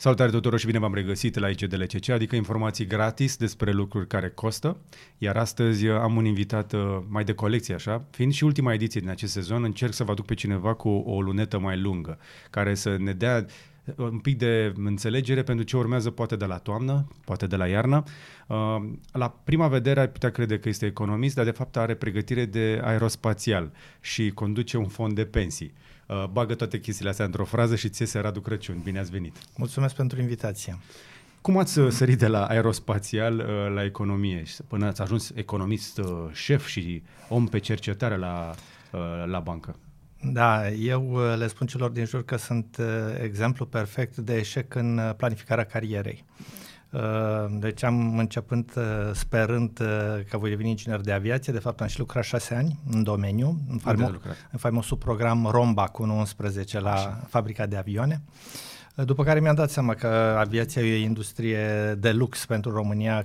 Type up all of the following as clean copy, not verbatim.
Salutare tuturor și bine v-am regăsit la IGLCC, adică informații gratis despre lucruri care costă, iar astăzi am un invitat mai de colecție, așa, fiind și ultima ediție din acest sezon, încerc să vă aduc pe cineva cu o lunetă mai lungă, care să ne dea un pic de înțelegere pentru ce urmează poate de la toamnă, poate de la iarnă. La prima vedere ai putea crede că este economist, dar de fapt are pregătire de aerospațial și conduce un fond de pensii. Bagă toate chestiile astea într-o frază și ți iese Radu Crăciun. Bine ați venit! Mulțumesc pentru invitație! Cum ați sărit de la aerospațial la economie până ați ajuns economist șef și om pe cercetare la bancă? Da, eu le spun celor din jur că sunt exemplu perfect de eșec în planificarea carierei. Deci am început sperând că voi deveni inginer de aviație. De fapt am și lucrat 6 ani în domeniu, în faimosul program Romba cu 11 la fabrica de avioane. După care mi-am dat seama că aviația e o industrie de lux pentru România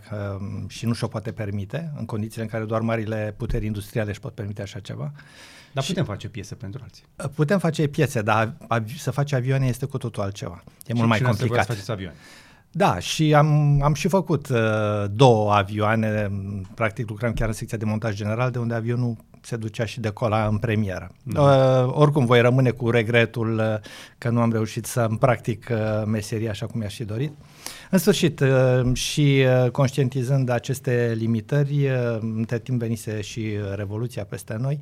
și nu și-o poate permite, în condițiile în care doar marile puteri industriale își pot permite așa ceva. Dar putem face piese pentru alții. Putem face piese, dar să faci avioane este cu totul altceva. E mult mai complicat. Să faceți avioane. Da, și am și făcut două avioane, practic lucram chiar în secția de montaj general, de unde avionul se ducea și decola în premieră. Oricum voi rămâne cu regretul că nu am reușit să îmi practic meseria așa cum mi-aș și dorit. În sfârșit, și conștientizând aceste limitări, între timp venise și revoluția peste noi.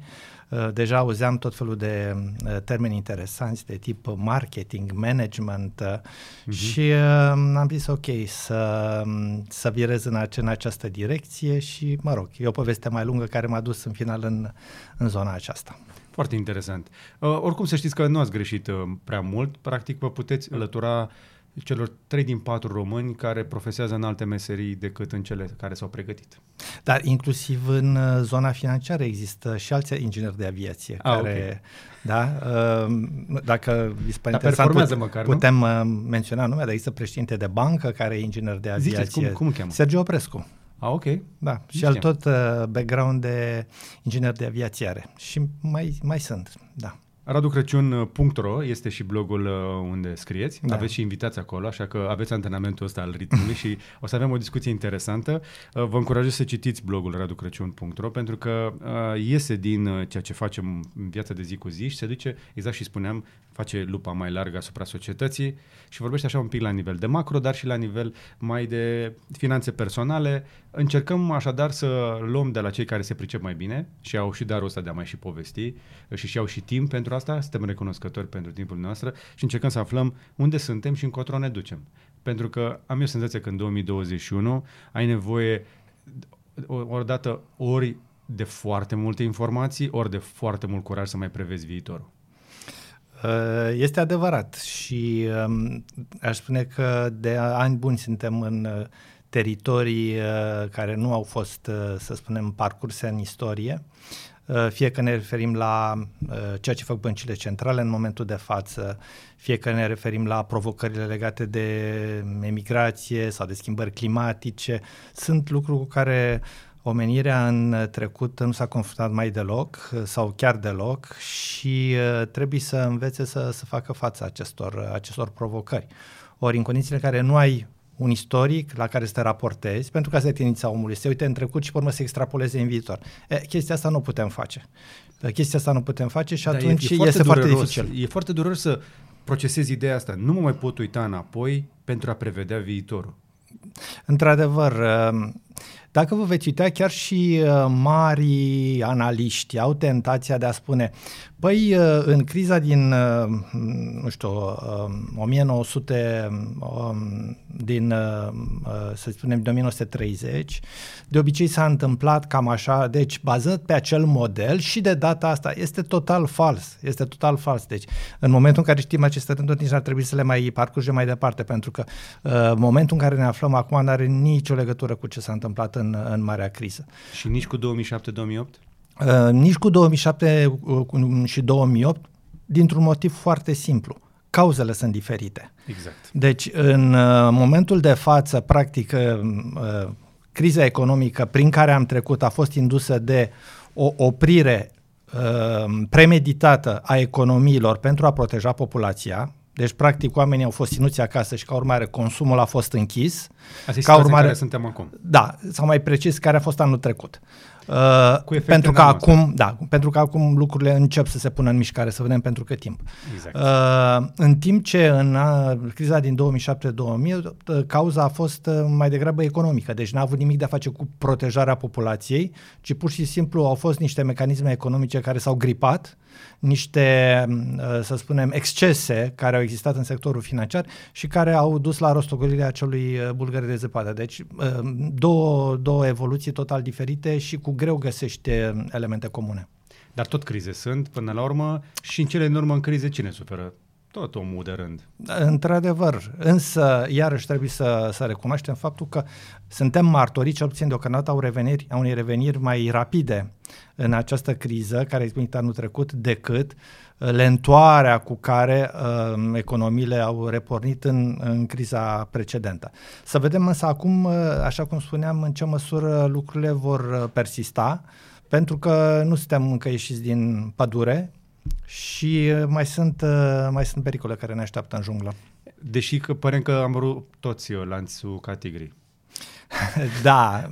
Deja auzeam tot felul de termeni interesanți de tip marketing, management și am zis ok să virez în această direcție și mă rog, e o poveste mai lungă care m-a dus în final în zona aceasta. Foarte interesant. Oricum să știți că nu ați greșit prea mult, practic vă puteți alătura celor 3 din 4 români care profesează în alte meserii decât în cele care s-au pregătit. Dar inclusiv în zona financiară există și alți ingineri de aviație care, okay. Da, dacă vi se pare interesant, putem menționa numele, dar există președinte de bancă care e inginer de aviație. Ziceți, cum îl cheamă? Sergiu Oprescu. Ok. Da, și el tot background de inginer de aviație are. Și mai sunt, da. RaduCrăciun.ro este și blogul unde scrieți, da. Aveți și invitați acolo, așa că aveți antrenamentul ăsta al ritmului și o să avem o discuție interesantă. Vă încurajez să citiți blogul RaduCrăciun.ro pentru că iese din ceea ce facem în viața de zi cu zi și se duce, exact și spuneam, face lupa mai largă asupra societății și vorbește așa un pic la nivel de macro, dar și la nivel mai de finanțe personale. Încercăm așadar să luăm de la cei care se pricep mai bine și au și darul ăsta de a mai și povesti și au și timp pentru asta, suntem recunoscători pentru timpul nostru și încercăm să aflăm unde suntem și încotro ne ducem. Pentru că am eu senzația că în 2021 ai nevoie ori de foarte multe informații, ori de foarte mult curaj să mai prevezi viitorul. Este adevărat și aș spune că de ani buni suntem în teritorii care nu au fost, să spunem, parcurse în istorie. Fie că ne referim la ceea ce fac băncile centrale în momentul de față, fie că ne referim la provocările legate de emigrație sau de schimbări climatice, sunt lucruri cu care omenirea în trecut nu s-a confruntat mai deloc sau chiar deloc și trebuie să învețe să facă față acestor provocări. Ori în condițiile în care nu ai un istoric la care să te raportezi, pentru că asta e tendința omului, să uite în trecut și pe urmă să extrapoleze în viitor. Chestia asta nu putem face. Și atunci este foarte dificil. E foarte dureros să procesezi ideea asta. Nu mă mai pot uita înapoi pentru a prevedea viitorul. Într-adevăr, dacă vă veți uita, chiar și mari analiști au tentația de a spune păi în criza din, nu știu, 1900, din, să spunem, 1930, de obicei s-a întâmplat cam așa, deci bazând pe acel model și de data asta este total fals, Deci în momentul în care știm aceste tendințe, nici n-ar trebui să le mai parcurgem mai departe, pentru că momentul în care ne aflăm acum n-are nicio legătură cu ce s-a întâmplat în marea criză. Și nici cu 2007-2008? Nici cu 2007 și 2008, dintr-un motiv foarte simplu. Cauzele sunt diferite. Exact. Deci, în momentul de față, practic, criza economică prin care am trecut a fost indusă de o oprire premeditată a economiilor pentru a proteja populația. Deci, practic, oamenii au fost ținuți acasă și, ca urmare, consumul a fost închis. Asta e situația în care suntem acum. Da, sau mai precis, care a fost anul trecut. Pentru că acum lucrurile încep să se pună în mișcare, să vedem pentru cât timp. Exact. În timp ce în criza din 2007-2008 cauza a fost mai degrabă economică, deci n-a avut nimic de a face cu protejarea populației, ci pur și simplu au fost niște mecanisme economice care s-au gripat, niște, să spunem, excese care au existat în sectorul financiar și care au dus la rostogolirea acelui bulgăre de zăpadă. Deci două evoluții total diferite și cu greu găsește elemente comune. Dar tot crize sunt, până la urmă, și în cele din urmă în crize cine suferă? Tot omul de rând. Într-adevăr, însă iarăși trebuie să recunoaștem faptul că suntem martori, cel puțin deocamdată, a unei reveniri mai rapide în această criză care a izbucnit anul trecut decât lentoarea cu care economiile au repornit în criza precedentă. Să vedem însă acum, așa cum spuneam, în ce măsură lucrurile vor persista, pentru că nu suntem încă ieșiți din pădure și mai sunt pericole care ne așteaptă în junglă. Deși că părem că am rupt toți lanțul ca tigrii. Da.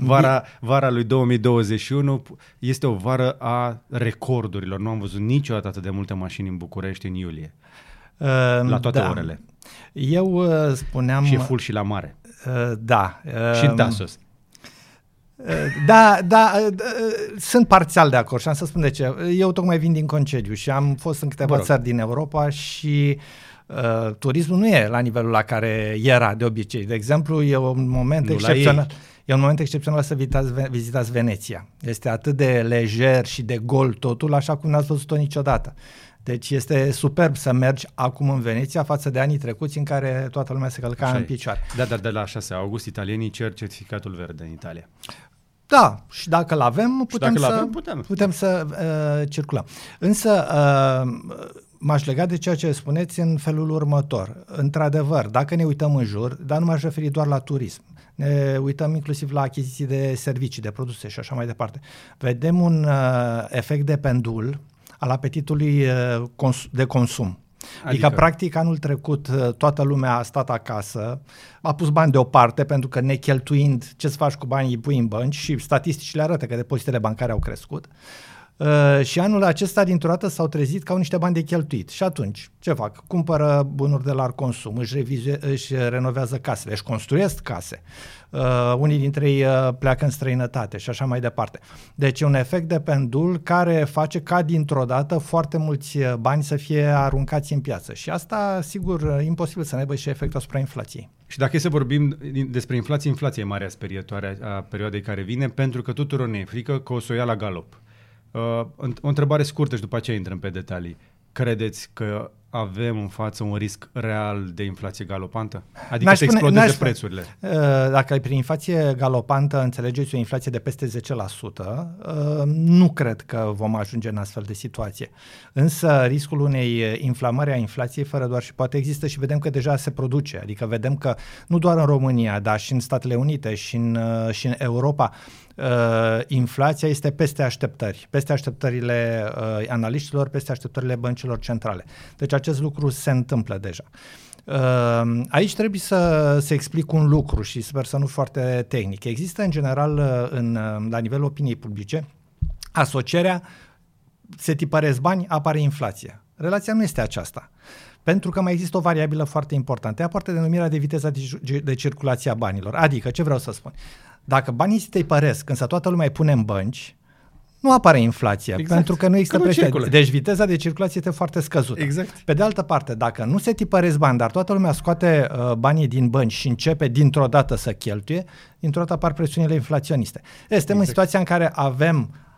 Vara lui 2021 este o vară a recordurilor. Nu am văzut niciodată atât de multe mașini în București în iulie. La toate orele. Eu spuneam... Și full și la mare. Da. Și în Tasos. Da, sunt parțial de acord și am să spun de ce. Eu tocmai vin din concediu și am fost în câteva țări din Europa și turismul nu e la nivelul la care era de obicei. De exemplu, e un moment excepțional să vizitați Veneția. Este atât de lejer și de gol totul, așa cum n-ați văzut-o niciodată. Deci este superb să mergi acum în Veneția față de anii trecuți în care toată lumea se călca în picioare. Da, dar de la 6 august italienii cer certificatul verde în Italia. Da, și dacă l-avem, putem să circulăm. Însă m-aș lega de ceea ce spuneți în felul următor. Într-adevăr, dacă ne uităm în jur, dar nu m-aș referi doar la turism, ne uităm inclusiv la achiziții de servicii, de produse și așa mai departe, vedem un efect de pendul al apetitului de consum. Adică, practic, anul trecut toată lumea a stat acasă, a pus bani deoparte pentru că necheltuind, ce-ți faci cu banii, îi pui în bănci și statisticile arată că depozitele bancare au crescut. Și anul acesta, dintr-o dată, s-au trezit că au niște bani de cheltuit. Și atunci, ce fac? Cumpără bunuri de larg consum, își renovează casele, își construiesc case. Unii dintre ei pleacă în străinătate și așa mai departe. Deci e un efect de pendul care face ca, dintr-o dată, foarte mulți bani să fie aruncați în piață. Și asta, sigur, imposibil să ne aibă și efectul asupra inflației. Și dacă e să vorbim despre inflație, inflația e marea sperietoare a perioadei care vine, pentru că tuturor ne e frică că o să o ia la galop. O întrebare scurtă și după aceea intrăm pe detalii. Credeți că avem în față un risc real de inflație galopantă? Adică să explodeze prețurile. Dacă prin inflație galopantă înțelegeți o inflație de peste 10%, nu cred că vom ajunge în astfel de situație. Însă riscul unei inflamări a inflației fără doar și poate există și vedem că deja se produce. Adică vedem că nu doar în România, dar și în Statele Unite și în Europa, inflația este peste așteptări, peste așteptările analiștilor, peste așteptările băncilor centrale. Deci acest lucru se întâmplă deja. Aici trebuie să explic un lucru și sper să nu foarte tehnic. Există în general la nivelul opiniei publice asocierea, se tipăresc bani, apare inflația. Relația nu este aceasta. Pentru că mai există o variabilă foarte importantă, aparte denumirea de viteza de circulație a banilor. Adică, ce vreau să spun? Dacă banii se tipăresc, însă toată lumea îi pune în bănci, nu apare inflația, exact. Pentru că nu există preț. Deci viteza de circulație este foarte scăzută. Exact. Pe de altă parte, dacă nu se tipăresc bani, dar toată lumea scoate banii din bănci și începe dintr-o dată să cheltuie, dintr-o dată apar presiunile inflaționiste. Suntem în situația în care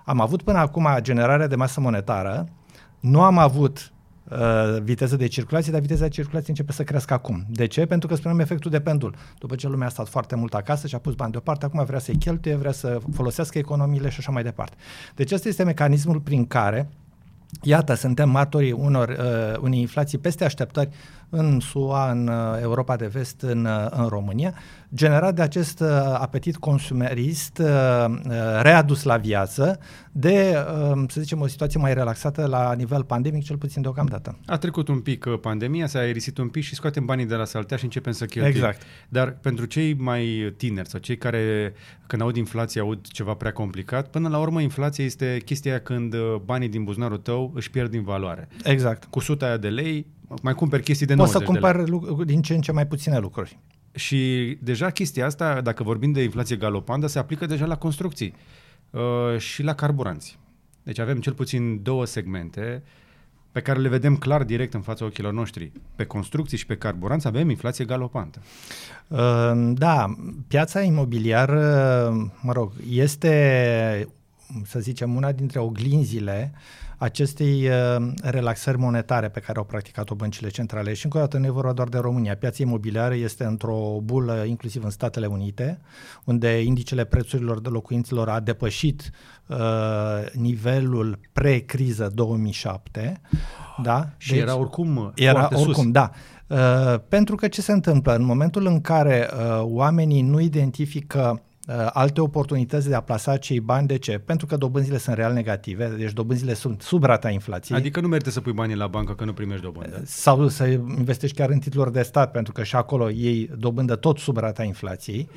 am avut până acum generarea de masă monetară, nu am avut viteză de circulație, dar viteza de circulație începe să crească acum. De ce? Pentru că spuneam efectul de pendul. După ce lumea a stat foarte mult acasă și a pus bani deoparte, acum vrea să-i cheltuie, vrea să folosească economiile și așa mai departe. Deci ăsta este mecanismul prin care, iată, suntem martorii unei inflații peste așteptări în SUA, în Europa de Vest, în România, generat de acest apetit consumerist readus la viață de, să zicem, o situație mai relaxată la nivel pandemic, cel puțin deocamdată. A trecut un pic pandemia, s-a aerisit un pic și scoatem banii de la saltea și începem să cheltuim. Exact. Dar pentru cei mai tineri sau cei care, când aud inflație, aud ceva prea complicat, până la urmă inflația este chestia când banii din buzunarul tău își pierd din valoare. Exact. Cu 100 aia de lei mai cumperi chestii de 90 de lei. Poți să cumperi din ce în ce mai puține lucruri. Și deja chestia asta, dacă vorbim de inflație galopantă, se aplică deja la construcții și la carburanți. Deci avem cel puțin două segmente pe care le vedem clar direct în fața ochilor noștri. Pe construcții și pe carburanți avem inflație galopantă. Da, piața imobiliară, mă rog, este, să zicem, una dintre oglinzile acestei relaxări monetare pe care au practicat-o băncile centrale. Și încă o dată nu e vorba doar de România. Piața imobiliară este într-o bulă, inclusiv în Statele Unite, unde indicele prețurilor de locuințelor a depășit nivelul pre-criză 2007. Da? Și deci, era oricum sus. Da. Pentru că ce se întâmplă? În momentul în care oamenii nu identifică alte oportunități de a plasa cei bani. De ce? Pentru că dobânzile sunt real negative, deci dobânzile sunt sub rata inflației. Adică nu merită să pui banii la bancă că nu primești dobândă. Sau să investești chiar în titluri de stat, pentru că și acolo ei dobândă tot sub rata inflației.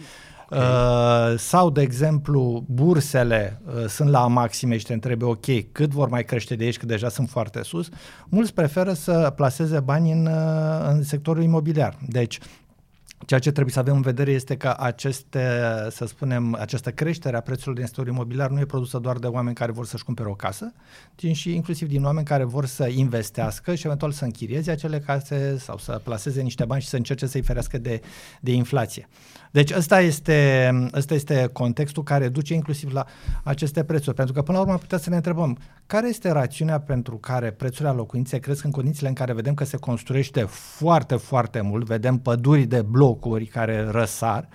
Okay. Sau, de exemplu, bursele sunt la maxime și te întrebi, ok, cât vor mai crește de aici, că deja sunt foarte sus. Mulți preferă să plaseze bani în sectorul imobiliar. Deci, ceea ce trebuie să avem în vedere este că această creștere a prețurilor din sectorul imobiliar nu e produsă doar de oameni care vor să-și cumpere o casă, ci inclusiv din oameni care vor să investească și eventual să închirieze acele case sau să plaseze niște bani și să încerce să-i ferească de inflație. Deci ăsta este contextul care duce inclusiv la aceste prețuri, pentru că până la urmă putem să ne întrebăm care este rațiunea pentru care prețurile la locuințe cresc în condițiile în care vedem că se construiește foarte, foarte mult, vedem păduri de blocuri care răsar,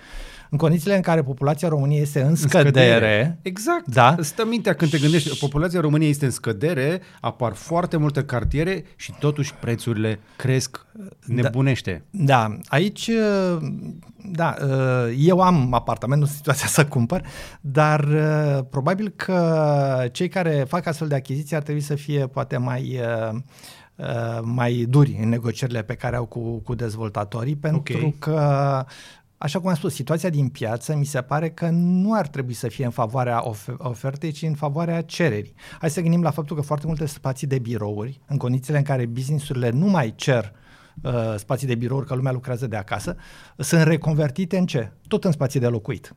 în condițiile în care populația României este în scădere. Exact. Da? Stă mintea când te gândești, populația României este în scădere, apar foarte multe cartiere și totuși prețurile cresc nebunește. Da, aici, da, eu am apartament, nu sunt situația să cumpăr, dar probabil că cei care fac astfel de achiziții ar trebui să fie poate mai duri în negocierile pe care au cu dezvoltatorii, pentru că, așa cum am spus, situația din piață mi se pare că nu ar trebui să fie în favoarea ofertei, ci în favoarea cererii. Hai să gândim la faptul că foarte multe spații de birouri, în condițiile în care business-urile nu mai cer spații de birouri, că lumea lucrează de acasă, sunt reconvertite în ce? Tot în spații de locuit.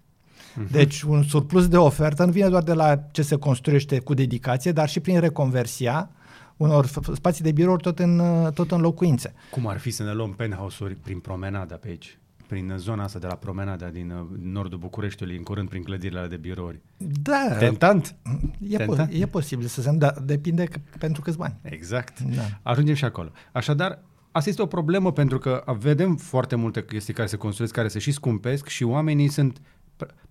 Deci un surplus de ofertă nu vine doar de la ce se construiește cu dedicație, dar și prin reconversia unor spații de birouri tot în locuințe. Cum ar fi să ne luăm penthouse-uri prin promenada pe aici? Prin zona asta de la promenada din nordul Bucureștiului, în curând prin clădirile de birouri. Da. Tentant? E posibil să se întâmple, dar depinde pentru câți bani. Exact. Da. Ajungem și acolo. Așadar, asta este o problemă pentru că vedem foarte multe chestii care se construiesc, care se și scumpesc și oamenii sunt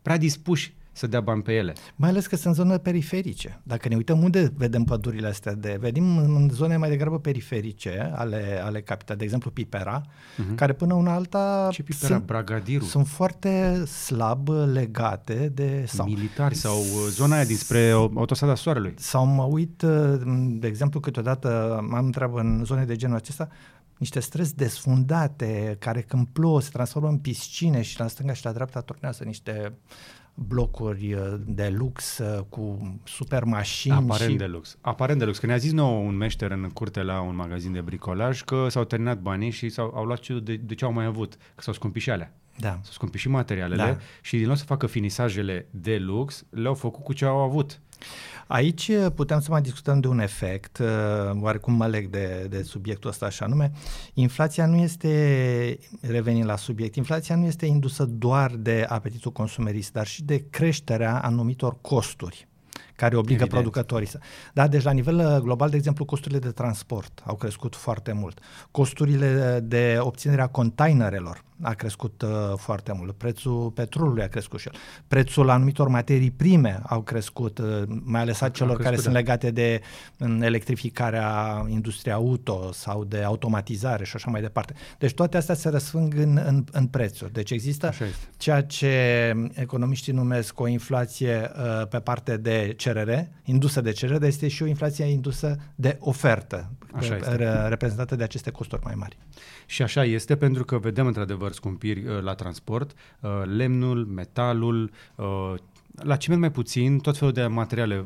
prea dispuși să dea bani pe ele. Mai ales că sunt zone periferice. Dacă ne uităm unde vedem pădurile astea, vedem în zone mai degrabă periferice ale capitalei, de exemplu Pipera, care până una alta sunt foarte slab legate de militari sau zona aia dinspre Autostrada Soarelui. Sau mă uit, de exemplu, câteodată m-am întrebat în zone de genul acesta, niște străzi desfundate care când plouă se transformă în piscine și la stânga și la dreapta turnează niște blocuri de lux cu super mașini. Aparent de lux. Că ne-a zis nou un meșter în curte la un magazin de bricolaj că s-au terminat banii și au luat de ce au mai avut, că s-au scumpit și alea. Da. S-au scumpit și materialele și din loc să facă finisajele de lux, le-au făcut cu ce au avut. Aici putem să mai discutăm de un efect, oarecum mă leg de subiectul ăsta așa nume. Inflația nu este, revenind la subiect, inflația nu este indusă doar de apetitul consumerist, dar și de creșterea anumitor costuri care obligă producătorii să... Da, deci la nivel global, de exemplu, costurile de transport au crescut foarte mult. Costurile de obținere a containerelor a crescut foarte mult, prețul petrolului a crescut și el, prețul anumitor materii prime au crescut, mai ales a celor care sunt legate de electrificarea industriei auto sau de automatizare și așa mai departe. Deci toate astea se răsfrâng în prețuri. Deci există ceea ce economiștii numesc o inflație pe parte de cerere, indusă de cerere, dar este și o inflație indusă de ofertă, reprezentată de aceste costuri mai mari. Și așa este, pentru că vedem într-adevăr scumpiri la transport, lemnul, metalul, la ciment mai puțin, tot felul de materiale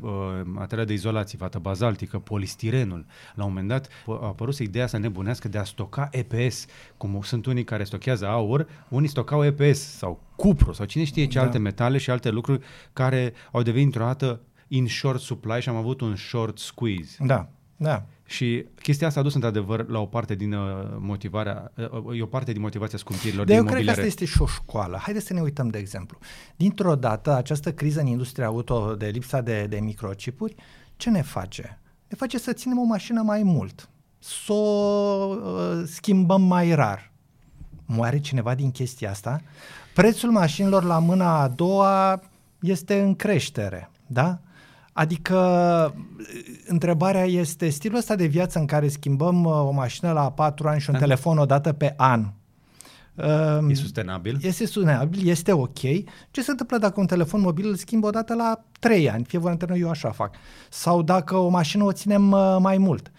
de izolație, vată bazaltică, polistirenul. La un moment dat a apărut ideea asta nebunească de a stoca EPS, cum sunt unii care stochează aur, unii stocau EPS sau cupru sau cine știe ce alte metale și alte lucruri care au devenit într-o dată in short supply și am avut un short squeeze. Da, da. Și chestia asta a dus într-adevăr la o parte din motivarea, e o parte din motivația scumpirilor de imobiliare. Eu cred că asta este și o școală. Haideți să ne uităm de exemplu. Dintr-o dată această criză în industria auto de lipsa de microchipuri, ce ne face? Ne face să ținem o mașină mai mult, să o schimbăm mai rar. Moare cineva din chestia asta? Prețul mașinilor la mâna a doua este în creștere, da? Adică întrebarea este stilul ăsta de viață în care schimbăm o mașină la 4 ani și un telefon o dată pe an. E sustenabil? Este sustenabil, este ok. Ce se întâmplă dacă un telefon mobil îl schimb o dată la 3 ani? Fie voie eu așa fac. Sau dacă o mașină o ținem mai mult.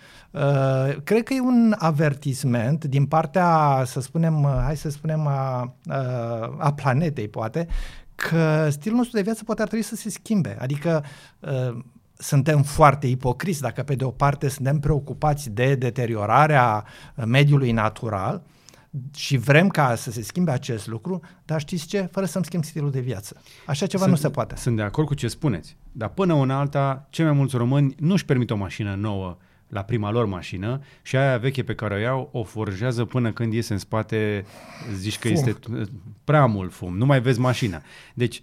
Cred că e un avertisment din partea, să spunem, hai să spunem a planetei poate, că stilul nostru de viață poate ar trebui să se schimbe. Adică suntem foarte ipocriți dacă pe de o parte suntem preocupați de deteriorarea mediului natural și vrem ca să se schimbe acest lucru, dar știți ce? Fără să-mi schimb stilul de viață. Așa ceva nu se poate. Sunt de acord cu ce spuneți, dar până una alta, cei mai mulți români nu-și permit o mașină nouă la prima lor mașină și aia veche pe care o iau o forjează până când iese în spate, zici că este prea mult fum, nu mai vezi mașina. Deci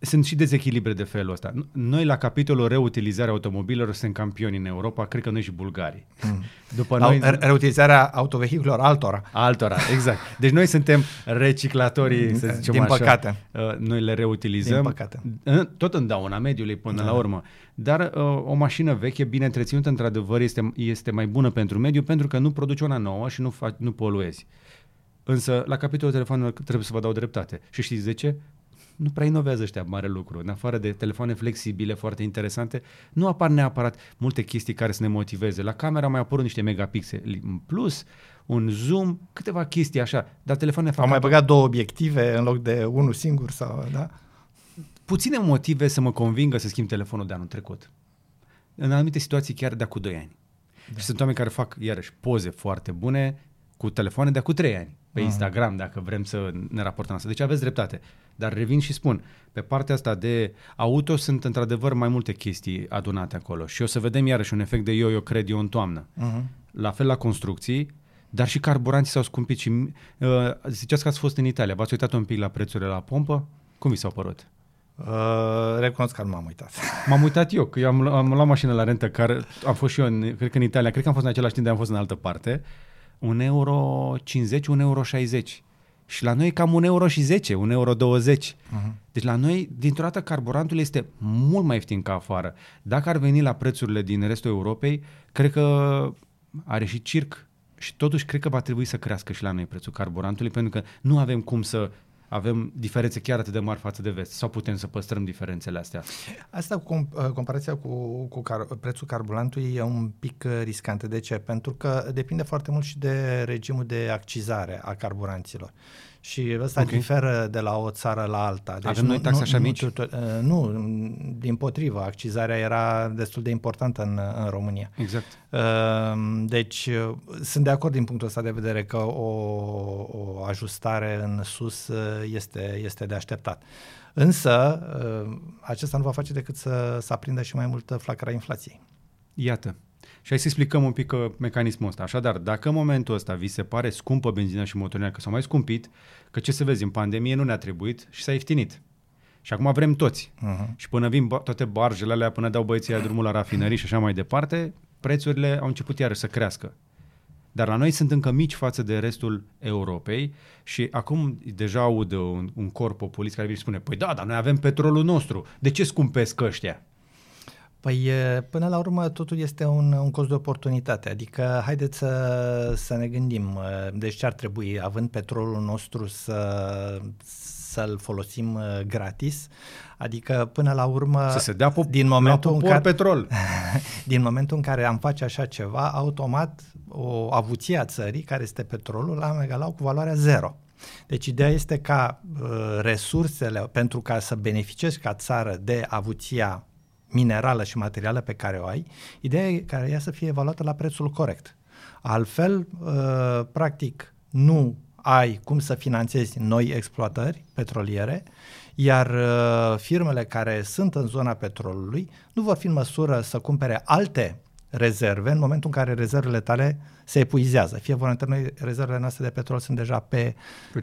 sunt și dezechilibre de felul ăsta. Noi la capitolul reutilizarea automobilelor sunt campioni în Europa, cred că noi și bulgarii. După noi... Reutilizarea autovehiculelor altora. Altora, exact. Deci noi suntem reciclatorii, să zicem din așa. Din păcate. Noi le reutilizăm. Din păcate. Tot în dauna mediului până la urmă. Dar o mașină veche, bine întreținută, într-adevăr, este mai bună pentru mediu pentru că nu produce una nouă și nu poluezi. Însă la capitolul telefonului trebuie să vă dau dreptate. Și știți de ce? Nu prea inovează ăștia mare lucru. În afară de telefoane flexibile, foarte interesante, nu apar neapărat multe chestii care să ne motiveze. La camera mai apărut niște megapixeli în plus, un zoom, câteva chestii așa. Dar telefoane fac... Au mai băgat două obiective în loc de unul singur sau... Da? Puține motive să mă convingă să schimb telefonul de anul trecut. În anumite situații chiar de acum 2 ani. Da. Și sunt oameni care fac, iarăși, poze foarte bune cu telefoane de acum 3 ani. Pe Instagram, dacă vrem să ne raportăm asta. Deci aveți dreptate. Dar revin și spun, pe partea asta de auto sunt într-adevăr mai multe chestii adunate acolo. Și o să vedem iarăși un efect de eu cred eu în toamnă. La fel la construcții, dar și carburanții s-au scumpit. Și, ziceați că ați fost în Italia. V-ați uitat un pic la prețurile la pompă? Cum vi s-au părut? Recunosc că nu m-am uitat. M-am uitat eu, că eu am luat mașină la rentă, care am fost și eu, cred că în Italia, cred că am fost în același timp, dar am fost în altă parte. 1,50 €, 1,60 €. Și la noi e cam 1,10 €, 1,20 €. Deci la noi, dintr-o dată, carburantul este mult mai ieftin ca afară. Dacă ar veni la prețurile din restul Europei, cred că are și circ. Și totuși, cred că va trebui să crească și la noi prețul carburantului, pentru că nu avem cum să avem diferențe chiar atât de mari față de vest. Sau putem să păstrăm diferențele astea? Asta cu comparația cu prețul carburantului e un pic riscantă. De ce? Pentru că depinde foarte mult și de regimul de accizare a carburanților. Și ăsta diferă de la o țară la alta. Deci avem noi taxe așa mici? Nu, dimpotrivă. Accizarea era destul de importantă în România. Exact. Deci sunt de acord din punctul ăsta de vedere că o ajustare în sus este de așteptat. Însă acesta nu va face decât să aprindă și mai mult flacăra inflației. Iată. Și hai să explicăm un pic mecanismul ăsta. Așadar, dacă în momentul ăsta vi se pare scumpă benzina și motorina, că s-au mai scumpit, că ce să vezi, în pandemie nu ne-a trebuit și s-a ieftinit. Și acum vrem toți. Și până vin toate barjele alea, până dau băieții drumul la rafinării și așa mai departe, prețurile au început iarăși să crească. Dar la noi sunt încă mici față de restul Europei și acum deja aud un cor populist care vine și spune, păi da, dar noi avem petrolul nostru, de ce scumpesc ăștia? Păi până la urmă totul este un cost de oportunitate, adică haideți să ne gândim, deci ce ar trebui, având petrolul nostru să-l folosim gratis, adică până la urmă să se dea din momentul în care din momentul în care am face așa ceva, automat o avuție a țării, care este petrolul, l-am egalat cu valoarea zero. Deci ideea este ca resursele, pentru ca să beneficiezi ca țară de avuția minerală și materială pe care o ai, ideea e ca ea să fie evaluată la prețul corect. Altfel, practic, nu ai cum să finanțezi noi exploatări petroliere, iar firmele care sunt în zona petrolului nu vor fi în măsură să cumpere alte rezerve în momentul în care rezervele tale se epuizează. Fie vor între noi, rezervele noastre de petrol sunt deja pe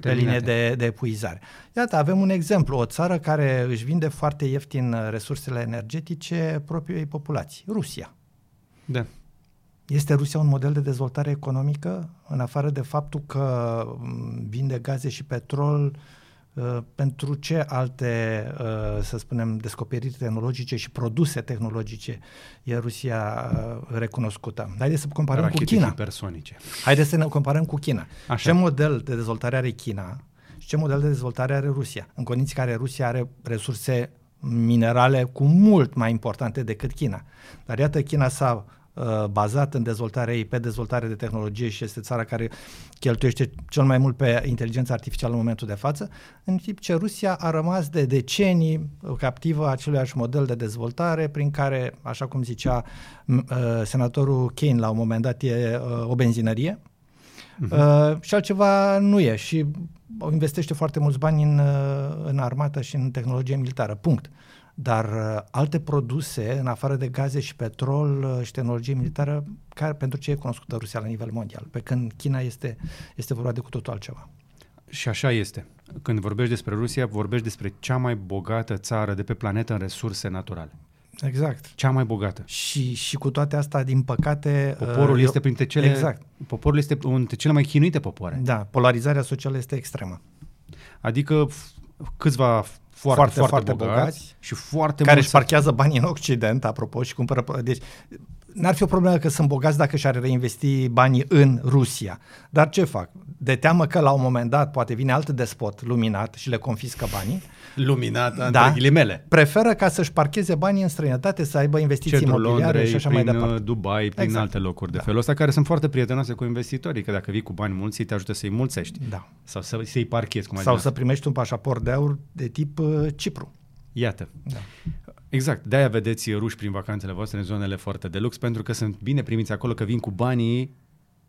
linie de epuizare. Iată, avem un exemplu, o țară care își vinde foarte ieftin resursele energetice propriei populații, Rusia. Da. Este Rusia un model de dezvoltare economică, în afară de faptul că vinde gaze și petrol? Pentru ce alte, să spunem, descoperiri tehnologice și produse tehnologice e Rusia recunoscută? Haideți să comparăm cu China. Hipersonice. Haideți să ne comparăm cu China. Așa. Ce model de dezvoltare are China și ce model de dezvoltare are Rusia? În condiții care Rusia are resurse minerale cu mult mai importante decât China. Dar iată, China s-a bazat în dezvoltarea ei pe dezvoltare de tehnologie și este țara care cheltuiește cel mai mult pe inteligența artificială în momentul de față, în timp ce Rusia a rămas de decenii captivă aceluiași model de dezvoltare prin care, așa cum zicea senatorul Kane la un moment dat, e o benzinărie și altceva nu e și investește foarte mulți bani în armată și în tehnologie militară, punct. Dar alte produse, în afară de gaze și petrol și tehnologie militară, care, pentru ce e cunoscută Rusia la nivel mondial, pe când China este vorba de cu totul altceva. Și așa este. Când vorbești despre Rusia, vorbești despre cea mai bogată țară de pe planetă în resurse naturale. Exact. Cea mai bogată. Și cu toate astea, din păcate... Poporul este unul dintre cele mai chinuite popoare. Da, polarizarea socială este extremă. Adică câțiva... Foarte bogați și foarte care își parchează banii în Occident, apropo, și cumpără... Deci, n-ar fi o problemă că sunt bogați dacă și-ar reinvesti banii în Rusia. Dar ce fac? De teamă că la un moment dat poate vine alt despot luminat și le confiscă banii. Luminat, da, între ghilimele. Preferă ca să-și parcheze banii în străinătate, să aibă investiții imobiliare și așa mai departe. Prin Dubai, prin alte locuri de felul ăsta, care sunt foarte prietenoase cu investitorii, că dacă vii cu bani mulți, te ajută să-i mulțești. Da. Sau să-i parchezi. Sau să primești un pașaport de aur de tip Cipru. Iată. Da. Exact, de-aia vedeți ruși prin vacanțele voastre în zonele foarte de lux, pentru că sunt bine primiți acolo, că vin cu banii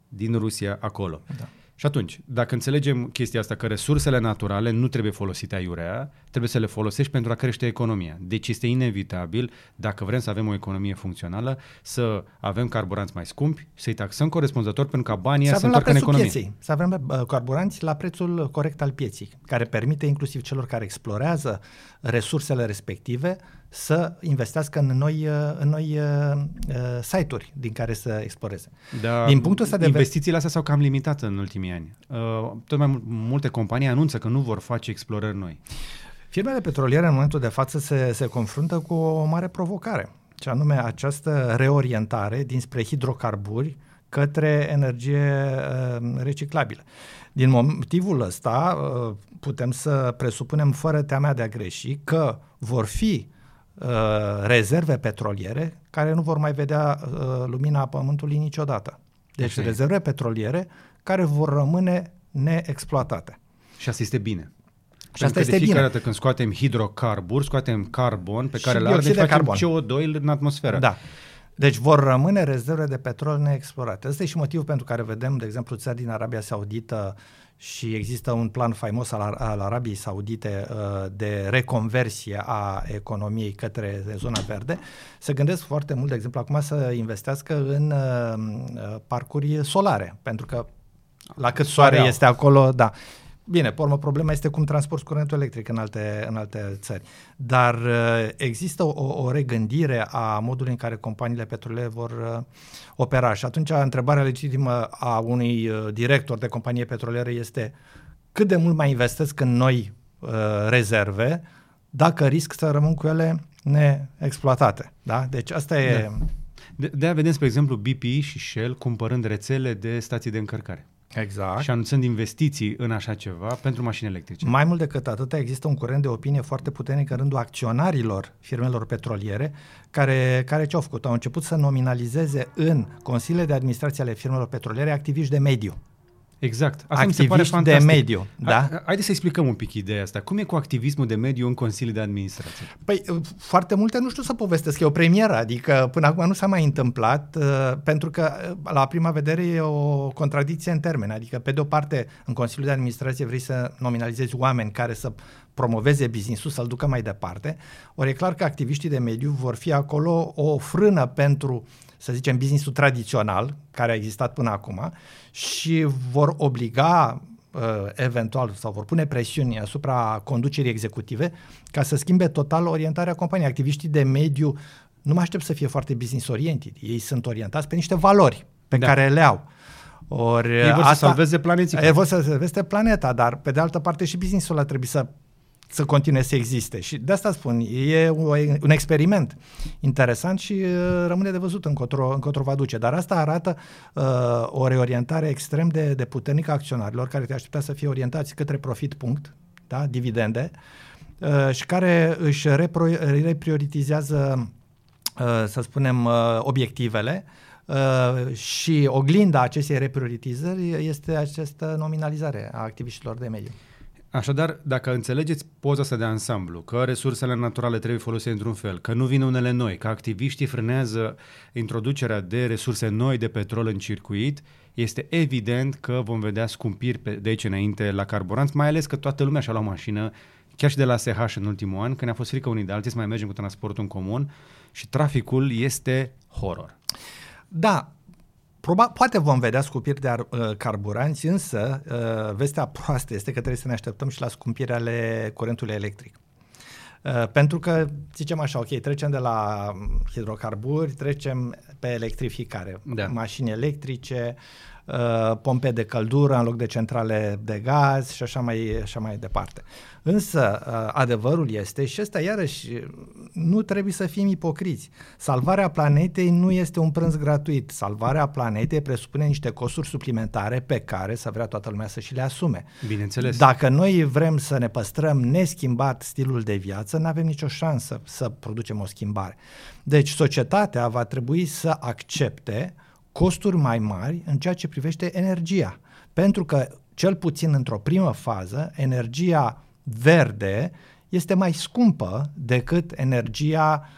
din Rusia acolo. Da. Și atunci, dacă înțelegem chestia asta, că resursele naturale nu trebuie folosite aiurea, trebuie să le folosești pentru a crește economia. Deci este inevitabil, dacă vrem să avem o economie funcțională, să avem carburanți mai scumpi, să-i taxăm corespunzător pentru ca banii să întoarcă în economie. Să avem carburanți la prețul corect al pieții, care permite inclusiv celor care explorează resursele respective să investească în noi site-uri din care să exploreze. Da, din punctul ăsta de investițiile astea s-au cam limitat în ultimii ani. Tot mai multe companii anunță că nu vor face explorări noi. Firmele petroliere în momentul de față se confruntă cu o mare provocare, și anume această reorientare dinspre hidrocarburi către energie reciclabilă. Din motivul ăsta putem să presupunem, fără teamea de a greși, că vor fi rezerve petroliere care nu vor mai vedea lumina Pământului niciodată. Deci rezerve petroliere care vor rămâne neexploatate. Și asta este bine. Și asta este de fiecare dată când scoatem hidrocarburi, scoatem carbon pe care îl ardem și facem CO2 în atmosferă. Da. Deci vor rămâne rezerve de petrol neexplorate. Ăsta e și motivul pentru care vedem, de exemplu, țări din Arabia Saudită, și există un plan faimos al Arabiei Saudite de reconversie a economiei către zona verde. Se gândesc foarte mult, de exemplu, acum să investească în parcuri solare, pentru că la cât soare este acolo, da. Bine, pe urmă, problema este cum transporti curentul electric în alte țări. Dar există o regândire a modului în care companiile petroliere vor opera. Și atunci întrebarea legitimă a unui director de companie petrolieră este cât de mult mai investesc în noi rezerve dacă risc să rămân cu ele neexploatate. Da? Deci asta e... Da. De-aia vedem, spre exemplu, BP și Shell cumpărând rețele de stații de încărcare. Exact. Și anunțând investiții în așa ceva pentru mașini electrice. Mai mult decât atât, există un curent de opinie foarte puternic în rândul acționarilor firmelor petroliere care ce-au făcut? Au început să nominalizeze în consiliile de administrație ale firmelor petroliere activiști de mediu. Exact. Asta mi se pare fantastic. De mediu, da? Haideți să explicăm un pic ideea asta. Cum e cu activismul de mediu în consiliile de administrație? Păi, foarte multe nu știu să povestesc. E o premieră, adică până acum nu s-a mai întâmplat, pentru că la prima vedere e o contradicție în termeni. Adică, pe de o parte, în consiliul de administrație vrei să nominalizezi oameni care să promoveze business-ul, să-l ducă mai departe. Ori e clar că activiștii de mediu vor fi acolo o frână pentru, să zicem, business-ul tradițional care a existat până acum și vor obliga eventual sau vor pune presiuni asupra conducerii executive ca să schimbe total orientarea companiei. Activiștii de mediu nu mă aștept să fie foarte business-oriented. Ei sunt orientați pe niște valori pe care le au. Ori ei vor să salveze planeții. Ei vor să salveze planeta, dar pe de altă parte și business-ul ăla trebuie să continue să existe. Și de asta spun, e un experiment interesant și rămâne de văzut încotro va duce. Dar asta arată o reorientare extrem de puternică a acționarilor care te aștepta să fie orientați către profit punct, da? Dividende, și care își reprioritizează, să spunem, obiectivele. Și oglinda acestei reprioritizări este această nominalizare a activiștilor de mediu. Așadar, dacă înțelegeți poza asta de ansamblu, că resursele naturale trebuie folosite într-un fel, că nu vin unele noi, că activiștii frânează introducerea de resurse noi de petrol în circuit, este evident că vom vedea scumpiri de aici înainte la carburanți, mai ales că toată lumea și-a luat mașină, chiar și de la SH în ultimul an, că ne-a fost frică unii de alții să mai mergem cu transportul în comun și traficul este horror. Da. Poate vom vedea scumpiri de carburanți, însă vestea proastă este că trebuie să ne așteptăm și la scumpirea ale curentului electric. Pentru că, zicem așa, ok, trecem de la hidrocarburi, trecem pe electrificare, da. Mașini electrice, pompe de căldură în loc de centrale de gaz și așa mai departe. Însă adevărul este, și ăsta iarăși nu trebuie să fim ipocriți, salvarea planetei nu este un prânz gratuit, salvarea planetei presupune niște costuri suplimentare pe care să vrea toată lumea să și le asume. Bineînțeles. Dacă noi vrem să ne păstrăm neschimbat stilul de viață, nu avem nicio șansă să producem o schimbare. Deci societatea va trebui să accepte costuri mai mari în ceea ce privește energia. Pentru că, cel puțin într-o primă fază, energia verde este mai scumpă decât energia,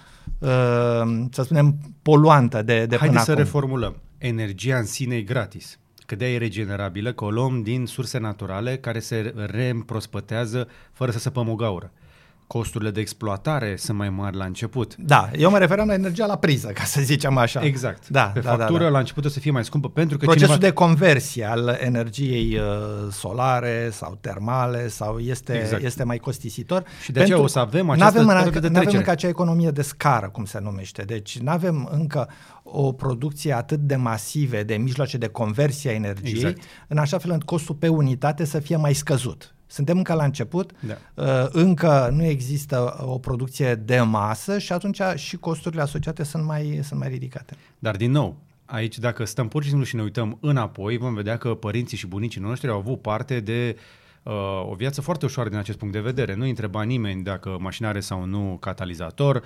să spunem, poluantă de până acum. Haideți să reformulăm. Energia în sine e gratis, că de-aia e regenerabilă, că o luăm din surse naturale care se reîmprospătează fără să săpăm o gaură. Costurile de exploatare sunt mai mari la început. Da, eu mă referam la energia la priză, ca să zicem așa. Exact. Da, pe factură la început o să fie mai scumpă pentru că procesul de conversie al energiei solare sau termale sau este mai costisitor. Și de aceea o să avem această de trecere. N-avem încă acea economie de scară, cum se numește. Deci n-avem încă o producție atât de masive de mijloace de conversie a energiei, exact, în așa fel încât costul pe unitate să fie mai scăzut. Suntem încă la început, da. Încă nu există o producție de masă și atunci și costurile asociate sunt mai ridicate. Dar din nou, aici dacă stăm pur și simplu și ne uităm înapoi, vom vedea că părinții și bunicii noștri au avut parte de o viață foarte ușoară din acest punct de vedere. Nu întreba nimeni dacă mașina are sau nu catalizator,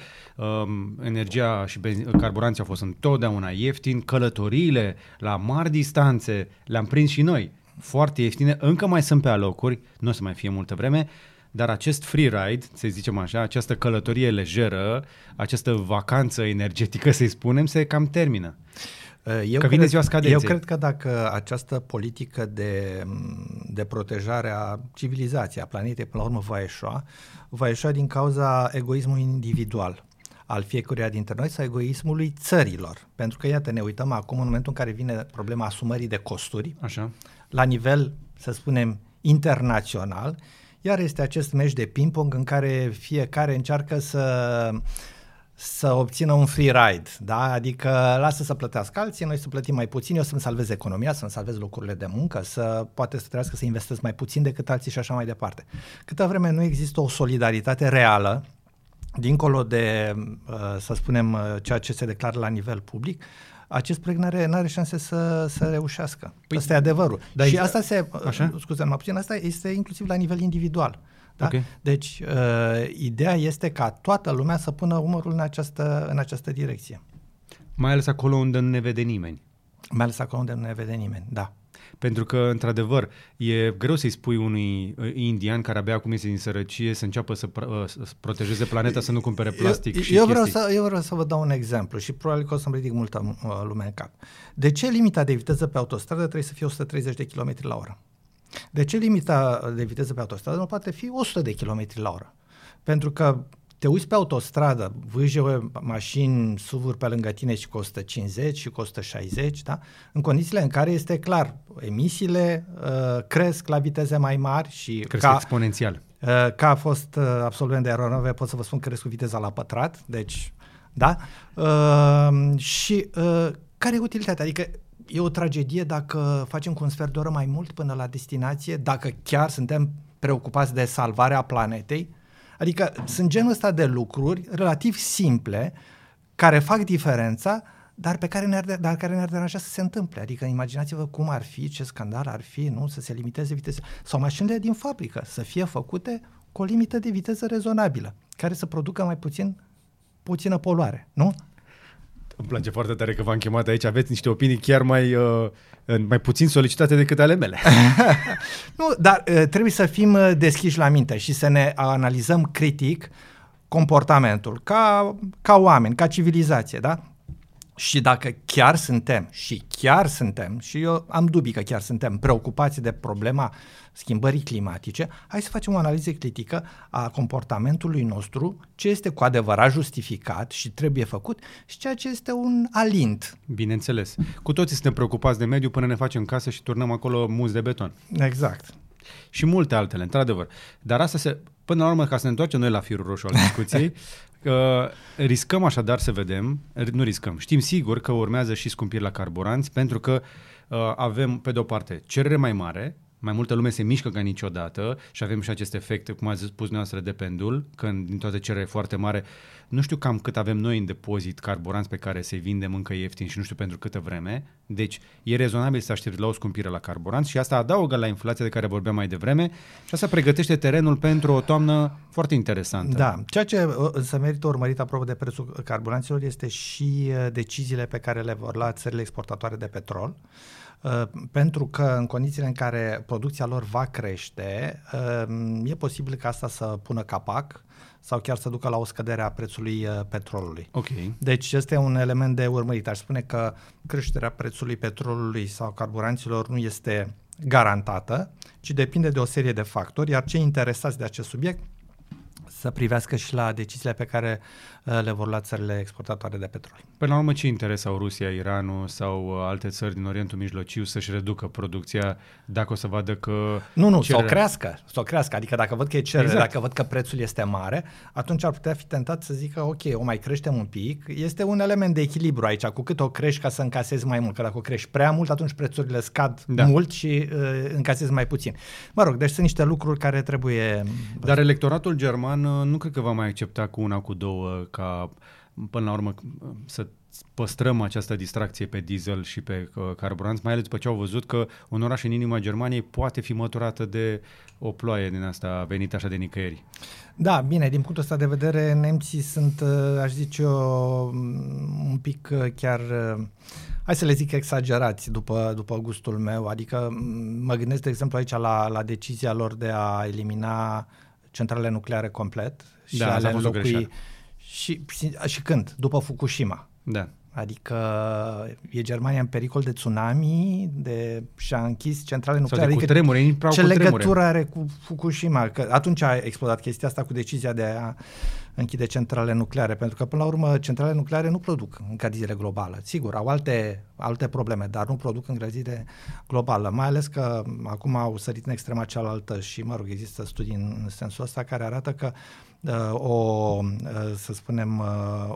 energia și carburanții au fost întotdeauna ieftini, călătoriile la mari distanțe le-am prins și noi. Foarte ieftine, încă mai sunt pe alocuri, nu o să mai fie multă vreme, dar acest free ride, să zicem așa, această călătorie lejeră, această vacanță energetică, să-i spunem, se cam termină. Eu cred că dacă această politică de protejare a civilizației, a planetei, până la urmă va ieșua din cauza egoismului individual al fiecăruia dintre noi sau egoismului țărilor. Pentru că, iată, ne uităm acum în momentul în care vine problema asumării de costuri. Așa. La nivel, să spunem, internațional, iar este acest meci de ping-pong în care fiecare încearcă să obțină un free ride, da? Adică lasă să plătească alții, noi să plătim mai puțin, eu să-mi salvez economia, să-mi salvez locurile de muncă, poate să trebuiască să investesc mai puțin decât alții și așa mai departe. Câtă vreme nu există o solidaritate reală, dincolo de, să spunem, ceea ce se declară la nivel public, acest proiect n-are șanse să reușească. Păi, asta e adevărul. Dar și asta asta este inclusiv la nivel individual. Da? Okay. Deci, ideea este ca toată lumea să pună umărul în această direcție. Mai ales acolo unde nu ne vede nimeni. Mai ales acolo unde nu ne vede nimeni, da. Pentru că, într-adevăr, e greu să-i spui unui indian care abia acum iese din sărăcie să înceapă să protejeze planeta, să nu cumpere plastic și chestii. Eu vreau să vă dau un exemplu și probabil că o să-mi ridic multă lume în cap. De ce limita de viteză pe autostradă trebuie să fie 130 de km la oră? De ce limita de viteză pe autostradă nu poate fi 100 de km la oră? Pentru că te uiți pe autostradă, vâje mașini, SUV-uri pe lângă tine și cu 150 și cu 160, da? În condițiile în care este clar, emisiile cresc la viteze mai mari și cresc exponențial. Ca a fost absolvent de aeronave, pot să vă spun că cresc cu viteza la pătrat, deci, da? Și care e utilitatea? Adică e o tragedie dacă facem cu un sfert de oră mai mult până la destinație, dacă chiar suntem preocupați de salvarea planetei. Adică sunt genul ăsta de lucruri relativ simple care fac diferența, dar care ne-ar deranja să se întâmple. Adică imaginați-vă cum ar fi, ce scandal ar fi, nu? Să se limiteze vitezele. Sau mașinile din fabrică să fie făcute cu o limită de viteză rezonabilă, care să producă mai puțină poluare, nu? Îmi place foarte tare că v-am chemat aici, aveți niște opinii chiar mai puțin solicitate decât ale mele. Nu, dar trebuie să fim deschiși la minte și să ne analizăm critic comportamentul ca oameni, ca civilizație, da? Și dacă chiar suntem, și eu am dubii că chiar suntem preocupați de problema schimbării climatice, hai să facem o analiză critică a comportamentului nostru, ce este cu adevărat justificat și trebuie făcut și ceea ce este un alint. Bineînțeles. Cu toții suntem preocupați de mediu până ne facem casă și turnăm acolo munți de beton. Exact. Și multe altele, într-adevăr. Dar asta până la urmă, ca să ne întoarcem noi la firul roșu al discuției, riscăm așadar să vedem, nu riscăm, știm sigur că urmează și scumpiri la carburanți, pentru că avem, pe de-o parte, cerere mai mare, mai multă lume se mișcă ca niciodată și avem și acest efect, cum ați spus dumneavoastră, de pendul, când din toată cerere foarte mare, nu știu cam cât avem noi în depozit carburanți pe care să-i vindem încă ieftin și nu știu pentru câtă vreme, deci e rezonabil să aștepți la o scumpire la carburanți și asta adaugă la inflația de care vorbeam mai devreme și asta pregătește terenul pentru o toamnă foarte interesantă. Da, ceea ce se merită urmărit apropo de prețul carburanților este și deciziile pe care le vor lua țările exportatoare de petrol, pentru că în condițiile în care producția lor va crește, e posibil ca asta să pună capac sau chiar să ducă la o scădere a prețului petrolului. Okay. Deci este un element de urmărit. Aș spune că creșterea prețului petrolului sau carburanților nu este garantată, ci depinde de o serie de factori, iar cei interesați de acest subiect să privească și la deciziile pe care le vor lua țările exportatoare de petrol. Până la urmă, ce interes au Rusia, Iranul sau alte țări din Orientul Mijlociu să-și reducă producția dacă o să vadă că... Nu, cererea... să o crească. Adică dacă văd că e cerere, exact. Dacă văd că prețul este mare, atunci ar putea fi tentat să zică, ok, o mai creștem un pic. Este un element de echilibru aici, cu cât o crești ca să încasezi mai mult, că dacă o crești prea mult, atunci prețurile scad mult și încasezi mai puțin. Mă rog, deci sunt niște lucruri care trebuie... Dar electoratul german nu cred că va mai accepta cu una, cu două, ca până la urmă să păstrăm această distracție pe diesel și pe carburanți, mai ales după ce au văzut că un oraș în inima Germaniei poate fi măturată de o ploaie din asta venită așa de nicăieri. Da, bine, din punctul ăsta de vedere, nemții sunt, aș zice eu, un pic chiar... Hai să le zic exagerați după gustul meu, adică mă gândesc, de exemplu, aici la decizia lor de a elimina centrale nucleare complet și da, a le înlocui și când? După Fukushima. Da. Adică e Germania în pericol de tsunami, și-a închis centrale nucleare. Adică ce legătură are cu Fukushima? Că atunci a explodat chestia asta cu decizia de a închide centrale nucleare, pentru că până la urmă centrale nucleare nu produc încălzire globală. Sigur, au alte probleme, dar nu produc încălzire globală, mai ales că acum au sărit în extrema cealaltă și, mă rog, există studii în sensul ăsta care arată că o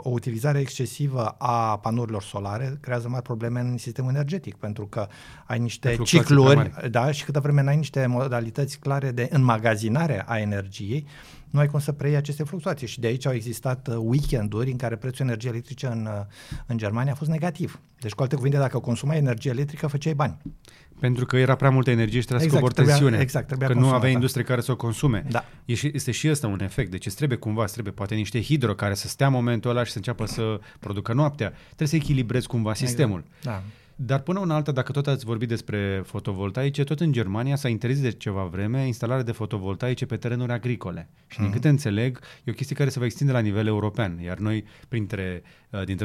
utilizare excesivă a panourilor solare creează mari probleme în sistemul energetic, pentru că ai niște cicluri, da, și câtă vreme n-ai niște modalități clare de înmagazinare a energiei, nu ai cum să preiei aceste fluctuații. Și de aici au existat weekenduri în care prețul energiei electrice în Germania a fost negativ. Deci, cu alte cuvinte, dacă consumai energie electrică, făceai bani. Pentru că era prea multă energie și trebuia să scobori tensiune. Exact, că nu avea industrie care să o consume. Da. Este și ăsta un efect. Deci îți trebuie cumva, poate niște hidro care să stea momentul ăla și să înceapă să producă noaptea. Trebuie să echilibrezi cumva sistemul. Exact. Da. Dar până una alta, dacă tot ați vorbit despre fotovoltaice, tot în Germania s-a interzis de ceva vreme instalarea de fotovoltaice pe terenuri agricole. Și din câte înțeleg, e o chestie care se va extinde la nivel european. Iar noi, dintre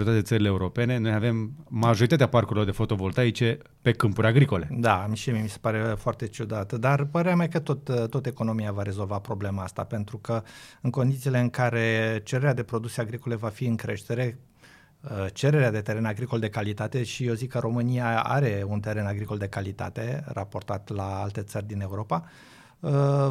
toate țările europene, noi avem majoritatea parcurilor de fotovoltaice pe câmpuri agricole. Da, și mie mi se pare foarte ciudat. Dar părea mai că tot economia va rezolva problema asta, pentru că în condițiile în care cererea de produse agricole va fi în creștere, cererea de teren agricol de calitate, și eu zic că România are un teren agricol de calitate raportat la alte țări din Europa,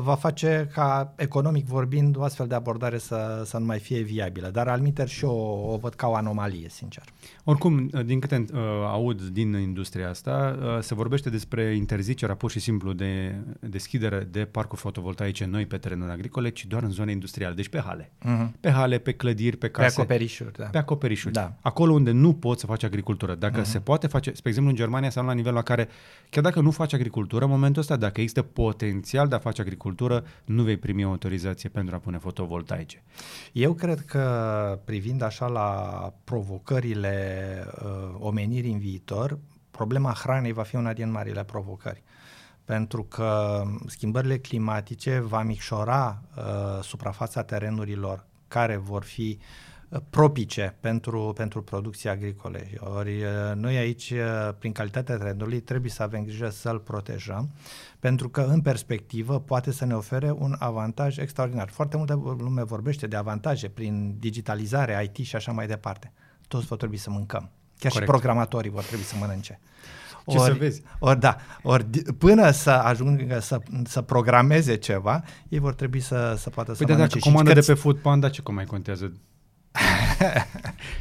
va face ca, economic vorbind, o astfel de abordare să nu mai fie viabilă. Dar altminteri și o văd ca o anomalie, sincer. Oricum, din câte aud din industria asta, se vorbește despre interzicerea pur și simplu de deschidere de parcuri fotovoltaice noi pe terenuri agricole, ci doar în zone industriale, deci pe hale. Uh-huh. Pe hale, pe clădiri, pe case. Pe acoperișuri. Da. Pe acoperișuri. Da. Acolo unde nu poți să faci agricultură. Dacă se poate face, spre exemplu, în Germania sau la nivelul la care, chiar dacă nu faci agricultură, în momentul ăsta, dacă există potențial de a face agricultură, nu vei primi o autorizație pentru a pune fotovoltaice. Eu cred că, privind așa la provocările omenirii în viitor, problema hranei va fi una din marile provocări. Pentru că schimbările climatice va micșora suprafața terenurilor care vor fi propice pentru producția agricole. Ori noi aici, prin calitatea terenului, trebuie să avem grijă să-l protejăm, pentru că în perspectivă poate să ne ofere un avantaj extraordinar. Foarte multă lume vorbește de avantaje prin digitalizare, IT și așa mai departe. Toți vor trebui să mâncăm. Chiar corect. Și programatorii vor trebui să mănânce. Până să ajungă să programeze ceva, ei vor trebui să poată să mănânce. Dacă comandă de pe Foodpanda, ce cum mai contează?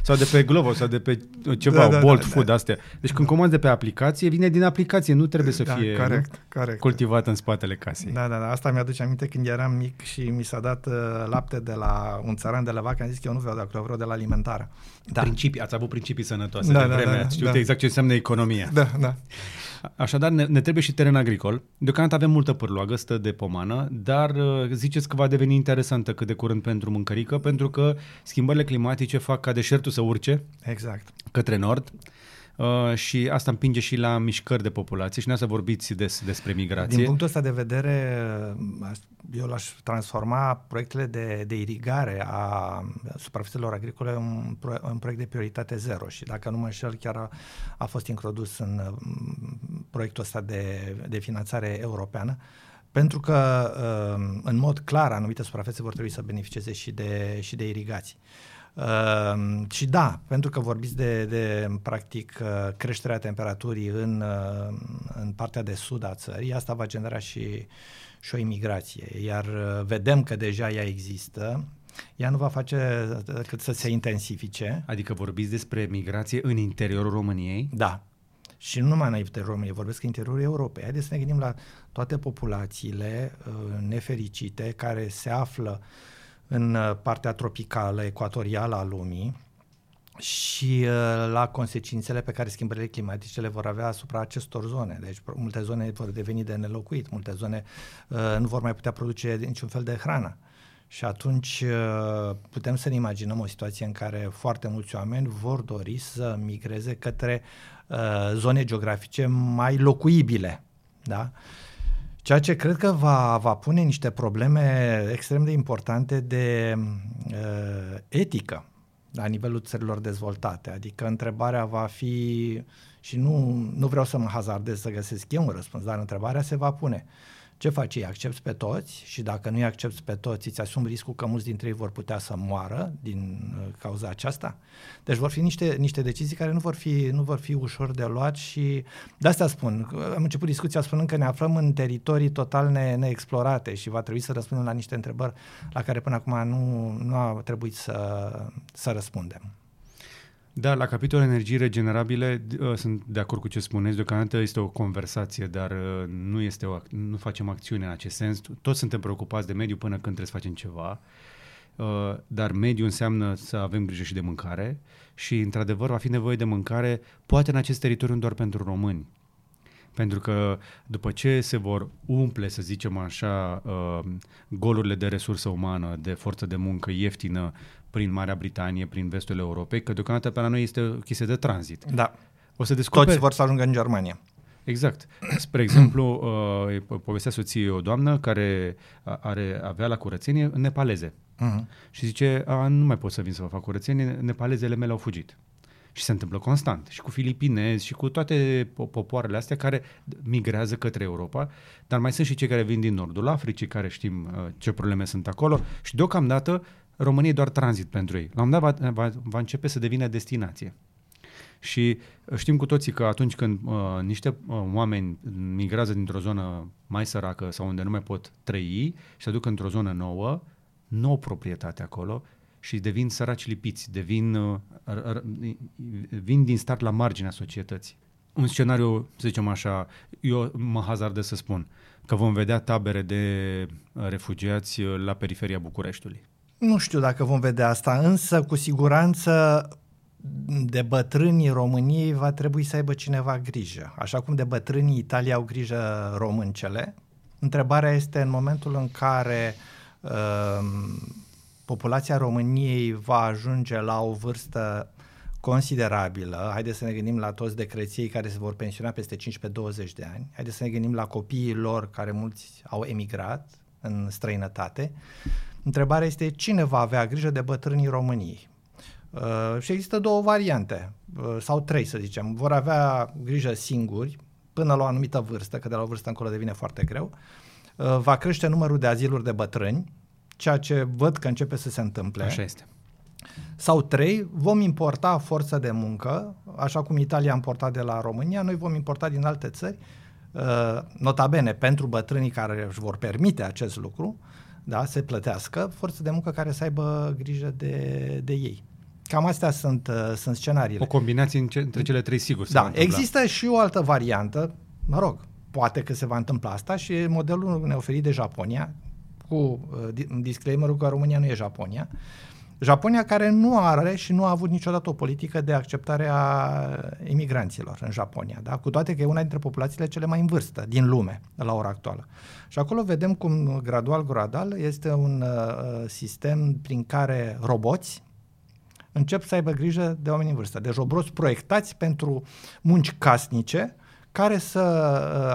Sau de pe Glovo, sau de pe ceva, Bolt Food. Astea. Deci când comanzi de pe aplicație, vine din aplicație, nu trebuie să fie corect. Cultivat în spatele casei. Da, asta mi-aduce aminte când eram mic și mi s-a dat lapte de la un țăran de la vacă, am zis că eu nu vreau de acolo, vreau de la alimentară. Da. Ați avut principii sănătoase de vremea, știu exact ce înseamnă economia. Da. Așadar, ne trebuie și teren agricol. Deocamdată avem multă pârloagă, stă de pomană, dar ziceți că va deveni interesantă cât de curând pentru mâncărică, pentru că schimbările climatice fac ca deșertul să urce către nord. Și asta împinge și la mișcări de populație și noi să vorbiți despre migrație. Din punctul ăsta de vedere, eu l-aș transforma proiectele de irigare a suprafețelor agricole în proiect de prioritate zero și, dacă nu mă înșel, chiar a fost introdus în proiectul ăsta de finanțare europeană, pentru că, în mod clar, anumite suprafețe vor trebui să beneficieze și de irigații. Și da, pentru că vorbiți de practic, creșterea temperaturii în partea de sud a țării, asta va genera și o imigrație, iar vedem că deja ea există. Ea nu va face decât să se intensifice. Adică vorbiți despre migrație în interiorul României? Da. Și nu numai în interiorul României, vorbesc în interiorul Europei. Haideți să ne gândim la toate populațiile nefericite care se află în partea tropicală, ecuatorială a lumii și la consecințele pe care schimbările climatice le vor avea asupra acestor zone. Deci multe zone vor deveni de nelocuit, multe zone nu vor mai putea produce niciun fel de hrană. Și atunci putem să ne imaginăm o situație în care foarte mulți oameni vor dori să migreze către zone geografice mai locuibile, da? Ceea ce cred că va pune niște probleme extrem de importante de etică la nivelul țărilor dezvoltate. Adică întrebarea va fi, și nu vreau să mă hazardez să găsesc eu un răspuns, dar întrebarea se va pune: Ce faci? Îi accepți pe toți și dacă nu îi accepți pe toți, îți asumi riscul că mulți dintre ei vor putea să moară din cauza aceasta? Deci vor fi niște decizii care nu vor fi ușor de luat și de asta spun. Am început discuția spunând că ne aflăm în teritorii total neexplorate și va trebui să răspundem la niște întrebări la care până acum nu a trebuit să răspundem. Da, la capitolul energii regenerabile sunt de acord cu ce spuneți, deocamdată este o conversație, dar nu facem acțiune în acest sens. Toți suntem preocupați de mediu până când trebuie să facem ceva, dar mediu înseamnă să avem grijă și de mâncare și, într-adevăr, va fi nevoie de mâncare, poate în acest teritoriu doar pentru români. Pentru că după ce se vor umple, să zicem așa, golurile de resursă umană, de forță de muncă ieftină prin Marea Britanie, prin vestul Europei, că deocamdată pe la noi este o chestie de tranzit. Da. O să descoperi... Toți vor să ajungă în Germania. Exact. Spre exemplu, povestea soției o doamnă care avea la curățenie nepaleze. Uh-huh. Și zice, nu mai pot să vin să vă fac curățenie, nepalezele mele au fugit. Și se întâmplă constant. Și cu filipinezi și cu toate popoarele astea care migrează către Europa, dar mai sunt și cei care vin din nordul Africii, care știm ce probleme sunt acolo și deocamdată România e doar tranzit pentru ei. La un moment dat va începe să devină destinație. Și știm cu toții că atunci când niște oameni migrează dintr-o zonă mai săracă sau unde nu mai pot trăi și se duc într-o zonă nouă proprietate acolo, și devin săraci lipiți, vin din start la marginea societății. Un scenariu, să zicem așa, eu mă hazardez să spun că vom vedea tabere de refugiați la periferia Bucureștiului. Nu știu dacă vom vedea asta, însă cu siguranță de bătrânii României va trebui să aibă cineva grijă. Așa cum de bătrânii Italiei au grijă româncele, întrebarea este în momentul în care... populația României va ajunge la o vârstă considerabilă. Haideți să ne gândim la toți decreții care se vor pensiona peste 15-20 de ani. Haideți să ne gândim la copiii lor care mulți au emigrat în străinătate. Întrebarea este cine va avea grijă de bătrânii României? Și există două variante, sau trei să zicem. Vor avea grijă singuri până la o anumită vârstă, că de la o vârstă încolo devine foarte greu. Va crește numărul de aziluri de bătrâni, ceea ce văd că începe să se întâmple. Așa este. Sau trei, vom importa forță de muncă, așa cum Italia a importat de la România, noi vom importa din alte țări, nota bene pentru bătrânii care își vor permite acest lucru, da, se plătească, forță de muncă care să aibă grijă de ei. Cam astea sunt scenariile. O combinație între cele trei, sigur. Da, există și o altă variantă, mă rog, poate că se va întâmpla asta și modelul ne oferit de Japonia, cu disclaimerul că România nu e Japonia. Japonia care nu are și nu a avut niciodată o politică de acceptare a imigranților în Japonia, da? Cu toate că e una dintre populațiile cele mai în vârstă din lume la ora actuală. Și acolo vedem cum gradual este un sistem prin care roboți încep să aibă grijă de oameni în vârstă. Deci roboți proiectați pentru munci casnice care să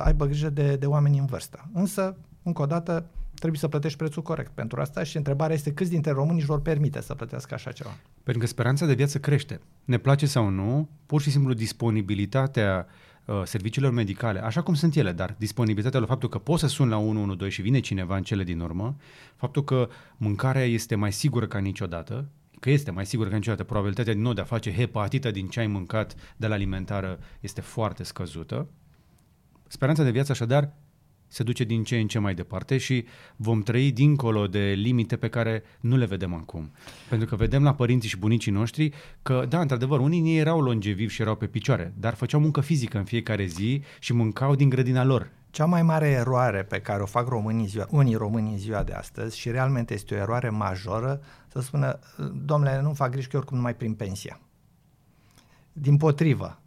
aibă grijă de oameni în vârstă. Însă, încă o dată, trebuie să plătești prețul corect pentru asta și întrebarea este câți dintre români își vor permite să plătească așa ceva. Pentru că speranța de viață crește. Ne place sau nu, pur și simplu disponibilitatea serviciilor medicale, așa cum sunt ele, dar disponibilitatea la faptul că poți să suni la 112 și vine cineva în cele din urmă, faptul că mâncarea este mai sigură ca niciodată, probabilitatea din nou de a face hepatită din ce ai mâncat de la alimentară este foarte scăzută. Speranța de viață așadar se duce din ce în ce mai departe și vom trăi dincolo de limite pe care nu le vedem acum. Pentru că vedem la părinții și bunicii noștri că, da, într-adevăr, unii din ei erau longevivi și erau pe picioare, dar făceau muncă fizică în fiecare zi și mâncau din grădina lor. Cea mai mare eroare pe care o fac unii români în ziua de astăzi și realmente este o eroare majoră, să spună, domnule, nu fac griji că oricum nu mai prind pensia. Dimpotrivă,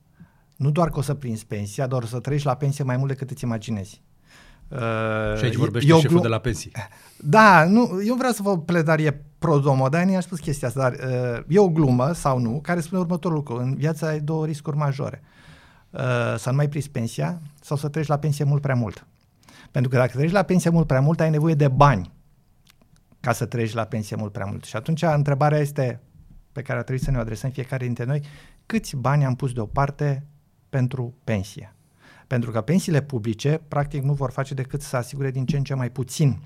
nu doar că o să prinzi pensia, doar o să trăiești la pensie mai mult decât îți imaginezi. Și aici vorbește șeful de la pensii. Da, nu, eu vreau să vă pledarie pro-domo, dar i-am spus chestia asta, dar e o glumă sau nu, care spune următorul lucru: în viața ai două riscuri majore, să nu mai prinzi pensia sau să treci la pensie mult prea mult. Pentru că dacă treci la pensie mult prea mult, ai nevoie de bani ca să treci la pensie mult prea mult. Și atunci întrebarea este, pe care ar trebui să ne o adresăm fiecare dintre noi: câți bani am pus deoparte pentru pensie? Pentru că pensiile publice practic nu vor face decât să asigure din ce în ce mai puțin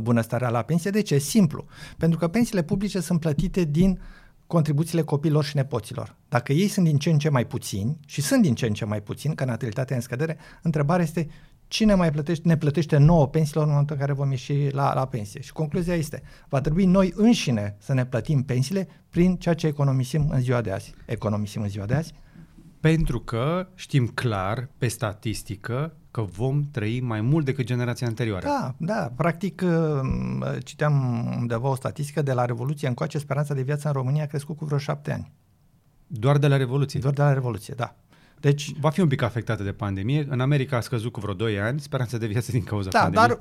bunăstarea la pensie. De ce? Simplu. Pentru că pensiile publice sunt plătite din contribuțiile copiilor și nepoților. Dacă ei sunt din ce în ce mai puțini, și sunt din ce în ce mai puțini, că natalitatea e în scădere, întrebarea este cine mai plătește, ne plătește nouă pensiilor în momentul în care vom ieși la pensie. Și concluzia este, va trebui noi înșine să ne plătim pensiile prin ceea ce economisim în ziua de azi. Economisim în ziua de azi? Pentru că știm clar, pe statistică, că vom trăi mai mult decât generația anterioară. Da, practic citeam undeva o statistică, de la Revoluție încoace, speranța de viață în România a crescut cu vreo 7 ani. Doar de la Revoluție? Doar de la Revoluție, da. Deci va fi un pic afectată de pandemie. În America a scăzut cu vreo 2 ani speranța de viață din cauza pandemiei. Da, dar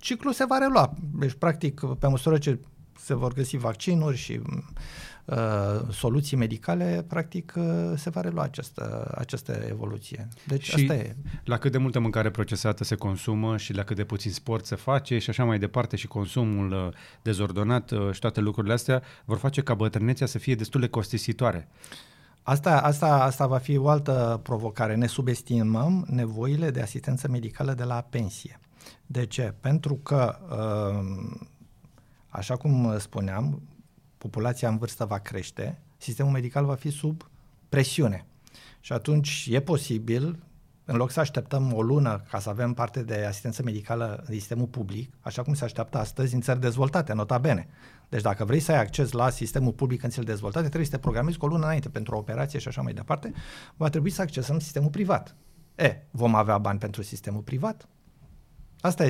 ciclul se va relua. Deci, practic, pe măsură ce se vor găsi vaccinuri și soluții medicale, practic se va relua această evoluție. Deci și asta e. La cât de multă mâncare procesată se consumă și la cât de puțin sport se face și așa mai departe, și consumul dezordonat și toate lucrurile astea vor face ca bătrânețea să fie destul de costisitoare. Asta va fi o altă provocare. Ne subestimăm nevoile de asistență medicală de la pensie. De ce? Pentru că, așa cum spuneam, populația în vârstă va crește, sistemul medical va fi sub presiune. Și atunci e posibil, în loc să așteptăm o lună ca să avem parte de asistență medicală în sistemul public, așa cum se așteaptă astăzi în țări dezvoltate, nota bene. Deci dacă vrei să ai acces la sistemul public în țări dezvoltate, trebuie să te programezi cu o lună înainte pentru o operație și așa mai departe. Va trebui să accesăm sistemul privat. Vom avea bani pentru sistemul privat? Asta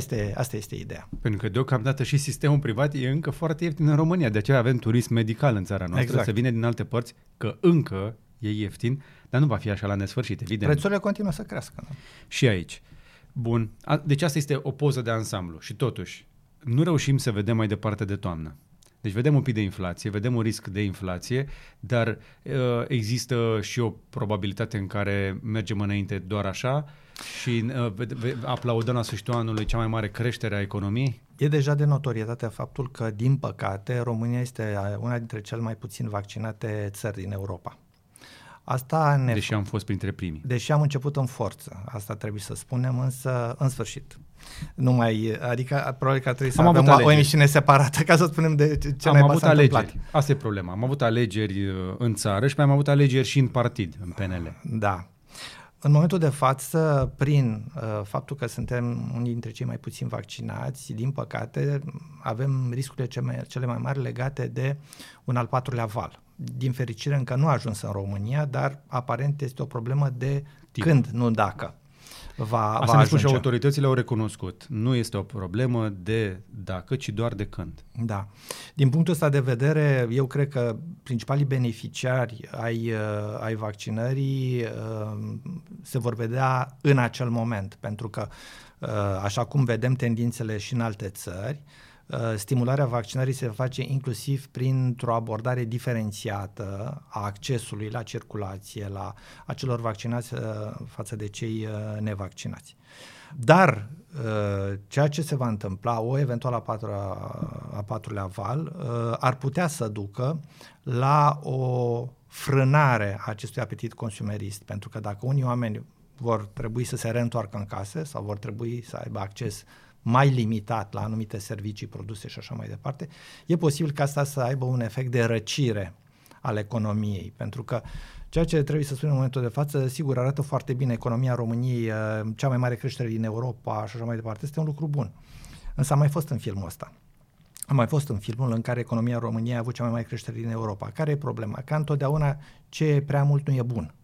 este ideea. Pentru că deocamdată și sistemul privat e încă foarte ieftin în România, de aceea avem turism medical în țara noastră, exact. Se vine din alte părți, că încă e ieftin, dar nu va fi așa la nesfârșit, evident. Prețurile continuă să crească. Da? Și aici. Bun, deci asta este o poză de ansamblu și totuși nu reușim să vedem mai departe de toamnă. Deci vedem un pic de inflație, vedem un risc de inflație, dar există și o probabilitate în care mergem înainte doar așa și aplaudăm la sfârșitul anului cea mai mare creștere a economiei? E deja de notorietatea faptul că, din păcate, România este una dintre cele mai puțin vaccinate țări din Europa. Deși am fost printre primii. Deși am început în forță, asta trebuie să spunem, însă în sfârșit. Adică probabil că trebuie să avem o emisiune separată ca să spunem de ce mai s-a întâmplat. Asta e problema. Am avut alegeri în țară și mai am avut alegeri și în partid, în PNL. Da. În momentul de față, prin faptul că suntem unii dintre cei mai puțin vaccinați, din păcate, avem riscurile cele mai mari legate de un al patrulea val. Din fericire încă nu a ajuns în România, dar aparent este o problemă de când, nu dacă. Asta ne spun și autoritățile au recunoscut. Nu este o problemă de dacă, ci doar de când. Da. Din punctul ăsta de vedere, eu cred că principalii beneficiari ai vaccinării se vor vedea în acel moment, pentru că, așa cum vedem tendințele și în alte țări, stimularea vaccinării se face inclusiv printr-o abordare diferențiată a accesului la circulație, la acelor vaccinați față de cei nevaccinați. Dar ceea ce se va întâmpla, o eventuală a patrulea val, ar putea să ducă la o frânare a acestui apetit consumerist, pentru că dacă unii oameni vor trebui să se reîntoarcă în case sau vor trebui să aibă acces mai limitat la anumite servicii, produse și așa mai departe, e posibil ca asta să aibă un efect de răcire al economiei, pentru că ceea ce trebuie să spunem în momentul de față, sigur, arată foarte bine economia României, cea mai mare creștere din Europa și așa mai departe, este un lucru bun. Însă am mai fost în filmul ăsta. Am mai fost în filmul în care economia României a avut cea mai mare creștere din Europa. Care e problema? Ca întotdeauna, ce e prea mult nu e bun.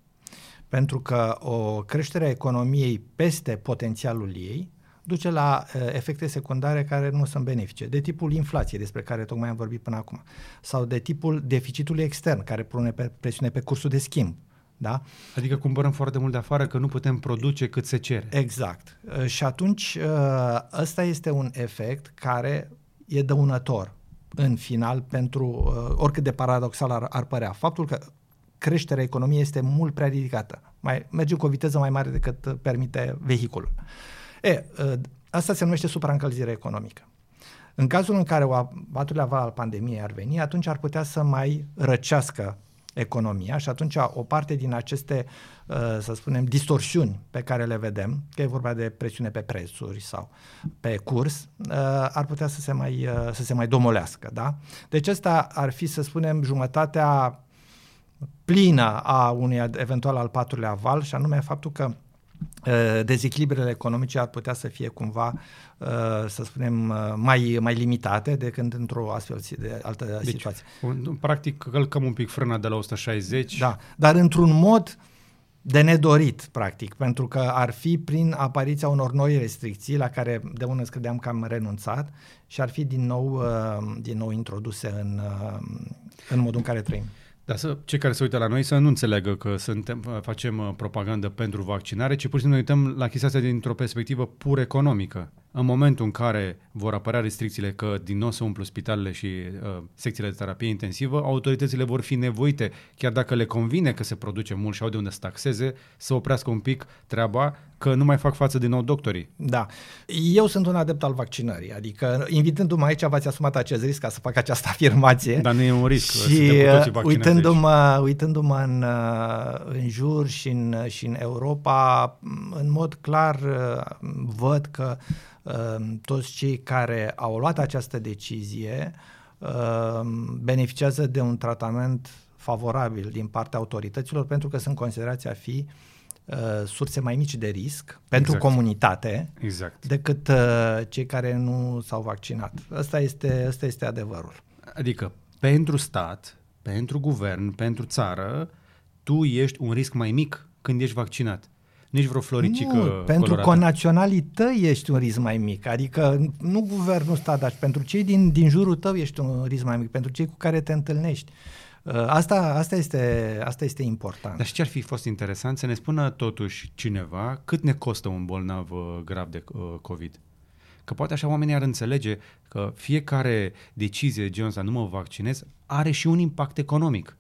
Pentru că o creștere a economiei peste potențialul ei duce la efecte secundare care nu sunt benefice, de tipul inflației despre care tocmai am vorbit până acum, sau de tipul deficitului extern care pune presiune pe cursul de schimb. Da? Adică cumpărăm foarte mult de afară că nu putem produce cât se cere. Exact. Și atunci ăsta este un efect care e dăunător în final pentru, oricât de paradoxal ar părea, faptul că creșterea economiei este mult prea ridicată. Mergem cu o viteză mai mare decât permite vehiculul. Asta se numește supraîncălzire economică. În cazul în care o a patrulea val al pandemiei ar veni, atunci ar putea să mai răcească economia și atunci o parte din aceste, să spunem, distorsiuni pe care le vedem, că e vorba de presiune pe prețuri sau pe curs, ar putea să se mai domolească, da? Deci asta ar fi, să spunem, jumătatea plină a unui eventual al patrulea val, și anume faptul că dezechilibrele economice ar putea să fie cumva, să spunem, mai limitate decât într-o astfel de altă situație. Deci, practic, călcăm un pic frâna de la 160. Da, dar într-un mod de nedorit, practic, pentru că ar fi prin apariția unor noi restricții la care de unul credeam că am renunțat și ar fi din nou introduse în modul în care trăim. Dar cei care se uită la noi să nu înțeleagă că facem propagandă pentru vaccinare, ci pur și simplu ne uităm la chestia asta dintr-o perspectivă pur economică. În momentul în care vor apărea restricțiile că din nou se umplu spitalele și secțiile de terapie intensivă, autoritățile vor fi nevoite, chiar dacă le convine că se produce mult și au de unde să taxeze, să oprească un pic treaba, că nu mai fac față din nou doctorii. Da. Eu sunt un adept al vaccinării, adică invitându-mă aici v-ați asumat acest risc ca să fac această afirmație. Dar nu e un risc, suntem cu toții vaccinați. Uitându-mă în jur și în Europa, în mod clar văd că toți cei care au luat această decizie beneficiază de un tratament favorabil din partea autorităților pentru că sunt considerați a fi surse mai mici de risc pentru comunitate decât cei care nu s-au vaccinat. Asta este adevărul. Adică pentru stat, pentru guvern, pentru țară, tu ești un risc mai mic când ești vaccinat. Nici vreo floricică colorată. Pentru conaționalii tăi ești un risc mai mic, adică nu guvernul stat, dar pentru cei din jurul tău ești un risc mai mic, pentru cei cu care te întâlnești. Asta este important. Dar și ce ar fi fost interesant să ne spună totuși cineva cât ne costă un bolnav grav de COVID? Că poate așa oamenii ar înțelege că fiecare decizie, genul ăsta, nu mă vaccinez, are și un impact economic.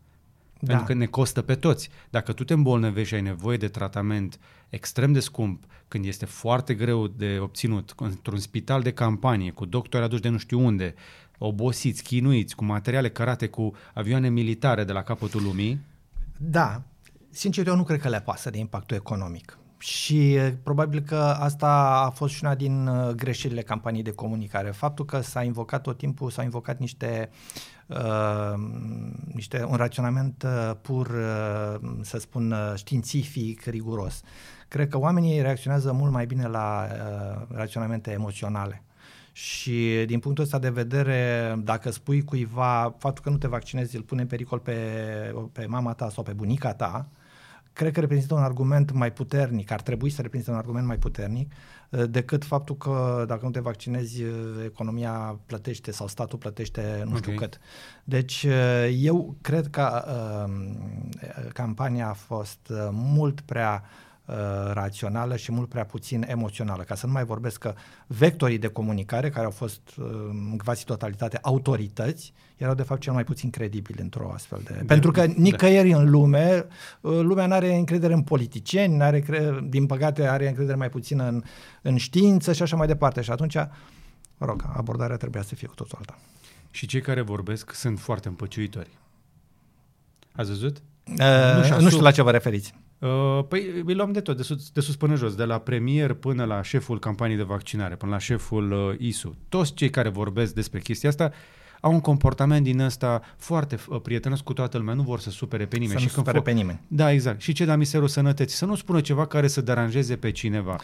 Da. Pentru că ne costă pe toți. Dacă tu te îmbolnăvești și ai nevoie de tratament extrem de scump, când este foarte greu de obținut, într-un spital de campanie, cu doctori aduși de nu știu unde, obosiți, chinuiți, cu materiale cărate, cu avioane militare de la capătul lumii... Da, sincer, eu nu cred că le pasă de impactul economic. Și probabil că asta a fost și una din greșelile campaniei de comunicare. Faptul că s-a invocat un raționament pur, să spun, științific, riguros. Cred că oamenii reacționează mult mai bine la raționamente emoționale. Și din punctul ăsta de vedere, dacă spui cuiva faptul că nu te vaccinezi îl pune în pericol pe mama ta sau pe bunica ta, cred că reprezintă un argument mai puternic, ar trebui să reprezintă un argument mai puternic decât faptul că dacă nu te vaccinezi, economia plătește sau statul plătește nu știu cât. Deci eu cred că campania a fost mult prea rațională și mult prea puțin emoțională, ca să nu mai vorbesc că vectorii de comunicare, care au fost în quasi totalitate autorități, erau de fapt cel mai puțin credibili într-o astfel de... Pentru că nicăieri în lume, lumea nu are încredere în politicieni, din păcate are încredere mai puțină în știință și așa mai departe. Și atunci, mă rog, abordarea trebuia să fie cu totul alta. Și cei care vorbesc sunt foarte împăciuitori. Ați văzut? Nu știu la ce vă referiți. Păi îi luăm de tot, de sus până jos, de la premier până la șeful campaniei de vaccinare, până la șeful ISU. Toți cei care vorbesc despre chestia asta au un comportament din ăsta foarte prietenos cu toată lumea, nu vor să supere pe nimeni. Să nu supere pe nimeni. Da, exact. Și ce la Ministerul Sănătății, să nu spună ceva care să deranjeze pe cineva.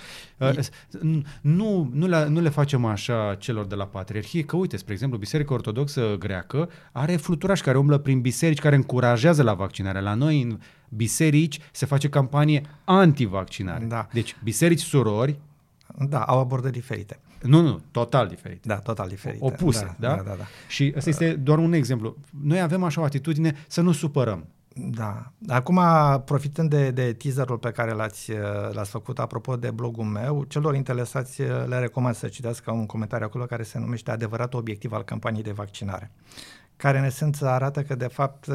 Nu le facem așa celor de la Patriarhie, că uite, spre exemplu, Biserica Ortodoxă Greacă are fluturași care umblă prin biserici, care încurajează la vaccinare. La noi, în biserici, se face campanie antivaccinare. Da. Deci, biserici surori... Da, au abordări diferite. Nu, total diferite. Da, total diferite. Opuse, da? Da. Și ăsta este doar un exemplu. Noi avem așa o atitudine să nu supărăm. Da. Acum, profitând de teaserul pe care l-ați făcut, apropo de blogul meu, celor interesați le recomand să citească un comentariu acolo care se numește Adevăratul obiectiv al campaniei de vaccinare, care în esență arată că, de fapt,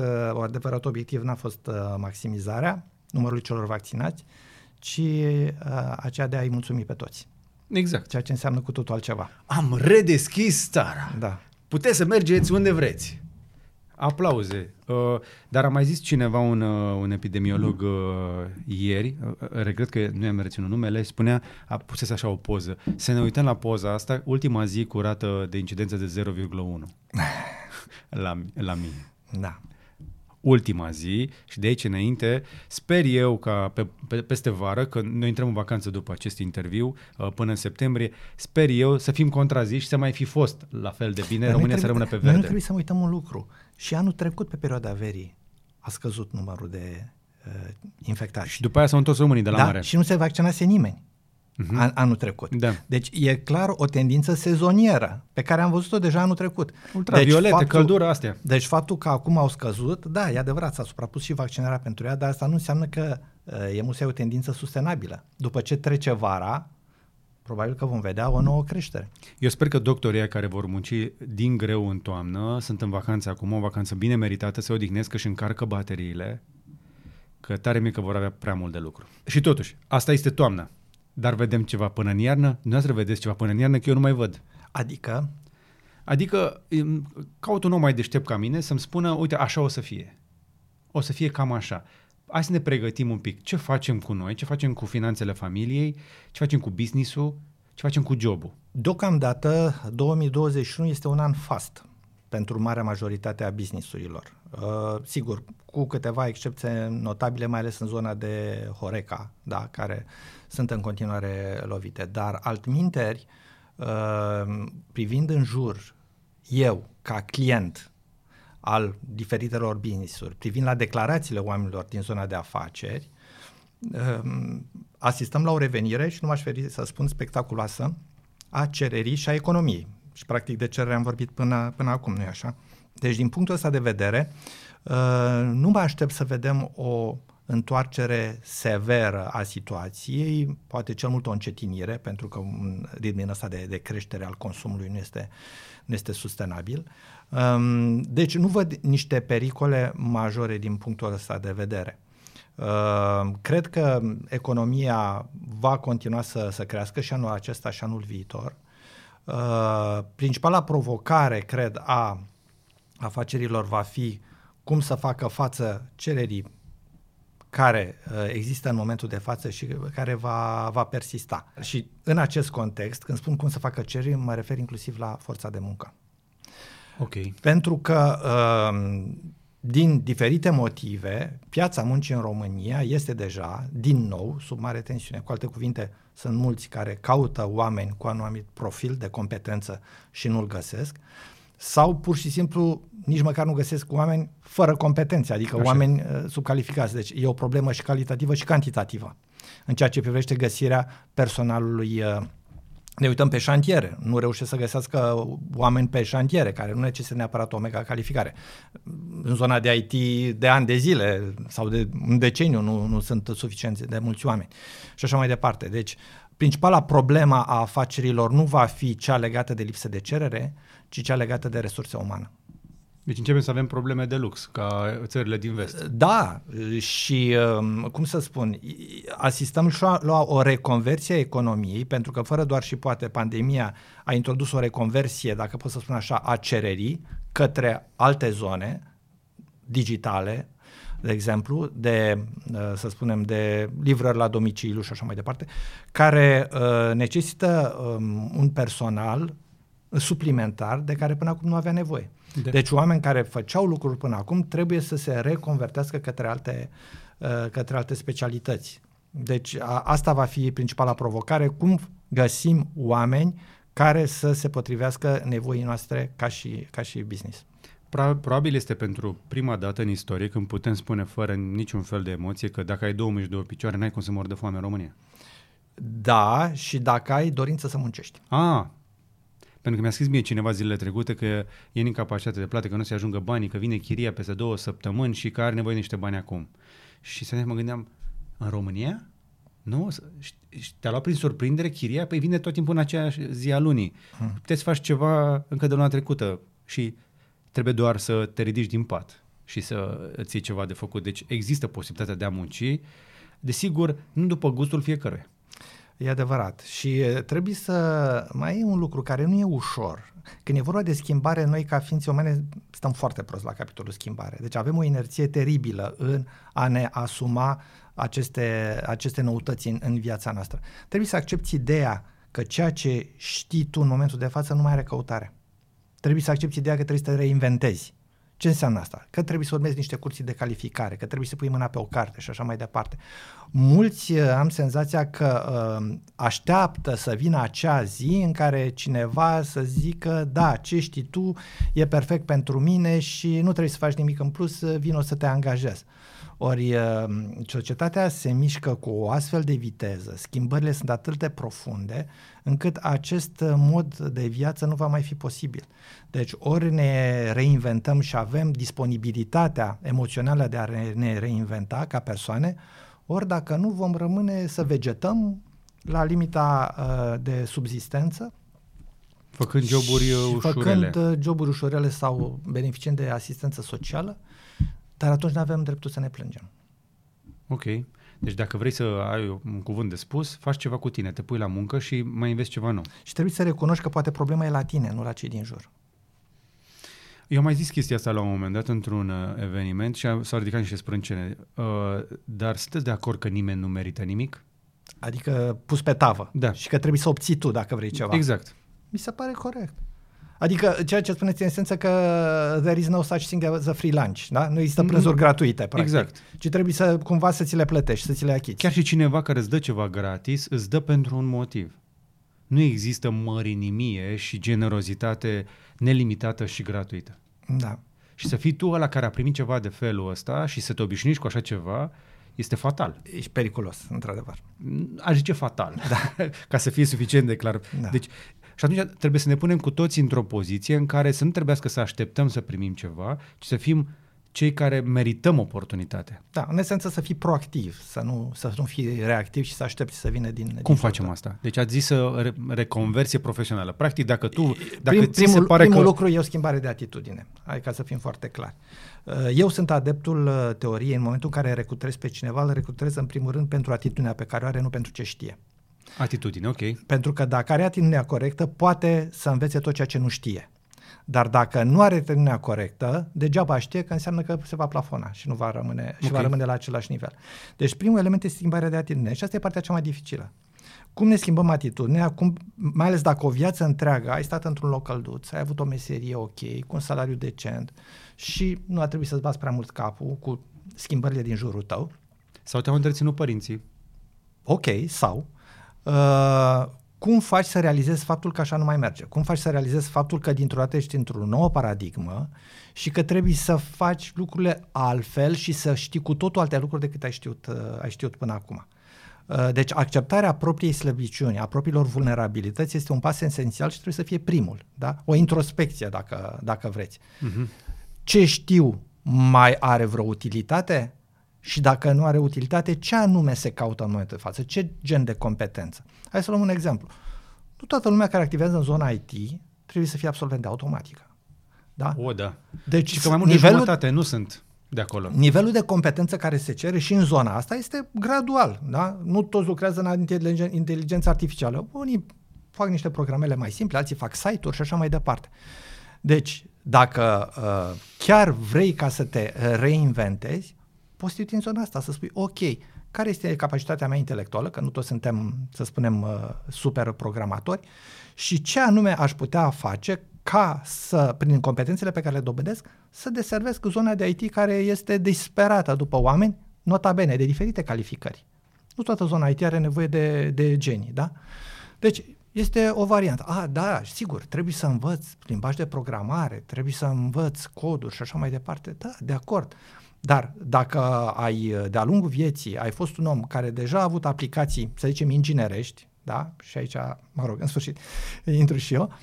adevăratul obiectiv n-a fost maximizarea numărului celor vaccinați, ci aceea de a-i mulțumi pe toți. Exact. Ceea ce înseamnă cu totul altceva. Am redeschis țara. Da. Puteți să mergeți unde vreți. Aplauze. Dar a mai zis cineva, un epidemiolog ieri, regret că nu i-am reținut numele, spunea, a pus așa o poză. Să ne uităm la poza asta, ultima zi cu rată de incidență de 0,1 la mine. Da. Ultima zi și de aici înainte sper eu ca peste vară, că noi intrăm în vacanță după acest interviu, până în septembrie, sper eu să fim contraziși și să mai fi fost la fel de bine, România să rămână pe verde. Noi nu trebuie să uităm un lucru. Și anul trecut, pe perioada verii, a scăzut numărul de infectați. Și după aia s-au întors românii de la mare. Și nu se vaccinase nimeni anul trecut. Da. Deci e clar o tendință sezonieră pe care am văzut-o deja anul trecut. Ultraviolete, deci căldură, astea. Deci faptul că acum au scăzut, da, e adevărat, s-a suprapus și vaccinarea pentru ea, dar asta nu înseamnă că e musai o tendință sustenabilă. După ce trece vara, probabil că vom vedea o nouă creștere. Eu sper că doctorii care vor munci din greu în toamnă, sunt în vacanță acum, o vacanță bine meritată, se odihnesc, că își încarcă bateriile, că tare mie că vor avea prea mult de lucru. Și totuși, asta este toamna. Dar vedem ceva până în iarnă? Dumneavoastră vedeți ceva până în iarnă, că eu nu mai văd. Adică? Adică caut un om mai deștept ca mine să-mi spună, uite, așa o să fie. O să fie cam așa. Hai să ne pregătim un pic. Ce facem cu noi? Ce facem cu finanțele familiei? Ce facem cu business-ul? Ce facem cu job-ul? Deocamdată, 2021 este un an fast pentru marea majoritate a business-urilor. Sigur, cu câteva excepții notabile, mai ales în zona de Horeca, da, care sunt în continuare lovite. Dar altminteri, privind în jur, eu, ca client al diferitelor business-uri, privind la declarațiile oamenilor din zona de afaceri, asistăm la o revenire și nu m-aș feri să spun spectaculoasă a cererii și a economiei. Și practic de cerere am vorbit până acum, nu-i așa? Deci din punctul ăsta de vedere, nu mă aștept să vedem o întoarcere severă a situației, poate cel mult o încetinire, pentru că un ritm ăsta de creștere al consumului nu este sustenabil. Deci nu văd niște pericole majore din punctul ăsta de vedere. Cred că economia va continua să crească și anul acesta și anul viitor. Principala provocare, cred, a afacerilor va fi cum să facă față cererii care există în momentul de față și care va persista. Și în acest context, când spun cum să facă cererii, mă refer inclusiv la forța de muncă. Okay. Pentru că din diferite motive, piața muncii în România este deja, din nou, sub mare tensiune. Cu alte cuvinte, sunt mulți care caută oameni cu anumit profil de competență și nu-l găsesc, sau pur și simplu nici măcar nu găsesc oameni fără competențe, adică așa, oameni subcalificați. Deci e o problemă și calitativă și cantitativă în ceea ce privește găsirea personalului. Ne uităm pe șantiere, nu reușesc să găsească oameni pe șantiere, care nu necesită neapărat o mega calificare. În zona de IT de ani de zile sau de un deceniu nu sunt suficienți de mulți oameni și așa mai departe. Deci principala problema a afacerilor nu va fi cea legată de lipsă de cerere, ci cea legată de resurse umane. Deci începem să avem probleme de lux, ca țările din vest. Da, și cum să spun, asistăm și la o reconversie a economiei, pentru că fără doar și poate pandemia a introdus o reconversie, dacă pot să spun așa, a cererii către alte zone digitale, de exemplu, să spunem, de livrări la domiciliu și așa mai departe, care necesită un personal suplimentar de care până acum nu avea nevoie. Deci oameni care făceau lucruri până acum trebuie să se reconvertească către alte specialități. Deci asta va fi principala provocare, cum găsim oameni care să se potrivească nevoii noastre ca și business. Probabil este pentru prima dată în istorie când putem spune fără niciun fel de emoție că dacă ai 22 picioare n-ai cum să mori de foame în România. Da, și dacă ai dorință să muncești. Pentru că mi-a scris mie cineva zilele trecute că e în incapacitate de plată, că nu se ajungă banii, că vine chiria peste 2 săptămâni și că are nevoie de niște bani acum. Și să mă gândeam, în România? Nu? Și te-a luat prin surprindere chiria? Păi vine tot timpul în aceeași zi a lunii. Puteți să faci ceva încă de luna trecută și trebuie doar să te ridici din pat și să îți iei ceva de făcut. Deci există posibilitatea de a munci, desigur, nu după gustul fiecăruia. E adevărat. Și trebuie să... Mai e un lucru care nu e ușor. Când e vorba de schimbare, noi ca ființe umane stăm foarte prost la capitolul schimbare. Deci avem o inerție teribilă în a ne asuma aceste noutăți în viața noastră. Trebuie să accepti ideea că ceea ce știi tu în momentul de față nu mai are căutare. Trebuie să accepti ideea că trebuie să te reinventezi. Ce înseamnă asta? Că trebuie să urmezi niște cursuri de calificare, că trebuie să pui mâna pe o carte și așa mai departe. Mulți am senzația că așteaptă să vină acea zi în care cineva să zică da, ce știi tu e perfect pentru mine și nu trebuie să faci nimic în plus, vino să te angajezi. Ori societatea se mișcă cu o astfel de viteză, schimbările sunt atât de profunde încât acest mod de viață nu va mai fi posibil. Deci ori ne reinventăm și avem disponibilitatea emoțională de a ne reinventa ca persoane, ori dacă nu vom rămâne să vegetăm la limita de subzistență, făcând joburi ușurele sau beneficiind de asistență socială, dar atunci nu avem dreptul să ne plângem. Ok. Deci dacă vrei să ai un cuvânt de spus, faci ceva cu tine, te pui la muncă și mai înveți ceva nou. Și trebuie să recunoști că poate problema e la tine, nu la cei din jur. Eu am mai zis chestia asta la un moment dat într-un eveniment și s-au ridicat niște sprâncene. Dar sunteți de acord că nimeni nu merită nimic? Adică pus pe tavă. Da. Și că trebuie să obții tu dacă vrei ceva. Exact. Mi se pare corect. Adică ceea ce spuneți în esență că there is no such thing as a free lunch, da? Nu există prânzuri gratuite, practic. Exact. Ci trebuie să cumva să ți le plătești, să ți le achiți. Chiar și cineva care îți dă ceva gratis, îți dă pentru un motiv. Nu există mărinimie și generozitate nelimitată și gratuită. Da. Și să fii tu ăla care a primit ceva de felul ăsta și să te obișnuiești cu așa ceva, este fatal. Ești periculos, într-adevăr. Aș zice fatal, da. Ca să fie suficient de clar. Da. Deci, și atunci trebuie să ne punem cu toți într-o poziție în care să nu trebuiască să așteptăm să primim ceva, ci să fim cei care merităm oportunitatea. Da, în esență să fii proactiv, să nu fii reactiv și să aștepți să vină din... Cum facem asta? Deci ați zis reconversie profesională. Practic, dacă tu... Primul lucru e o schimbare de atitudine. Hai ca să fim foarte clari. Eu sunt adeptul teoriei. În momentul în care recrutez pe cineva, îl recrutez în primul rând pentru atitudinea pe care o are, nu pentru ce știe. Atitudine, ok. Pentru că dacă are atitudinea corectă, poate să învețe tot ceea ce nu știe. Dar dacă nu are atitudinea corectă, degeaba știe, că înseamnă că se va plafona și nu va rămâne, și va rămâne la același nivel. Deci primul element este schimbarea de atitudine și asta e partea cea mai dificilă. Cum ne schimbăm atitudinea, mai ales dacă o viață întreagă ai stat într-un loc călduț, ai avut o meserie ok, cu un salariu decent și nu a trebuit să-ți bați prea mult capul cu schimbările din jurul tău. Sau te-au întreținut părinții. Ok, sau... cum faci să realizezi faptul că așa nu mai merge? Cum faci să realizezi faptul că dintr-o dată ești într-o nouă paradigmă și că trebuie să faci lucrurile altfel și să știi cu totul alte lucruri decât ai știut până acum? Deci acceptarea propriei slăbiciuni, a propriilor vulnerabilități este un pas esențial și trebuie să fie primul, da? O introspecție dacă vreți. Uh-huh. Ce știu mai are vreo utilitate? Și dacă nu are utilitate, ce anume se caută în momentul de față? Ce gen de competență? Hai să luăm un exemplu. Nu toată lumea care activează în zona IT trebuie să fie absolvent de automatică. Da? O, da. Deci și că mai mult de jumătate nu sunt de acolo. Nivelul de competență care se cere și în zona asta este gradual. Da? Nu toți lucrează în inteligență artificială. Unii fac niște programele mai simple, alții fac site-uri și așa mai departe. Deci, dacă chiar vrei ca să te reinventezi, poți fi în zona asta, să spui, ok, care este capacitatea mea intelectuală, că nu toți suntem, să spunem, super programatori, și ce anume aș putea face ca să, prin competențele pe care le dobândesc, să deservesc zona de IT care este disperată după oameni, nota bene, de diferite calificări. Nu toată zona IT are nevoie de genii, da? Deci, este o variantă. Da, sigur, trebuie să învăț limbaj de programare, trebuie să învăț coduri și așa mai departe. Da, de acord. Dar dacă de-a lungul vieții ai fost un om care deja a avut aplicații, să zicem, inginerești, da? Și aici, mă rog, în sfârșit, intru și eu,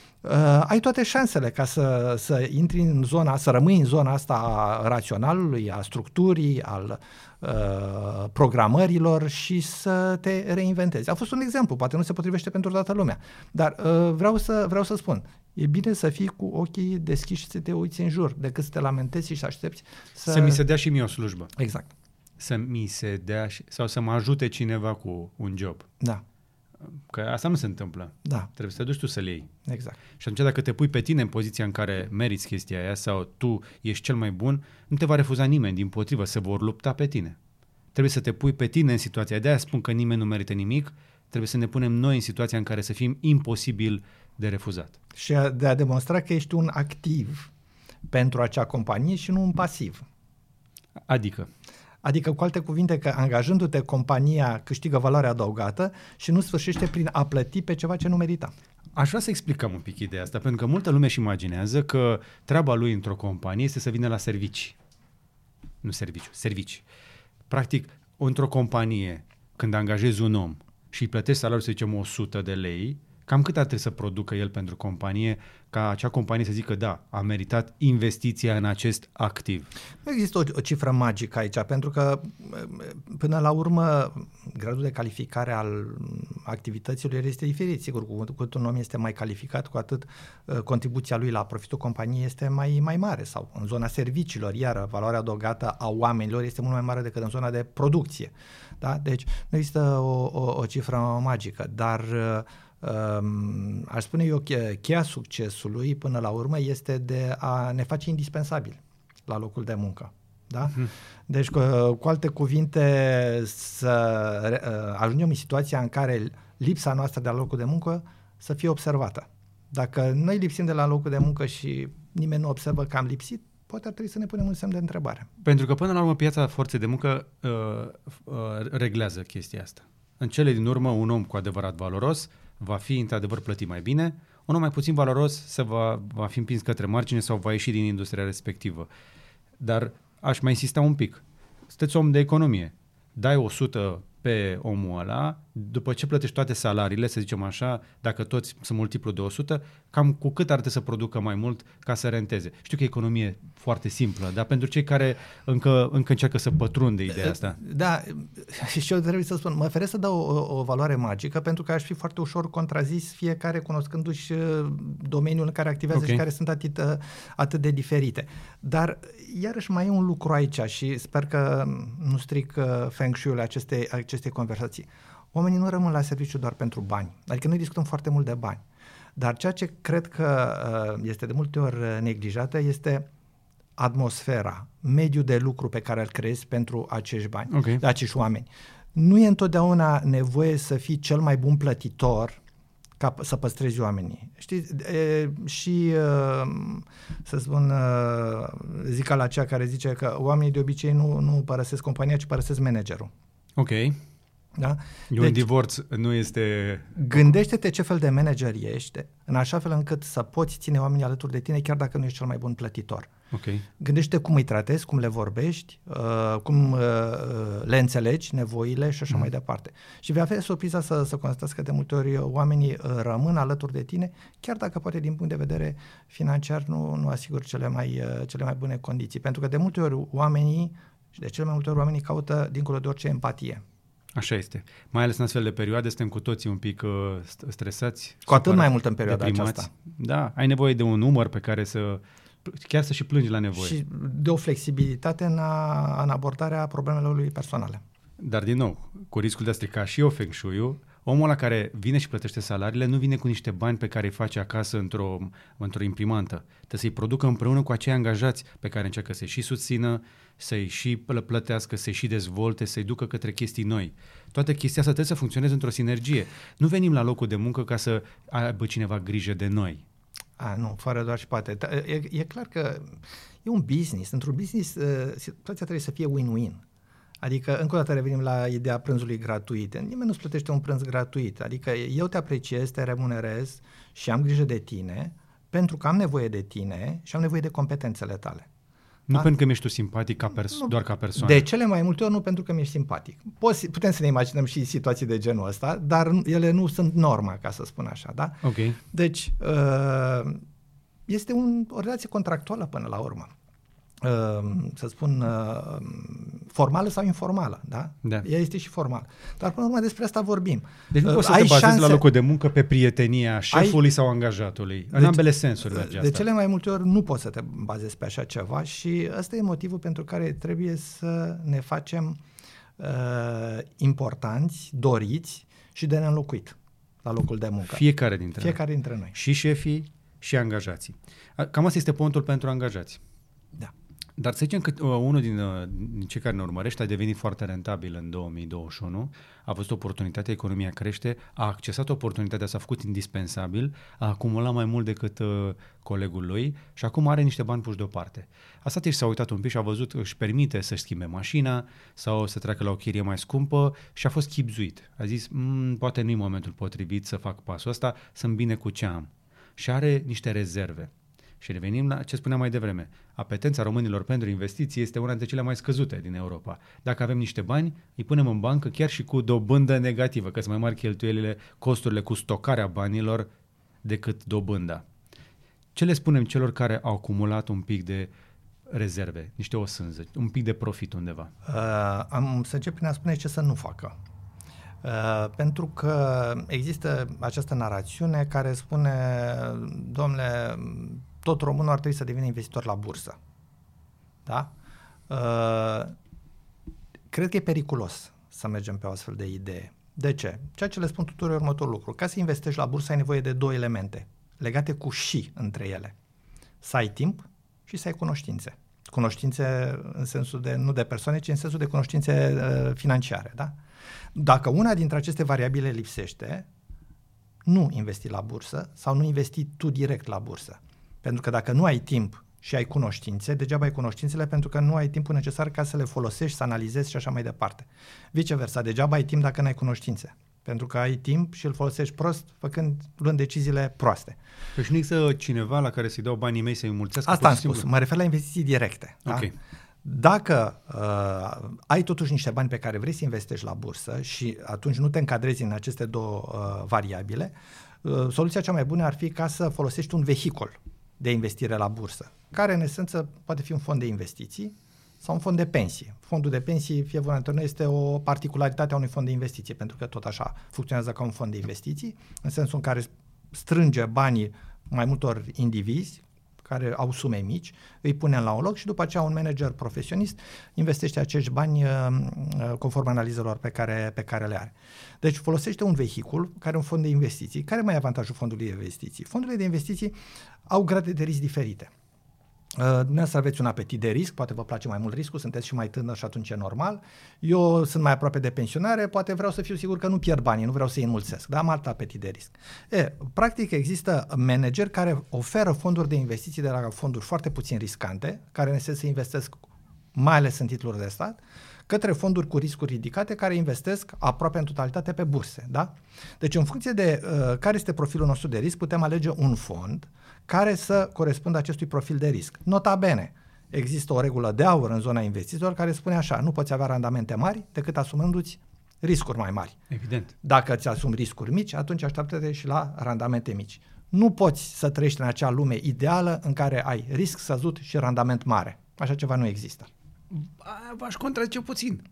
ai toate șansele ca să intri în zona, să rămâi în zona asta a raționalului, a structurii, al programărilor și să te reinventezi. A fost un exemplu, poate nu se potrivește pentru toată lumea, dar vreau să spun, e bine să fii cu ochii deschiși și să te uiți în jur, decât să te lamentezi și să aștepți să mi se dea și mie o slujbă. Exact. Să mi se dea sau să mă ajute cineva cu un job. Da. Că asta nu se întâmplă. Da. Trebuie să te duci tu să-l iei. Exact. Și atunci dacă te pui pe tine în poziția în care meriți chestia aia sau tu ești cel mai bun, nu te va refuza nimeni, dimpotrivă, se vor lupta pe tine. Trebuie să te pui pe tine în situația. De-aia spun că nimeni nu merită nimic, trebuie să ne punem noi în situația în care să fim imposibil de refuzat. Și de a demonstra că ești un activ pentru acea companie și nu un pasiv. Adică? Adică, cu alte cuvinte, că angajându-te, compania câștigă valoare adăugată și nu sfârșește prin a plăti pe ceva ce nu merita. Aș vrea să explicăm un pic ideea asta, pentru că multă lume își imaginează că treaba lui într-o companie este să vină la servicii. Nu serviciu, servicii. Practic, într-o companie, când angajezi un om și îi plătești salariul, să zicem, 100 de lei, cam cât ar trebui să producă el pentru companie, ca acea companie să zică da, a meritat investiția în acest activ? Nu există o cifră magică aici, pentru că până la urmă gradul de calificare al activităților este diferit. Sigur, cu cât un om este mai calificat, cu atât contribuția lui la profitul companiei este mai mare, sau în zona serviciilor, iar valoarea adăugată a oamenilor este mult mai mare decât în zona de producție. Da? Deci nu există o cifră magică, dar aș spune eu că cheia succesului până la urmă este de a ne face indispensabili la locul de muncă. Da? Deci cu alte cuvinte să ajungem în situația în care lipsa noastră de la locul de muncă să fie observată. Dacă noi lipsim de la locul de muncă și nimeni nu observă că am lipsit, poate ar trebui să ne punem un semn de întrebare. Pentru că până la urmă piața forței de muncă reglează chestia asta. În cele din urmă un om cu adevărat valoros va fi într-adevăr plătit mai bine, unul mai puțin valoros se va fi împins către margine sau va ieși din industria respectivă. Dar aș mai insista un pic. Sunteți om de economie. Dai 100 pe omul ăla, după ce plătești toate salariile, să zicem așa, dacă toți sunt multiplu de 100, cam cu cât ar trebui să producă mai mult ca să renteze? Știu că e economie foarte simplă, dar pentru cei care încă încearcă să pătrundă ideea asta. Da, și eu trebuie să spun, mă feresc să dau o valoare magică, pentru că aș fi foarte ușor contrazis fiecare cunoscându-și domeniul în care activează și care sunt atât de diferite. Dar iarăși mai e un lucru aici și sper că nu stric feng shui-ul acestei conversații. Oamenii nu rămân la serviciu doar pentru bani. Adică noi discutăm foarte mult de bani. Dar ceea ce cred că este de multe ori neglijată este atmosfera, mediul de lucru pe care îl creezi pentru acești bani, acești oameni. Nu e întotdeauna nevoie să fii cel mai bun plătitor ca să păstrezi oamenii. Știți? Zic ca la cea care zice că oamenii de obicei nu părăsesc compania, ci părăsesc managerul. Ok. Da? Deci, un divorț nu este... Gândește-te ce fel de manager ești, în așa fel încât să poți ține oamenii alături de tine, chiar dacă nu ești cel mai bun plătitor. Okay. Gândește-te cum îi tratezi, cum le vorbești, cum le înțelegi, nevoile și așa mai departe. Și vei avea surpriza să constatați că de multe ori oamenii rămân alături de tine, chiar dacă poate din punct de vedere financiar nu asiguri cele mai bune condiții. Pentru că de multe ori oamenii, și de cele mai multe ori oamenii caută dincolo de orice empatie. Așa este. Mai ales în astfel de perioade suntem cu toții un pic stresați. Cu atât mai mult în perioada aceasta. Da, ai nevoie de un număr pe care chiar să și plângi la nevoie. Și de o flexibilitate în abordarea problemelor lui personale. Dar din nou, cu riscul de a strica și eu feng shui-ul, omul ăla care vine și plătește salariile nu vine cu niște bani pe care îi face acasă într-o imprimantă. Trebuie să-i producă împreună cu acei angajați pe care încearcă să-i și susțină, să-i și plătească, să-i și dezvolte, să-i ducă către chestii noi. Toată chestia asta trebuie să funcționeze într-o sinergie. Nu venim la locul de muncă ca să aibă cineva grijă de noi. Nu, fără doar și poate. E clar că e un business. Într-un business situația trebuie să fie win-win. Adică, încă o dată revenim la ideea prânzului gratuit. Nimeni nu-ți plătește un prânz gratuit. Adică eu te apreciez, te remunerez și am grijă de tine pentru că am nevoie de tine și am nevoie de competențele tale. Nu pentru că mi-ești tu simpatic doar ca persoană. De cele mai multe ori nu pentru că mi-ești simpatic. Putem să ne imaginăm și situații de genul ăsta, dar ele nu sunt norma, ca să spun așa. Da? Okay. Deci, este o relație contractuală până la urmă. Să spun, formală sau informală, da? Da. Ea este și formală. Dar până la urmă despre asta vorbim. Deci nu poți să te bazezi la locul de muncă pe prietenia șefului sau angajatului. În ambele sensuri merge asta. De cele mai multe ori nu poți să te bazezi pe așa ceva și ăsta e motivul pentru care trebuie să ne facem importanți, doriți și de neînlocuit. la locul de muncă. Fiecare dintre noi. Și șefii și angajații. Cam asta este punctul pentru angajați. Da. Dar să zicem că unul din cei care ne urmărește a devenit foarte rentabil în 2021, a văzut oportunitatea, economia crește, a accesat oportunitatea, s-a făcut indispensabil, a acumulat mai mult decât colegul lui și acum are niște bani puși deoparte. A stat și s-a uitat un pic și a văzut că își permite să-și schimbe mașina sau să treacă la o chirie mai scumpă și a fost chibzuit. A zis, poate nu-i momentul potrivit să fac pasul ăsta, sunt bine cu ce am. Și are niște rezerve. Și revenim la ce spuneam mai devreme. Apetența românilor pentru investiții este una dintre cele mai scăzute din Europa. Dacă avem niște bani, îi punem în bancă chiar și cu dobândă negativă, că sunt mai mari cheltuielile, costurile cu stocarea banilor decât dobânda. Ce le spunem celor care au acumulat un pic de rezerve, niște osânză, un pic de profit undeva? Să încep prin a spune ce să nu facă. Pentru că există această narațiune care spune, domnule, tot românul ar trebui să devină investitor la bursă. Da? Cred că e periculos să mergem pe o astfel de idee. De ce? Ceea ce le spun tuturor următorul lucru. Ca să investești la bursă ai nevoie de două elemente legate cu și între ele. Să ai timp și să ai cunoștințe. Cunoștințe în sensul de, nu de persoane, ci în sensul de cunoștințe financiare. Da? Dacă una dintre aceste variabile lipsește, nu investi la bursă sau nu investi tu direct la bursă. Pentru că dacă nu ai timp și ai cunoștințe, degeaba ai cunoștințele pentru că nu ai timpul necesar ca să le folosești, să analizezi și așa mai departe. Viceversa, degeaba ai timp dacă n-ai cunoștințe. Pentru că ai timp și îl folosești prost, luând deciziile proaste. Deci nu există cineva la care să-i dau banii mei să-i mulțească? Asta am spus, mă refer la investiții directe. Okay. Da? Dacă ai totuși niște bani pe care vrei să investești la bursă și atunci nu te încadrezi în aceste două variabile, soluția cea mai bună ar fi ca să folosești un vehicul de investire la bursă, care în esență poate fi un fond de investiții sau un fond de pensii. Fondul de pensii, fie vorba dintre noi, este o particularitate a unui fond de investiții, pentru că tot așa funcționează ca un fond de investiții, în sensul în care strânge banii mai multor indivizi care au sume mici, îi punem la un loc și după aceea un manager profesionist investește acești bani conform analizelor pe care le are. Deci folosește un vehicul care e un fond de investiții. Care mai e avantajul fondului de investiții? Fondurile de investiții au grade de risc diferite. Dumneavoastră aveți un apetit de risc, poate vă place mai mult riscul, sunteți și mai tânăr și atunci e normal. Eu sunt mai aproape de pensionare, poate vreau să fiu sigur că nu pierd banii, nu vreau să-i înmulțesc, dar am alt apetit de risc. Practic există manageri care oferă fonduri de investiții de la fonduri foarte puțin riscante, care în esență investesc mai ales în titluri de stat, către fonduri cu riscuri ridicate care investesc aproape în totalitate pe burse. Da? Deci în funcție de care este profilul nostru de risc, putem alege un fond care să corespundă acestui profil de risc. Nota bene, există o regulă de aur în zona investițiilor care spune așa, nu poți avea randamente mari decât asumându-ți riscuri mai mari. Evident. Dacă îți asumi riscuri mici, atunci așteaptă-te și la randamente mici. Nu poți să trăiești în acea lume ideală în care ai risc scăzut și randament mare. Așa ceva nu există. V-aș contrazice puțin.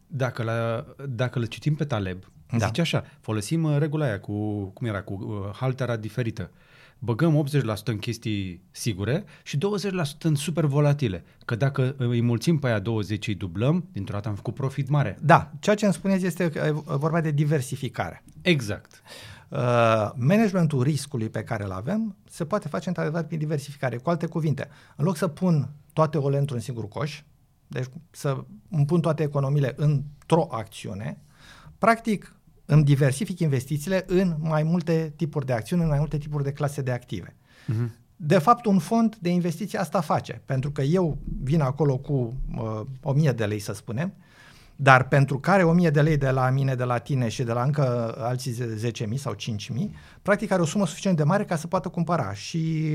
Dacă le citim pe Taleb, da. Zice așa, folosim regula aia cu haltera diferită. Băgăm 80% în chestii sigure și 20% în super volatile. Că dacă îi mulțim pe aia 20 și îi dublăm, dintr-o dată am făcut profit mare. Da, ceea ce îmi spuneți este că e vorba de diversificare. Exact. Managementul riscului pe care îl avem se poate face într-adevăr prin diversificare. Cu alte cuvinte, în loc să pun toate ouăle într-un singur coș, deci să îmi pun toate economiile într-o acțiune, practic îmi diversific investițiile în mai multe tipuri de acțiuni, în mai multe tipuri de clase de active. Uh-huh. De fapt, un fond de investiții asta face, pentru că eu vin acolo cu 1000 de lei, să spunem, dar pentru care 1000 de lei de la mine, de la tine și de la încă alții 10.000 sau 5.000, practic are o sumă suficient de mare ca să poată cumpăra și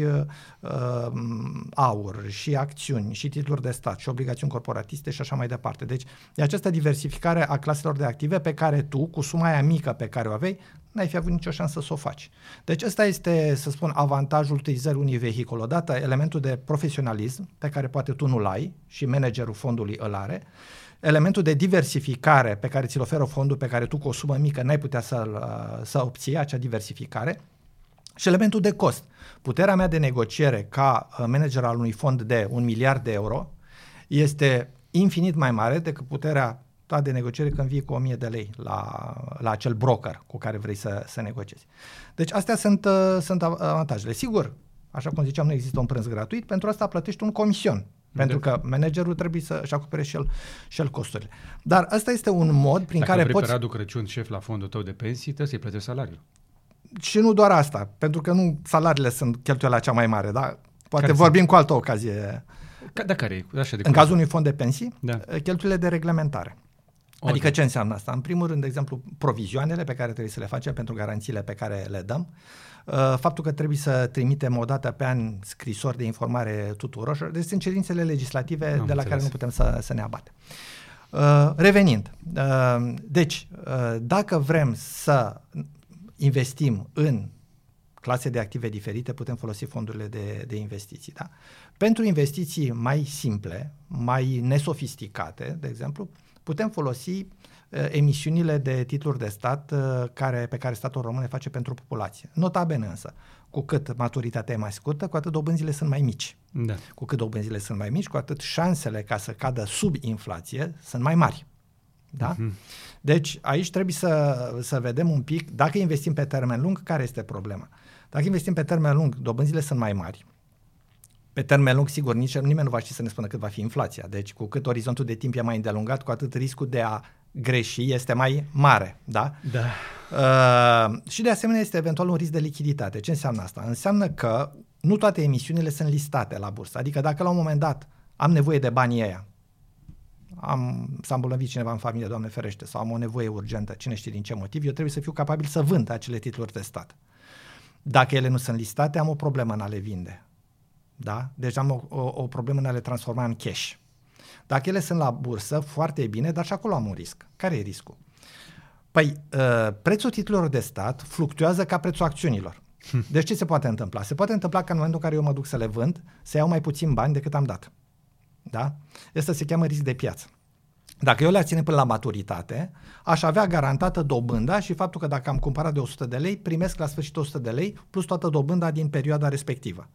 aur, și acțiuni, și titluri de stat, și obligațiuni corporatiste și așa mai departe. Deci e această diversificare a claselor de active pe care tu, cu suma aia mică pe care o aveai, n-ai fi avut nicio șansă să o faci. Deci ăsta este, să spun, avantajul utilizării unui vehicul. Odată, elementul de profesionalism pe care poate tu nu-l ai și managerul fondului îl are, elementul de diversificare pe care ți-l oferă fondul pe care tu cu o sumă mică n-ai putea să obții acea diversificare și elementul de cost. Puterea mea de negociere ca manager al unui fond de 1 miliard de euro este infinit mai mare decât puterea ta de negociere când vii cu 1000 de lei la acel broker cu care vrei să negociezi. Deci astea sunt avantajele. Sigur, așa cum ziceam, nu există un prânz gratuit, pentru asta plătești un comision. Pentru că managerul trebuie să-și acopere și el costurile. Dar ăsta este un mod prin care poți... Dacă vrei pe Radu Crăciun șef la fondul tău de pensii, trebuie să-i plătești salariul. Și nu doar asta, pentru că nu salariile sunt cheltuiala cea mai mare, dar poate care vorbim cu altă ocazie. În cazul unui fond de pensii, da. Cheltuielile de reglementare. Adică ce înseamnă asta? În primul rând, de exemplu, provizioanele pe care trebuie să le facem pentru garanțiile pe care le dăm, faptul că trebuie să trimitem o dată pe an scrisori de informare tuturor, deci sunt cerințele legislative care nu putem să ne abatem. Revenind, deci, dacă vrem să investim în clase de active diferite, putem folosi fondurile de investiții. Da? Pentru investiții mai simple, mai nesofisticate, de exemplu, putem folosi emisiunile de titluri de stat pe care statul român le face pentru populație. Nota bene însă, cu cât maturitatea e mai scurtă, cu atât dobânzile sunt mai mici. Da. Cu cât dobânzile sunt mai mici, cu atât șansele ca să cadă sub inflație sunt mai mari. Da? Uh-huh. Deci aici trebuie să vedem un pic, dacă investim pe termen lung, care este problema. Dacă investim pe termen lung, dobânzile sunt mai mari. Pe termen lung, sigur, nimeni nu va ști să ne spună cât va fi inflația. Deci cu cât orizontul de timp e mai îndelungat, cu atât riscul de a greși este mai mare. Da? Da. Și de asemenea este eventual un risc de lichiditate. Ce înseamnă asta? Înseamnă că nu toate emisiunile sunt listate la bursă. Adică dacă la un moment dat am nevoie de banii ăia, s-a îmbolnăvit cineva în familie, Doamne ferește, sau am o nevoie urgentă, cine știe din ce motiv, eu trebuie să fiu capabil să vând acele titluri de stat. Dacă ele nu sunt listate, am o problemă în a le vinde. Da? Deci am o problemă în a le transforma în cash. Dacă ele sunt la bursă, foarte bine, dar și acolo am un risc. Care e riscul? Păi, prețul titlurilor de stat fluctuează ca prețul acțiunilor. Deci ce se poate întâmpla? Se poate întâmpla că în momentul în care eu mă duc să le vând, să iau mai puțin bani decât am dat. Da? Asta se cheamă risc de piață. Dacă eu le țin până la maturitate, aș avea garantată dobânda și faptul că dacă am cumpărat de 100 de lei, primesc la sfârșit 100 de lei plus toată dobânda din perioada respectivă.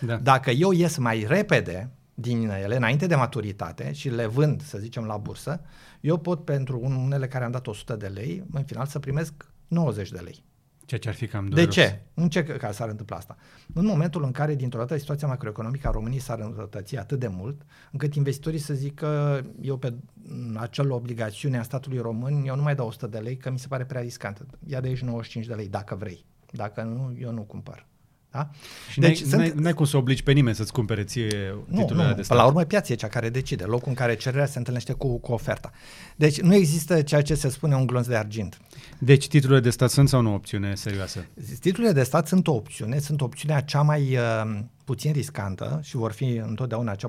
Da. Dacă eu ies mai repede din ele, înainte de maturitate și le vând, să zicem, la bursă, eu pot pentru unele care am dat 100 de lei, în final să primesc 90 de lei. Ceea ce ar fi cam dureros. De ce? În ce caz s-ar întâmpla asta? În momentul în care, dintr-o dată, situația macroeconomică a României s-ar înrătăți atât de mult, încât investitorii să zică, eu pe acel obligațiune a statului român, eu nu mai dau 100 de lei, că mi se pare prea riscantă. Ia de aici 95 de lei, dacă vrei. Dacă nu, eu nu cumpăr. Da? Și deci n-ai cum să obligi pe nimeni să-ți cumpere ție titlurile de stat. La urmă piața e cea care decide, locul în care cererea se întâlnește cu oferta. Deci nu există ceea ce se spune un glonț de argint. Deci titlurile de stat sunt sau nu o opțiune serioasă? Titlurile de stat sunt o opțiune, sunt opțiunea cea mai puțin riscantă și vor fi întotdeauna cea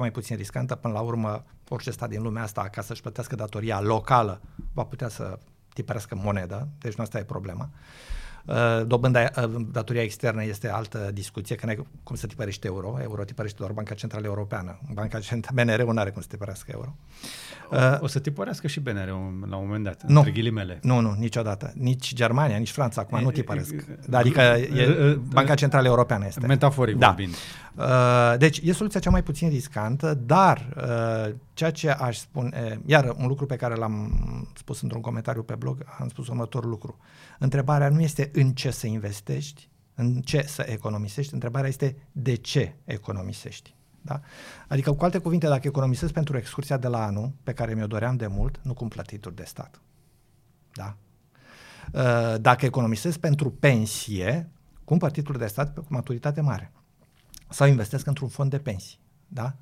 mai puțin riscantă. Până la urmă, orice stat din lumea asta, ca să-și plătească datoria locală, va putea să tipărească monedă, deci nu asta e problema. Dobânda, datoria externă este altă discuție, că n-ai cum să tipărești euro. Euro tipărește doar Banca Centrală Europeană. BNR-ul n-are cum să tipărească euro. O să tipărească și BNR-ul la un moment dat, între ghilimele. Nu, niciodată. Nici Germania, nici Franța acum nu tipăresc. Adică Banca Centrală Europeană este. Metaforic vorbind. Deci e soluția cea mai puțin riscantă, dar ceea ce aș spune, iar un lucru pe care l-am spus într-un comentariu pe blog, am spus următorul lucru. Întrebarea nu este în ce să investești, în ce să economisești, întrebarea este de ce economisești. Da? Adică, cu alte cuvinte, dacă economisesc pentru excursia de la anul, pe care mi-o doream de mult, nu cumpăr titluri de stat. Da? Dacă economisesc pentru pensie, cumpăr titluri de stat cu maturitate mare. Sau investesc într-un fond de pensii. Da?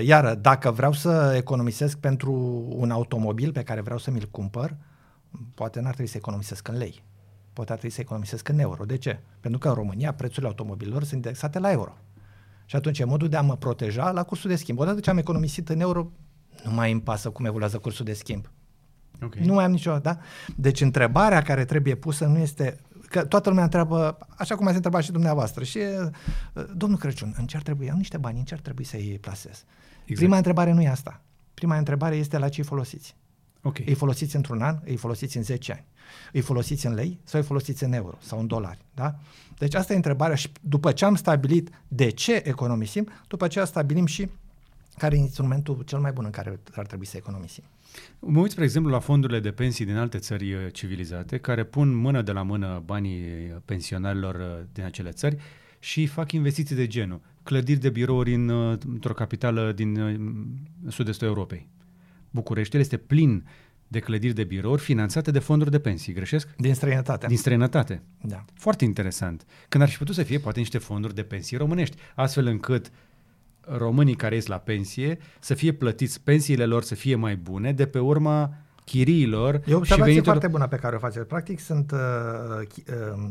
Iar dacă vreau să economisesc pentru un automobil pe care vreau să mi-l cumpăr, poate n-ar trebui să economisesc în lei. Poate ar trebui să economisesc în euro. De ce? Pentru că în România prețurile automobililor sunt indexate la euro. Și atunci e modul de a mă proteja la cursul de schimb. Odată ce am economisit în euro, nu mai îmi pasă cum evoluează cursul de schimb. Okay. Nu mai am nicio, da? Deci întrebarea care trebuie pusă nu este... Că toată lumea întreabă, așa cum ați întrebat și dumneavoastră, și domnul Crăciun, în ce ar trebui, am niște bani, în ce ar trebui să-i plasez? Exact. Prima întrebare nu e asta. Prima întrebare este la ce îi folosiți. Okay. Îi folosiți într-un an, îi folosiți în 10 ani, îi folosiți în lei sau îi folosiți în euro sau în dolari. Da? Deci asta e întrebarea și după ce am stabilit de ce economisim, după aceea stabilim și care e instrumentul cel mai bun în care ar trebui să economisim. Mă uit, spre exemplu, la fondurile de pensii din alte țări civilizate, care pun mână de la mână banii pensionarilor din acele țări și fac investiții de genul clădiri de birouri într-o capitală din sud-estul Europei. Bucureștiul este plin de clădiri de birouri finanțate de fonduri de pensii, greșesc? Din străinătate. Din străinătate. Da. Foarte interesant. Când ar fi putut să fie poate niște fonduri de pensii românești, astfel încât românii care ies la pensie să fie plătiți, pensiile lor să fie mai bune de pe urma chiriilor. E o observație foarte bună pe care o faceți. Practic sunt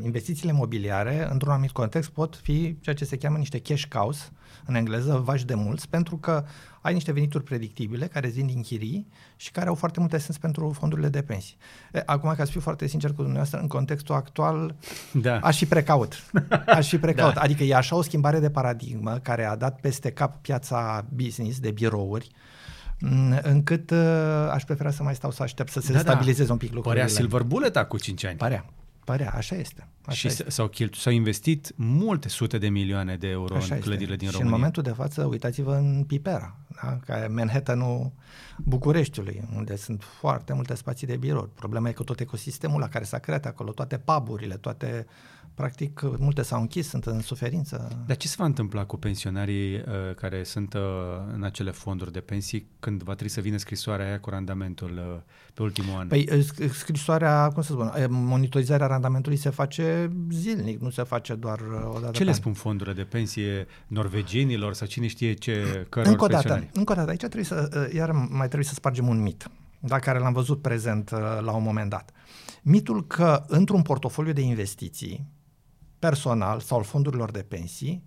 investițiile mobiliare, într-un anumit context pot fi ceea ce se cheamă niște cash cows, în engleză, vaci de mulți, pentru că ai niște venituri predictibile care vin din chirii și care au foarte multe sens pentru fondurile de pensii. Acum, ca să fiu foarte sincer cu dumneavoastră, în contextul actual, da, aș fi precaut. Aș fi precaut. Da. Adică e așa o schimbare de paradigmă care a dat peste cap piața business de birouri, încât aș prefera să mai stau să aștept să se stabilizeze un pic lucrurile. Părea silver bullet cu 5 ani. Părea, așa este. S-au investit multe sute de milioane de euro așa în clădirile din România. Și în momentul de față, uitați-vă în Pipera, ca Manhattanul Bucureștiului, unde sunt foarte multe spații de birouri. Problema e că tot ecosistemul la care s-a creat acolo, toate puburile, toate, practic, multe s-au închis, sunt în suferință. Dar ce se va întâmpla cu pensionarii care sunt în acele fonduri de pensii când va trebui să vină scrisoarea aia cu randamentul pe ultimul an? Păi scrisoarea, cum să spun, monitorizarea randamentului se face zilnic, nu se face doar o dată. Ce le spun fondurile de pensie norvegienilor sau cine știe ce căror pensionari? Încă o dată, aici trebuie să, iar mai trebuie să spargem un mit, da, care l-am văzut prezent la un moment dat. Mitul că într-un portofoliu de investiții personal sau al fondurilor de pensii,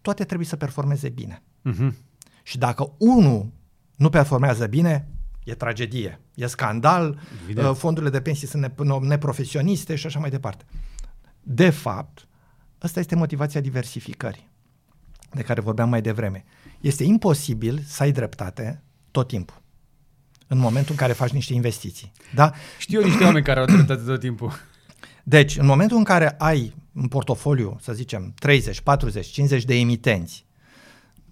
toate trebuie să performeze bine. Uh-huh. Și dacă unul nu performează bine, e tragedie, e scandal, evident. Fondurile de pensii sunt neprofesioniste și așa mai departe. De fapt, asta este motivația diversificării de care vorbeam mai devreme. Este imposibil să ai dreptate tot timpul în momentul în care faci niște investiții. Da? Știu eu niște oameni care au dreptate tot timpul. Deci, în momentul în care ai în portofoliu, să zicem, 30, 40, 50 de emitenți,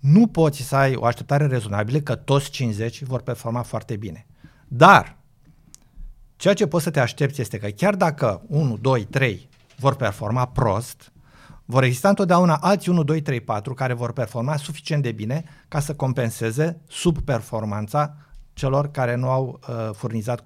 nu poți să ai o așteptare rezonabilă că toți 50 vor performa foarte bine. Dar ceea ce poți să te aștepți este că chiar dacă 1, 2, 3 vor performa prost, vor exista întotdeauna alții 1, 2, 3, 4 care vor performa suficient de bine ca să compenseze subperformanța celor care nu au furnizat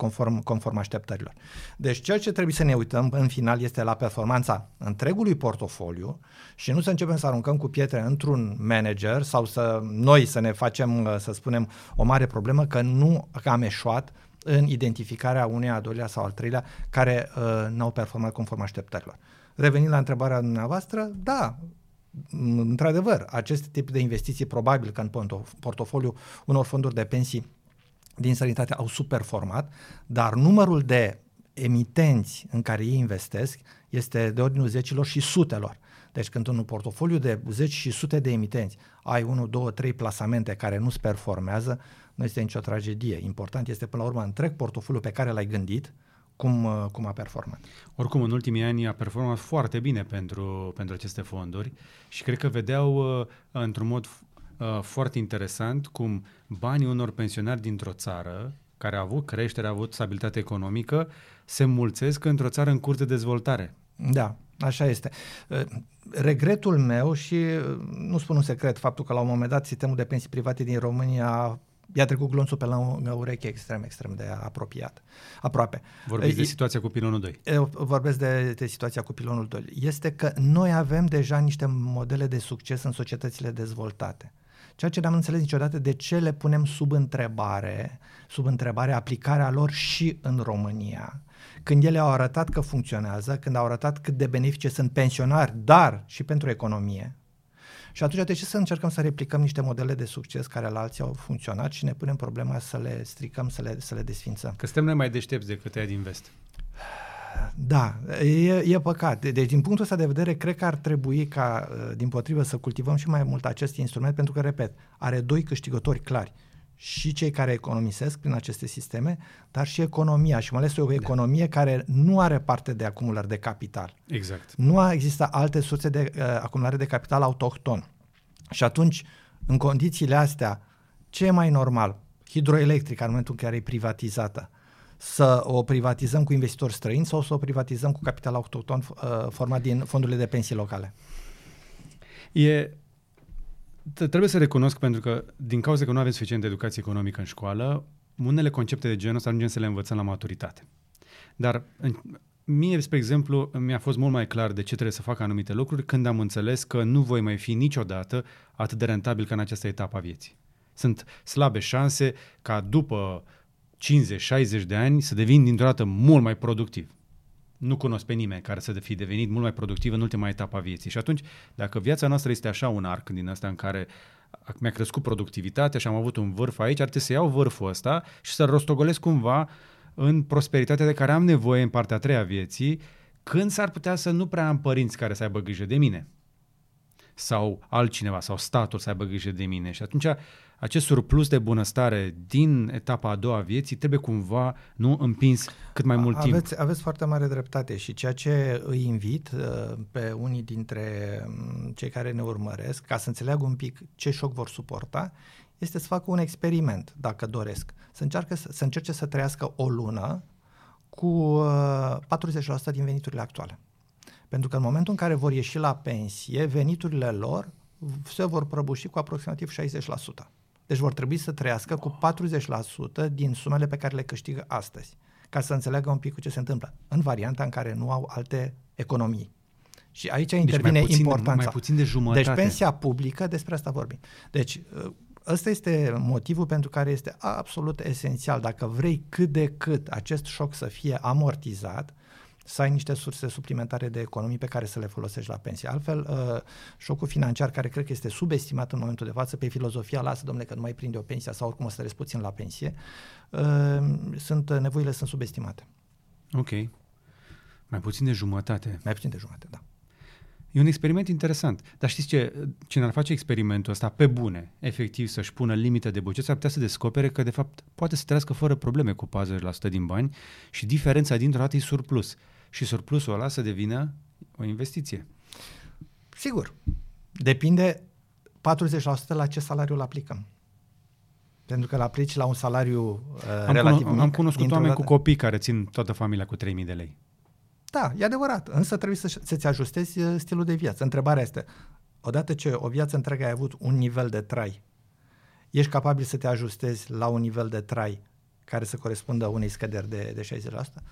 conform așteptărilor. Deci ceea ce trebuie să ne uităm în final este la performanța întregului portofoliu și nu să începem să aruncăm cu pietre într-un manager sau să ne facem, să spunem, o mare problemă că am eșuat în identificarea uneia, a doilea sau al treilea care n-au performat conform așteptărilor. Revenind la întrebarea dumneavoastră, da, într-adevăr, acest tip de investiții probabil că în portofoliu unor fonduri de pensii din sănătate au superformat, dar numărul de emitenți în care ei investesc este de ordinul zecilor și sutelor. Deci când în un portofoliu de zeci și sute de emitenți ai 1, 2, 3 plasamente care nu-ți performează, nu este nicio tragedie. Important este până la urmă întreg portofoliul pe care l-ai gândit, cum a performat. Oricum, în ultimii ani a performat foarte bine pentru aceste fonduri și cred că vedeau într-un mod foarte interesant cum banii unor pensionari dintr-o țară care a avut creștere, a avut stabilitate economică, se mulțesc într-o țară în curs de dezvoltare. Da, așa este. Regretul meu și nu spun un secret faptul că la un moment dat sistemul de pensii private din România i-a trecut glonțul pe la ureche extrem de apropiat. Aproape. Vorbiți de situația cu pilonul 2. Vorbesc de situația cu pilonul 2. Este că noi avem deja niște modele de succes în societățile dezvoltate. Ceea ce n-am înțeles niciodată, de ce le punem sub întrebare aplicarea lor și în România. Când ele au arătat că funcționează, când au arătat cât de benefice sunt pensionari, dar și pentru economie. Și atunci de ce să încercăm să replicăm niște modele de succes care la alții au funcționat și ne punem problema să le stricăm, să le desfințăm? Că suntem noi mai deștepți decât aia din vest. Da, e păcat. Deci din punctul ăsta de vedere cred că ar trebui ca dimpotrivă să cultivăm și mai mult acest instrument pentru că, repet, are doi câștigători clari. Și cei care economisesc prin aceste sisteme, dar și economia. Și mai ales o economie care nu are parte de acumulare de capital. Exact. Nu există alte surse de acumulare de capital autohton. Și atunci, în condițiile astea, Ce e mai normal? Hidroelectrica, în momentul în care e privatizată, să o privatizăm cu investitori străini sau să o privatizăm cu capital autohton format din fondurile de pensii locale? Trebuie să recunosc, pentru că din cauza că nu avem suficient de educație economică în școală, unele concepte de genul ăsta ajungem să le învățăm la maturitate. Dar mie, spre exemplu, mi-a fost mult mai clar de ce trebuie să fac anumite lucruri când am înțeles că nu voi mai fi niciodată atât de rentabil ca în această etapă a vieții. Sunt slabe șanse ca după 50-60 de ani să devin dintr-o dată mult mai productiv. Nu cunosc pe nimeni care să fi devenit mult mai productiv în ultima etapă a vieții. Și atunci, dacă viața noastră este așa un arc din ăsta în care mi-a crescut productivitatea și am avut un vârf aici, ar trebui să iau vârful ăsta și să-l rostogolesc cumva în prosperitatea de care am nevoie în partea a treia a vieții, când s-ar putea să nu prea am părinți care să aibă grijă de mine. Sau altcineva, sau statul să aibă grijă de mine. Și atunci acest surplus de bunăstare din etapa a doua a vieții trebuie cumva împins cât mai mult timp. Aveți foarte mare dreptate și ceea ce îi invit pe unii dintre cei care ne urmăresc, ca să înțeleagă un pic ce șoc vor suporta, este să facă un experiment, dacă doresc. Să încerce să trăiască o lună cu 40% din veniturile actuale. Pentru că în momentul în care vor ieși la pensie, veniturile lor se vor prăbuși cu aproximativ 60%. Deci vor trebui să trăiască cu 40% din sumele pe care le câștigă astăzi, ca să înțeleagă un pic cu ce se întâmplă, în varianta în care nu au alte economii. Și aici intervine importanța. Mai puțin de jumătate. Deci pensia publică, despre asta vorbim. Deci ăsta este motivul pentru care este absolut esențial, dacă vrei cât de cât acest șoc să fie amortizat, să ai niște surse suplimentare de economii pe care să le folosești la pensie. Altfel, șocul financiar, care cred că este subestimat în momentul de față, pe filozofia lasă, domnule, că nu mai prinde o pensie sau oricum o să rezi puțin la pensie, nevoile sunt subestimate. Ok. Mai puțin de jumătate. Mai puțin de jumătate, da. E un experiment interesant. Dar știți ce? Cine ar face experimentul ăsta pe bune, efectiv să-și pună limite de buget, ar putea să descopere că, de fapt, poate să trăiască fără probleme cu 40% din bani și diferența dintr-o dată e surplus. Și surplusul ăla să devină o investiție. Sigur. Depinde 40% la ce salariu îl aplicăm. Pentru că îl aplici la un salariu relativ mic. Am cunoscut oameni cu copii care țin toată familia cu 3.000 de lei. Da, e adevărat. Însă trebuie să-ți ajustezi stilul de viață. Întrebarea este, odată ce o viață întreagă ai avut un nivel de trai, ești capabil să te ajustezi la un nivel de trai care să corespundă unei scăderi de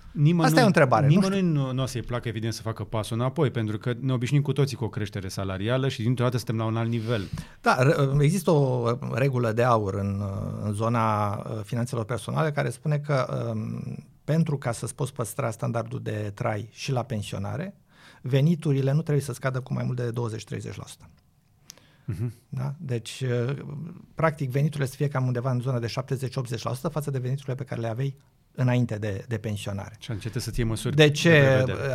60%? Asta e o întrebare. Nimănui nu o să-i placă, evident, să facă pasul înapoi, pentru că ne obișnim cu toții cu o creștere salarială și dintr-o dată suntem la un alt nivel. Da, există o regulă de aur în zona finanțelor personale care spune că pentru ca să-ți poți păstra standardul de trai și la pensionare, veniturile nu trebuie să scadă cu mai mult de 20-30%. Uh-huh. Da? Deci, practic, veniturile să fie cam undeva în zona de 70-80% față de veniturile pe care le aveai înainte de pensionare. Și încete să-ți iei măsuri. De ce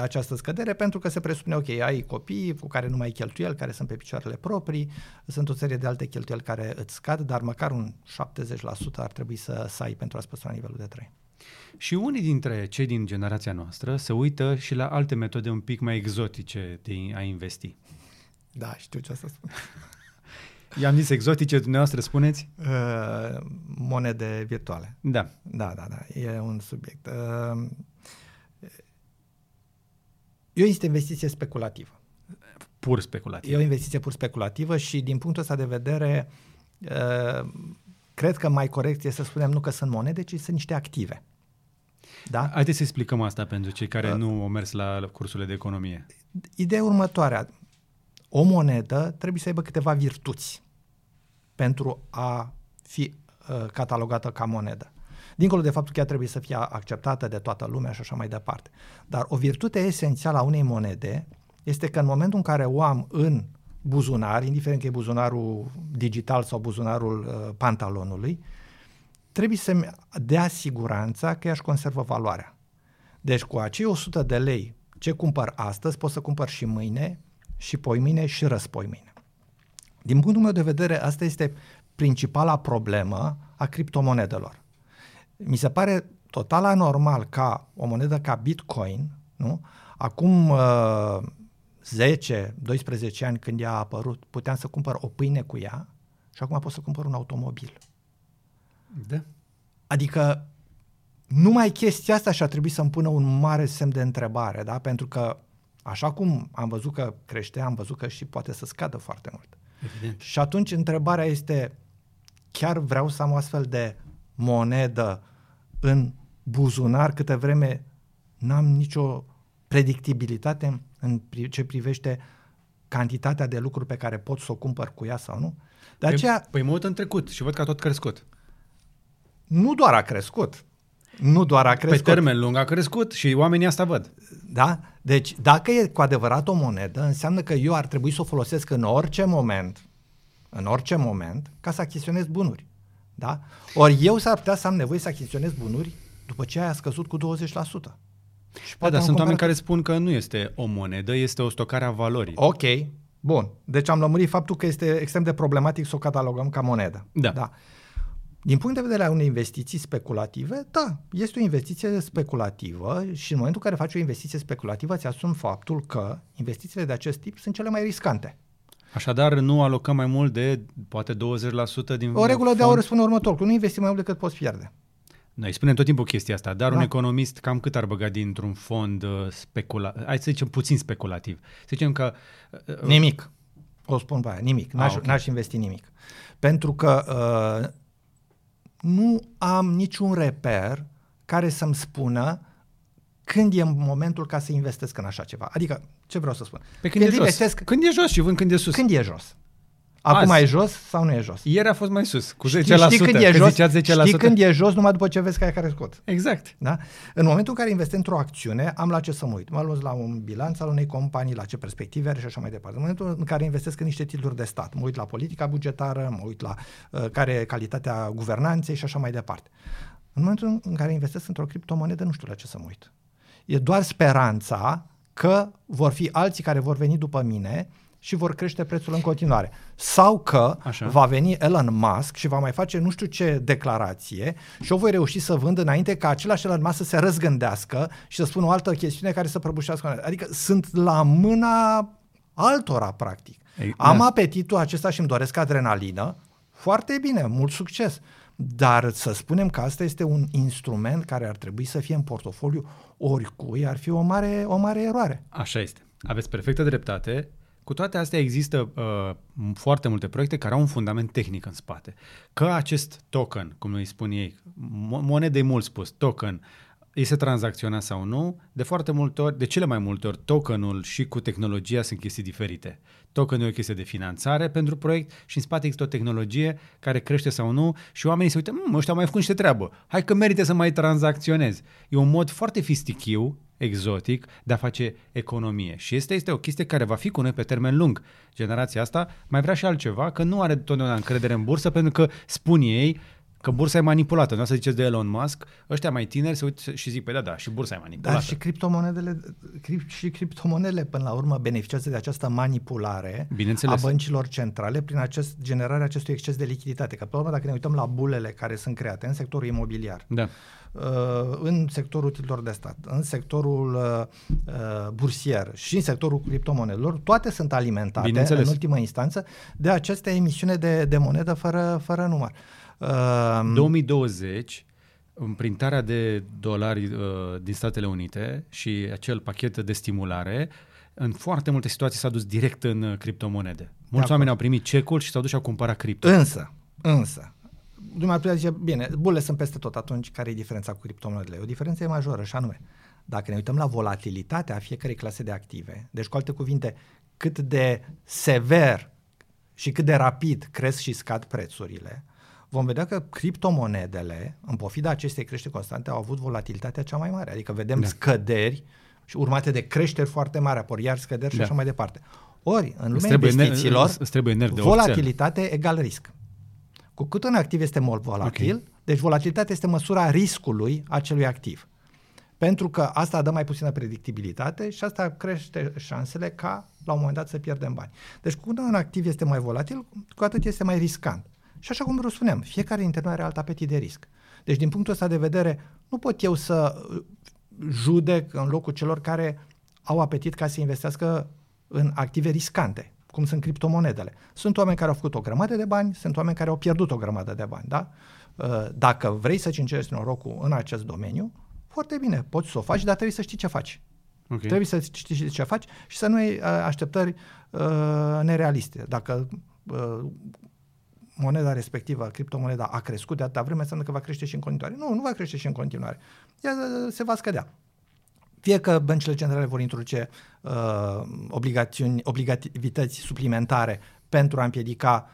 această scădere? Pentru că se presupune, ok, ai copii cu care nu mai ai cheltuieli, care sunt pe picioarele proprii, sunt o serie de alte cheltuieli care îți scad, dar măcar un 70% ar trebui să ai pentru a-ți păstra nivelul de trai. Și unii dintre cei din generația noastră se uită și la alte metode un pic mai exotice de a investi. Da, știu ce o să spun. I-am zis exotice, dumneavoastră spuneți? Monede virtuale. Da. Da, e un subiect. E o investiție speculativă. Pur speculativă. E o investiție pur speculativă și din punctul ăsta de vedere cred că mai corect este să spunem nu că sunt monede, ci sunt niște active. Da? Haideți să explicăm asta pentru cei care nu au mers la cursurile de economie. Ideea următoarea. O monedă trebuie să aibă câteva virtuți pentru a fi catalogată ca monedă. Dincolo de faptul că ea trebuie să fie acceptată de toată lumea și așa mai departe. Dar o virtute esențială a unei monede este că în momentul în care o am în buzunar, indiferent că e buzunarul digital sau buzunarul pantalonului, trebuie să-mi dea siguranța că ea își conservă valoarea. Deci cu acei 100 de lei ce cumpăr astăzi, pot să cumpăr și mâine, și poimâine și răspoimâine. Din punctul meu de vedere, asta este principala problemă a criptomonedelor. Mi se pare total anormal ca o monedă ca Bitcoin, nu? Acum 10-12 ani când ea a apărut, puteam să cumpăr o pâine cu ea și acum pot să cumpăr un automobil. Da. Adică numai chestia asta și-a trebuit să-mi pună un mare semn de întrebare, da? Pentru că așa cum am văzut că crește, am văzut că și poate să scadă foarte mult. Evident. Și atunci întrebarea este, chiar vreau să am o astfel de monedă în buzunar câtă vreme n-am nicio predictibilitate în ce privește cantitatea de lucruri pe care pot să o cumpăr cu ea sau nu? De aceea, păi mă uit în trecut și văd că a tot crescut. Nu doar a crescut. Nu doar a crescut. Pe termen lung a crescut și oamenii asta văd. Da? Deci dacă e cu adevărat o monedă, înseamnă că eu ar trebui să o folosesc în orice moment, ca să achiziționez bunuri. Da? Ori eu s-ar putea să am nevoie să achiziționez bunuri după ce aia a scăzut cu 20%. Da, dar sunt oameni care spun că nu este o monedă, este o stocare a valorii. Ok, bun. Deci am lămurit faptul că este extrem de problematic să o catalogăm ca monedă. Da. Da. Din punct de vedere al unei investiții speculative, da, este o investiție speculativă și în momentul în care faci o investiție speculativă îți asumi faptul că investițiile de acest tip sunt cele mai riscante. Așadar, nu alocăm mai mult de poate 20% din... O regulă de aur spune următorul, nu investim mai mult decât poți pierde. Noi spunem tot timpul chestia asta, dar un economist cam cât ar băga dintr-un fond speculativ, hai să zicem puțin speculativ, să zicem că... Nimic, o spun pe aia, nimic, n-aș investi nimic. Pentru că nu am niciun reper care să-mi spună când e momentul ca să investesc în așa ceva. Adică, ce vreau să spun? Pe când e jos. Investesc... Când e jos și vând când e sus. Când e jos. Acum azi. E jos sau nu e jos? Ieri a fost mai sus, cu 10%. Știi când e jos, numai după ce vezi că aia care scot. Exact. Da? În momentul în care investesc într-o acțiune, am la ce să mă uit. Mă luat la un bilanț al unei companii, la ce perspective are și așa mai departe. În momentul în care investesc în niște titluri de stat, mă uit la politica bugetară, mă uit la care e calitatea guvernanței și așa mai departe. În momentul în care investesc într-o criptomonedă, nu știu la ce să mă uit. E doar speranța că vor fi alții care vor veni după mine și vor crește prețul în continuare. Sau că va veni Elon Musk și va mai face nu știu ce declarație și o voi reuși să vând înainte ca același Elon Musk să se răzgândească și să spună o altă chestiune care să prăbușească. Adică sunt la mâna altora, practic. Ei, am apetitul acesta și îmi doresc adrenalină. Foarte bine, mult succes. Dar să spunem că asta este un instrument care ar trebui să fie în portofoliu oricui, ar fi o mare eroare. Așa este. Aveți perfectă dreptate. Cu toate astea există foarte multe proiecte care au un fundament tehnic în spate. Că acest token, cum îi spun ei, monedă e mult spus, token, este tranzacționat sau nu, de cele mai multe ori tokenul și cu tehnologia sunt chestii diferite. Tokenul e o chestie de finanțare pentru proiect și în spate există o tehnologie care crește sau nu și oamenii se uită, ăștia mai făcut niște treabă, hai că merită să mai tranzacționez. E un mod foarte fistichiu, exotic, de a face economie. Și este o chestie care va fi cu noi pe termen lung. Generația asta mai vrea și altceva, că nu are totdeauna încredere în bursă, pentru că spun ei că bursa e manipulată. Nu o să ziceți de Elon Musk, ăștia mai tineri se uită și zic, păi da, și bursa e manipulată. Dar și criptomonedele până la urmă beneficiază de această manipulare a băncilor centrale prin generarea acestui exces de lichiditate. Că pe urmă, dacă ne uităm la bulele care sunt create în sectorul imobiliar, da, în sectorul titlurilor de stat, în sectorul bursier și în sectorul criptomonedelor, toate sunt alimentate în ultimă instanță de aceste emisiune de monedă fără număr. 2020, printarea de dolari din Statele Unite și acel pachet de stimulare, în foarte multe situații s-a dus direct în criptomonede. Mulți oameni au primit cecul și s-au dus și au cumpărat cripto. Însă, dumneavoastră zice, bine, bulele sunt peste tot, atunci care e diferența cu criptomonedele? O diferență e majoră și anume, dacă ne uităm la volatilitatea fiecărei clase de active, deci cu alte cuvinte, cât de sever și cât de rapid cresc și scad prețurile, vom vedea că criptomonedele, în pofida acestei creșteri constante, au avut volatilitatea cea mai mare. Adică vedem scăderi și urmate de creșteri foarte mari, apoi iar scăderi și așa mai departe. Ori, în lumea investițiilor, volatilitate egal risc. Cu cât un activ este mult volatil, deci volatilitatea este măsura riscului acelui activ. Pentru că asta dă mai puțină predictibilitate și asta crește șansele ca la un moment dat să pierdem bani. Deci cu cât un activ este mai volatil, cu atât este mai riscant. Și așa cum vă spuneam, fiecare dintre noi are alt apetit de risc. Deci din punctul ăsta de vedere, nu pot eu să judec în locul celor care au apetit ca să investească în active riscante. cum sunt criptomonedele. Sunt oameni care au făcut o grămadă de bani, sunt oameni care au pierdut o grămadă de bani, da? Dacă vrei să-ți încerci norocul în acest domeniu, foarte bine, poți să o faci, dar trebuie să știi ce faci. Okay. Trebuie să știi ce faci și să nu ai așteptări nerealiste. Dacă moneda respectivă, criptomoneda a crescut de atâta vreme, înseamnă că va crește și în continuare. Nu va crește și în continuare. Ea se va scădea. Fie că băncile centrale vor introduce obligativități suplimentare pentru a împiedica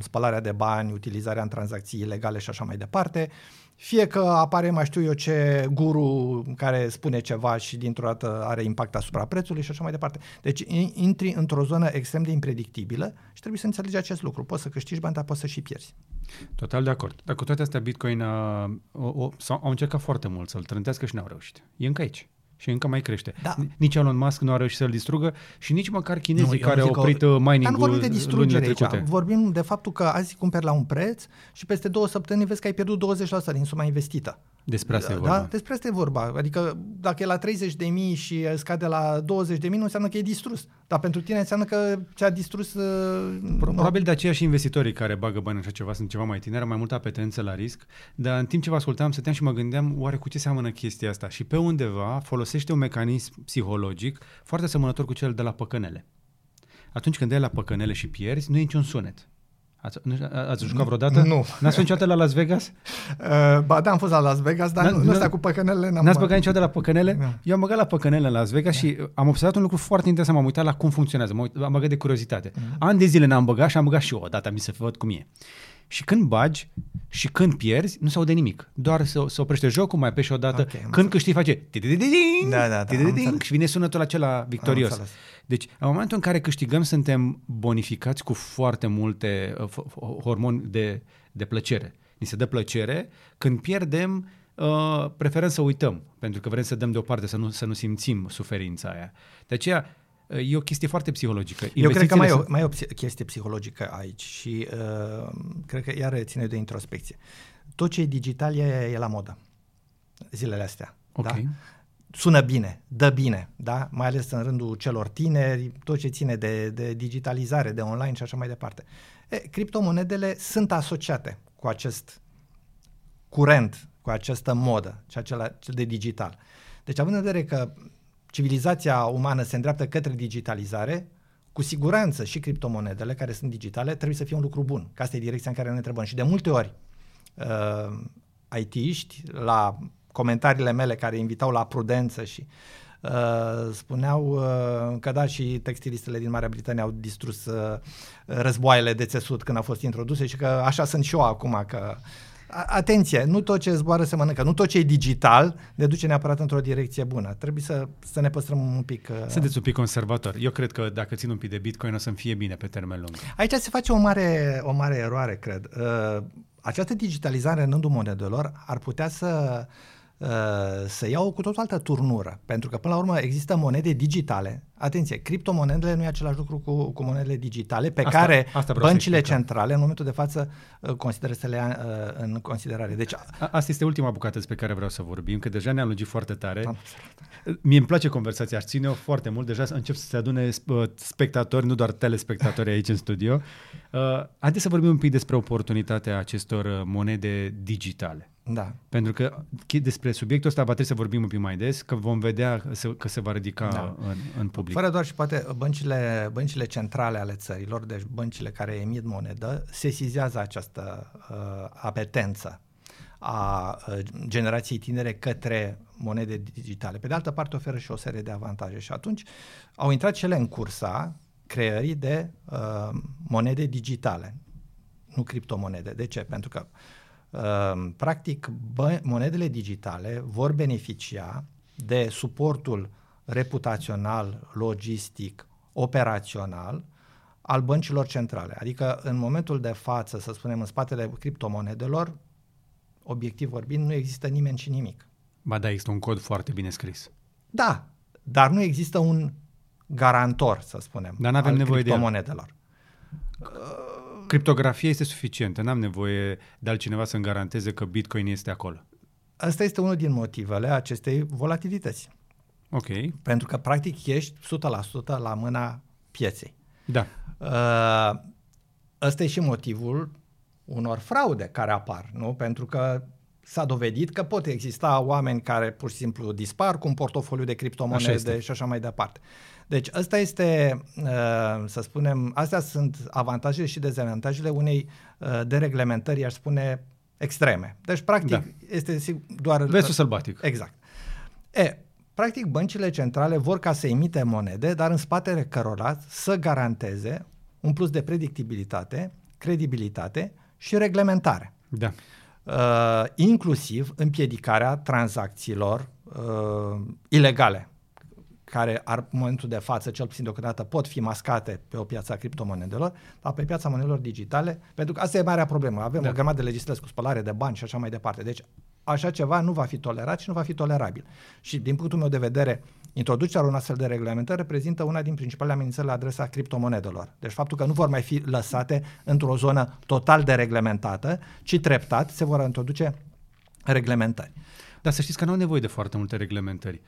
spălarea de bani, utilizarea în tranzacții ilegale și așa mai departe, fie că apare mai știu eu ce guru care spune ceva și dintr-o dată are impact asupra prețului și așa mai departe. Deci intri într-o zonă extrem de impredictibilă și trebuie să înțelegi acest lucru. Poți să câștigi bani, dar poți să și pierzi. Total de acord. Dar cu toate astea Bitcoin au încercat foarte mult să-l trântească și n-au reușit. E încă aici. Și încă mai crește. Da. Nici Elon Musk nu a reușit să-l distrugă și nici măcar chinezii care au oprit miningul. Dar nu vorbim de distrugere aici. Vorbim de faptul că azi cumperi la un preț și peste 2 săptămâni vezi că ai pierdut 20% din suma investită. Despre asta e vorba. Da? Despre asta e vorba. Adică dacă e la 30.000 și scade la 20.000, nu înseamnă că e distrus. Dar pentru tine înseamnă că ți-a distrus... Probabil de aceea și investitorii care bagă bani în așa ceva sunt ceva mai tineri, mai multă apetență la risc, dar în timp ce vă ascultam, stăteam și mă gândeam oare cu ce seamănă chestia asta. Și pe undeva folosește un mecanism psihologic foarte asemănător cu cel de la păcănele. Atunci când dai la păcănele și pierzi, nu e niciun sunet. Ați jucat vreodată? Nu. N-ați fost niciodată la Las Vegas? Ba da, am fost la Las Vegas, dar nu ăsta cu păcănelele n-am. N-ați băgat niciodată la păcănele? Da. Eu am băgat la păcănele la Las Vegas și am observat un lucru foarte interesant, m-am uitat la cum funcționează, am băgat de curiozitate. Ani de zile n-am băgat și am băgat și eu odată, mi se văd cum e. Și când bagi și când pierzi, nu se aude nimic. Doar se oprește jocul, mai apeși odată. Okay, când câștigi face ti-di-di-ding, ti-di-di-ding, și vine sunetul acela victorios. Deci, în momentul în care câștigăm, suntem bonificați cu foarte multe hormoni de plăcere. Ni se dă plăcere. Când pierdem, preferăm să uităm, pentru că vrem să dăm deoparte, să nu simțim suferința aia. De aceea, e o chestie foarte psihologică. Eu cred că mai e o chestie psihologică aici și cred că iar ține de introspecție. Tot ce e digital e la modă zilele astea. Okay. Da? Sună bine, dă bine, da? Mai ales în rândul celor tineri, tot ce ține de digitalizare, de online și așa mai departe. Criptomonedele sunt asociate cu acest curent, cu această modă, cel de digital. Deci având în vedere că civilizația umană se îndreaptă către digitalizare, cu siguranță și criptomonedele care sunt digitale trebuie să fie un lucru bun, că asta e direcția în care ne întrebăm. Și de multe ori IT-iști, la comentariile mele care invitau la prudență și spuneau că da, și textilistele din Marea Britanie au distrus războaiele de țesut când au fost introduse și că așa sunt și eu acum, că atenție, nu tot ce zboară se mănâncă, nu tot ce e digital ne duce neapărat într-o direcție bună. Trebuie să ne păstrăm un pic... Sunteți un pic conservator. Eu cred că dacă țin un pic de Bitcoin o să-mi fie bine pe termen lung. Aici se face o mare eroare, cred. Această digitalizare în rândul monedelor ar putea să ia cu tot o altă turnură, pentru că până la urmă există monede digitale. Atenție, criptomonedele nu e același lucru cu monedele digitale pe care băncile centrale în momentul de față consideră să le ia în considerare. Deci, asta este ultima bucată despre care vreau să vorbim, că deja ne-am lungit foarte tare. Mie îmi place conversația, aș ține-o foarte mult. Deja încep să se adune spectatori, nu doar telespectatori aici în studio. Haideți să vorbim un pic despre oportunitatea acestor monede digitale. Da. Pentru că despre subiectul ăsta va trebui să vorbim un pic mai des, că vom vedea că se va ridica în public. Fără doar și poate băncile centrale ale țărilor, deci băncile care emit monedă, sesizează această apetență a generației tinere către monede digitale. Pe de altă parte oferă și o serie de avantaje și atunci au intrat cele în cursa creării de monede digitale, nu criptomonede. De ce? Pentru că practic monedele digitale vor beneficia de suportul reputațional, logistic, operațional al băncilor centrale. Adică în momentul de față, să spunem, în spatele criptomonedelor, obiectiv vorbind, nu există nimeni și nimic. Ba da, există un cod foarte bine scris. Da, dar nu există un garantor, să spunem, dar n-avem nevoie de criptomonedelor. Criptografia este suficientă, n-am nevoie de altcineva să-mi garanteze că Bitcoin este acolo. Asta este unul din motivele acestei volatilități. Ok. Pentru că, practic, ești 100% la mâna pieței. Da. Ăsta e și motivul unor fraude care apar, nu? Pentru că s-a dovedit că pot exista oameni care pur și simplu dispar cu un portofoliu de criptomonede și așa mai departe. Deci ăsta este, să spunem, astea sunt avantajele și dezavantajele unei dereglementări, aș spune, extreme. Deci, practic, este doar... Vestul sălbatic. Exact. Practic, băncile centrale vor ca să emite monede, dar în spatele cărora să garanteze un plus de predictibilitate, credibilitate și reglementare. Da. Inclusiv împiedicarea tranzacțiilor ilegale, care în momentul de față, cel puțin deocamdată, pot fi mascate pe o piață a criptomonedelor, dar pe piața monedelor digitale, pentru că asta e marea problemă. Avem o grămadă de legislație cu spălare de bani și așa mai departe. Deci așa ceva nu va fi tolerat și nu va fi tolerabil. Și din punctul meu de vedere, introducerea unui astfel de reglementări reprezintă una din principalele amenințări la adresa criptomonedelor. Deci faptul că nu vor mai fi lăsate într-o zonă total dereglementată, ci treptat se vor introduce reglementări. Dar să știți că nu au nevoie de foarte multe reglementări.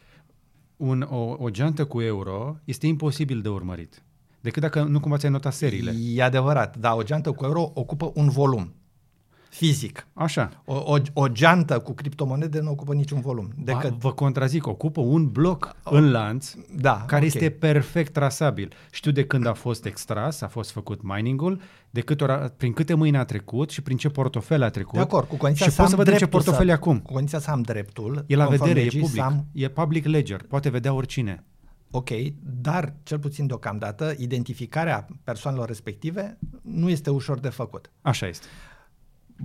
O geantă cu euro este imposibil de urmărit, decât dacă nu cumva ți-ai notat seriile. E adevărat, dar o geantă cu euro ocupă un volum fizic. Așa. O geantă cu criptomonede nu ocupă niciun volum. Decât... Vă contrazic, ocupă un bloc în lanț care este perfect trasabil. Știu de când a fost extras, a fost făcut mining-ul, prin câte mâini a trecut și prin ce portofel a trecut. De acord, cu condiția să am să vedem ce portofel e acum. Cu condiția să am dreptul. E la vedere, e public. E public ledger, poate vedea oricine. Ok, dar cel puțin deocamdată identificarea persoanelor respective nu este ușor de făcut. Așa este.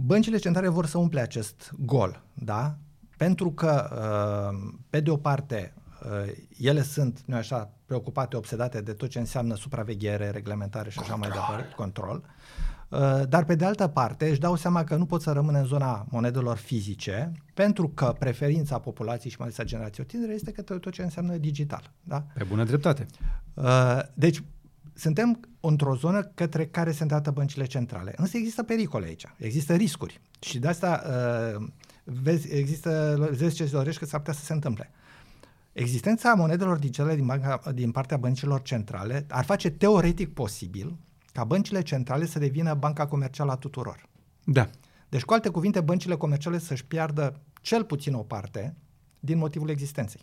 Băncile centrale vor să umple acest gol, da? Pentru că, pe de o parte, ele sunt, nu așa, preocupate, obsedate de tot ce înseamnă supraveghere, reglementare și control. Așa mai departe, control. Dar, pe de altă parte, își dau seama că nu pot să rămână în zona monedelor fizice, pentru că preferința populației și mai ales a generației tinere este către tot ce înseamnă digital, da? Pe bună dreptate. Deci, suntem într-o zonă către care se îndreaptă băncile centrale. Însă există pericole aici, există riscuri și de asta vezi ce-ți dorești că s-ar putea să se întâmple. Existența monedelor digitale din partea băncilor centrale ar face teoretic posibil ca băncile centrale să devină banca comercială a tuturor. Da. Deci, cu alte cuvinte, băncile comerciale să-și piardă cel puțin o parte din motivul existenței.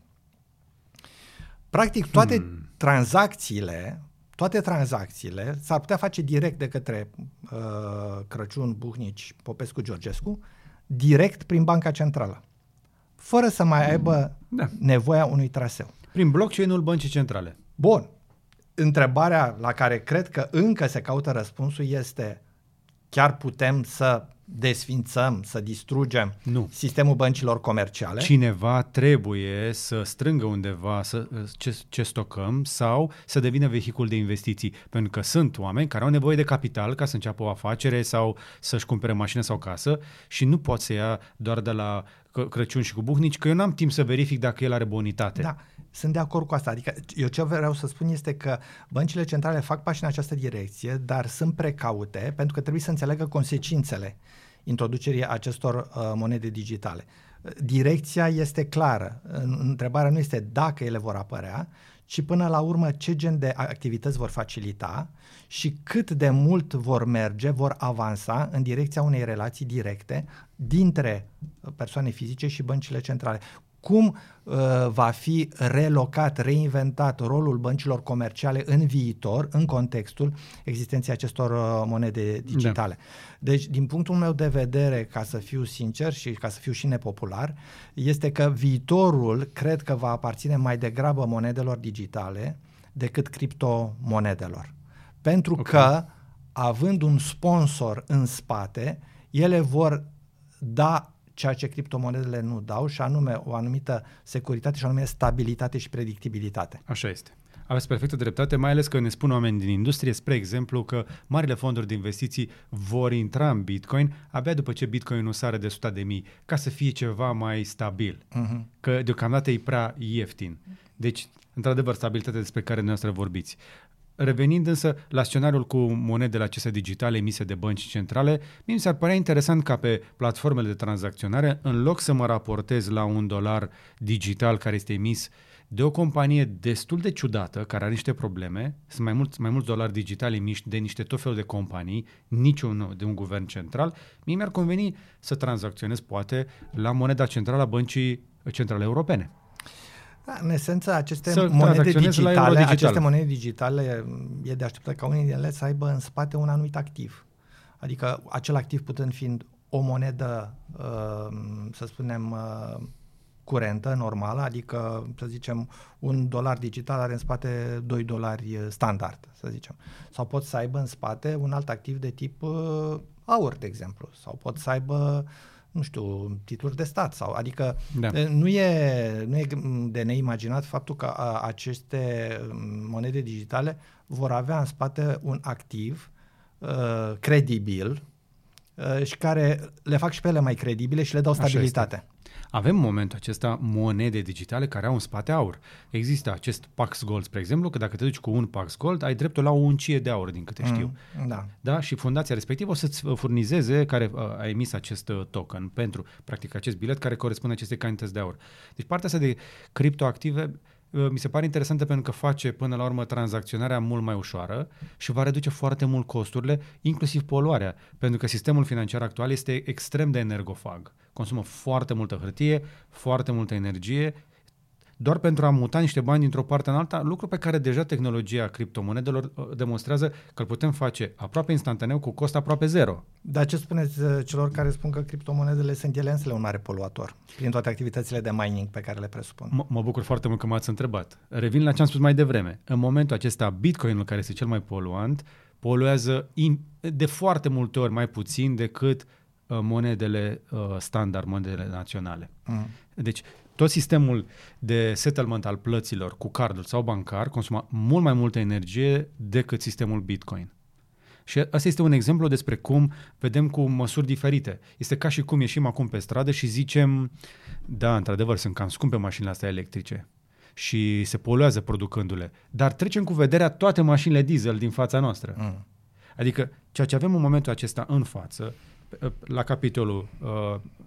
Practic, toate tranzacțiile s-ar putea face direct de către Crăciun, Buhnici, Popescu, Georgescu, direct prin Banca Centrală, fără să mai aibă nevoia unui traseu. Prin blockchain-ul Băncii Centrale. Bun. Întrebarea la care cred că încă se caută răspunsul este: chiar putem să desfințăm, să distrugem sistemul băncilor comerciale? Cineva trebuie să strângă undeva ce stocăm sau să devină vehicul de investiții, pentru că sunt oameni care au nevoie de capital ca să înceapă o afacere sau să-și cumpere mașină sau casă și nu pot să ia doar de la Crăciun și cu Buhnici, că eu n-am timp să verific dacă el are bonitate. Da, sunt de acord cu asta. Adică eu ce vreau să spun este că băncile centrale fac pași în această direcție, dar sunt precaute pentru că trebuie să înțeleagă consecințele introducerii acestor monede digitale. Direcția este clară. Întrebarea nu este dacă ele vor apărea, ci până la urmă ce gen de activități vor facilita și cât de mult vor merge, vor avansa în direcția unei relații directe dintre persoane fizice și băncile centrale. Cum va fi relocat, reinventat rolul băncilor comerciale în viitor, în contextul existenței acestor monede digitale. Da. Deci, din punctul meu de vedere, ca să fiu sincer și ca să fiu și nepopular, este că viitorul cred că va aparține mai degrabă monedelor digitale decât criptomonedelor. Pentru că, având un sponsor în spate, ele vor da ceea ce criptomonedele nu dau, și anume o anumită securitate și anume stabilitate și predictibilitate. Așa este. Aveți perfectă dreptate, mai ales că ne spun oameni din industrie, spre exemplu, că marile fonduri de investiții vor intra în Bitcoin abia după ce Bitcoin nu sare de 100.000, ca să fie ceva mai stabil. Uh-huh. Că deocamdată e prea ieftin. Deci, într-adevăr, stabilitatea despre care dumneavoastră vorbiți. Revenind însă la scenariul cu monedele acestea digitale emise de bănci centrale, mi s-ar părea interesant ca pe platformele de tranzacționare, în loc să mă raportez la $1 digital care este emis de o companie destul de ciudată, care are niște probleme, sunt mai mulți dolari digitali miști de niște tot felul de companii, niciunul de un guvern central. Mie mi-ar conveni să tranzacționez poate la moneda centrală a Băncii Centrale Europene. Da, în esență, aceste monede digitale e de așteptat ca unii din ele să aibă în spate un anumit activ. Adică acel activ putând fiind o monedă, să spunem, curentă, normală, adică, să zicem, un dolar digital are în spate 2 dolari standard, să zicem. Sau pot să aibă în spate un alt activ de tip aur, de exemplu, sau pot să aibă, nu știu, titluri de stat, sau, adică da. Nu e de neimaginat faptul că aceste monede digitale vor avea în spate un activ credibil și care le fac și pe ele mai credibile și le dau stabilitate. Avem în momentul acesta monede digitale care au în spate aur. Există acest Pax Gold, spre exemplu, că dacă te duci cu un Pax Gold, ai dreptul la o uncie de aur, din câte știu. Da. Da? Și fundația respectivă o să-ți furnizeze, care a emis acest token pentru, practic, acest bilet care corespunde acestei cantități de aur. Deci partea asta de criptoactive mi se pare interesantă pentru că face până la urmă tranzacționarea mult mai ușoară și va reduce foarte mult costurile, inclusiv poluarea, pentru că sistemul financiar actual este extrem de energofag. Consumă foarte multă hârtie, foarte multă energie, doar pentru a muta niște bani dintr-o parte în alta, lucru pe care deja tehnologia criptomonedelor demonstrează că îl putem face aproape instantaneu cu cost aproape zero. Dar ce spuneți celor care spun că criptomonedele sunt ele însele un mare poluator prin toate activitățile de mining pe care le presupun? Mă bucur foarte mult că m-ați întrebat. Revin la ce am spus mai devreme. În momentul acesta, Bitcoinul, care este cel mai poluant, poluează de foarte multe ori mai puțin decât monedele standard, monedele naționale. Deci, tot sistemul de settlement al plăților cu cardul sau bancar consumă mult mai multă energie decât sistemul Bitcoin. Și asta este un exemplu despre cum vedem cu măsuri diferite. Este ca și cum ieșim acum pe stradă și zicem, da, într-adevăr, sunt cam scumpe mașinile astea electrice și se poluează producându-le, dar trecem cu vederea toate mașinile diesel din fața noastră. Adică ceea ce avem în momentul acesta în față, la capitolul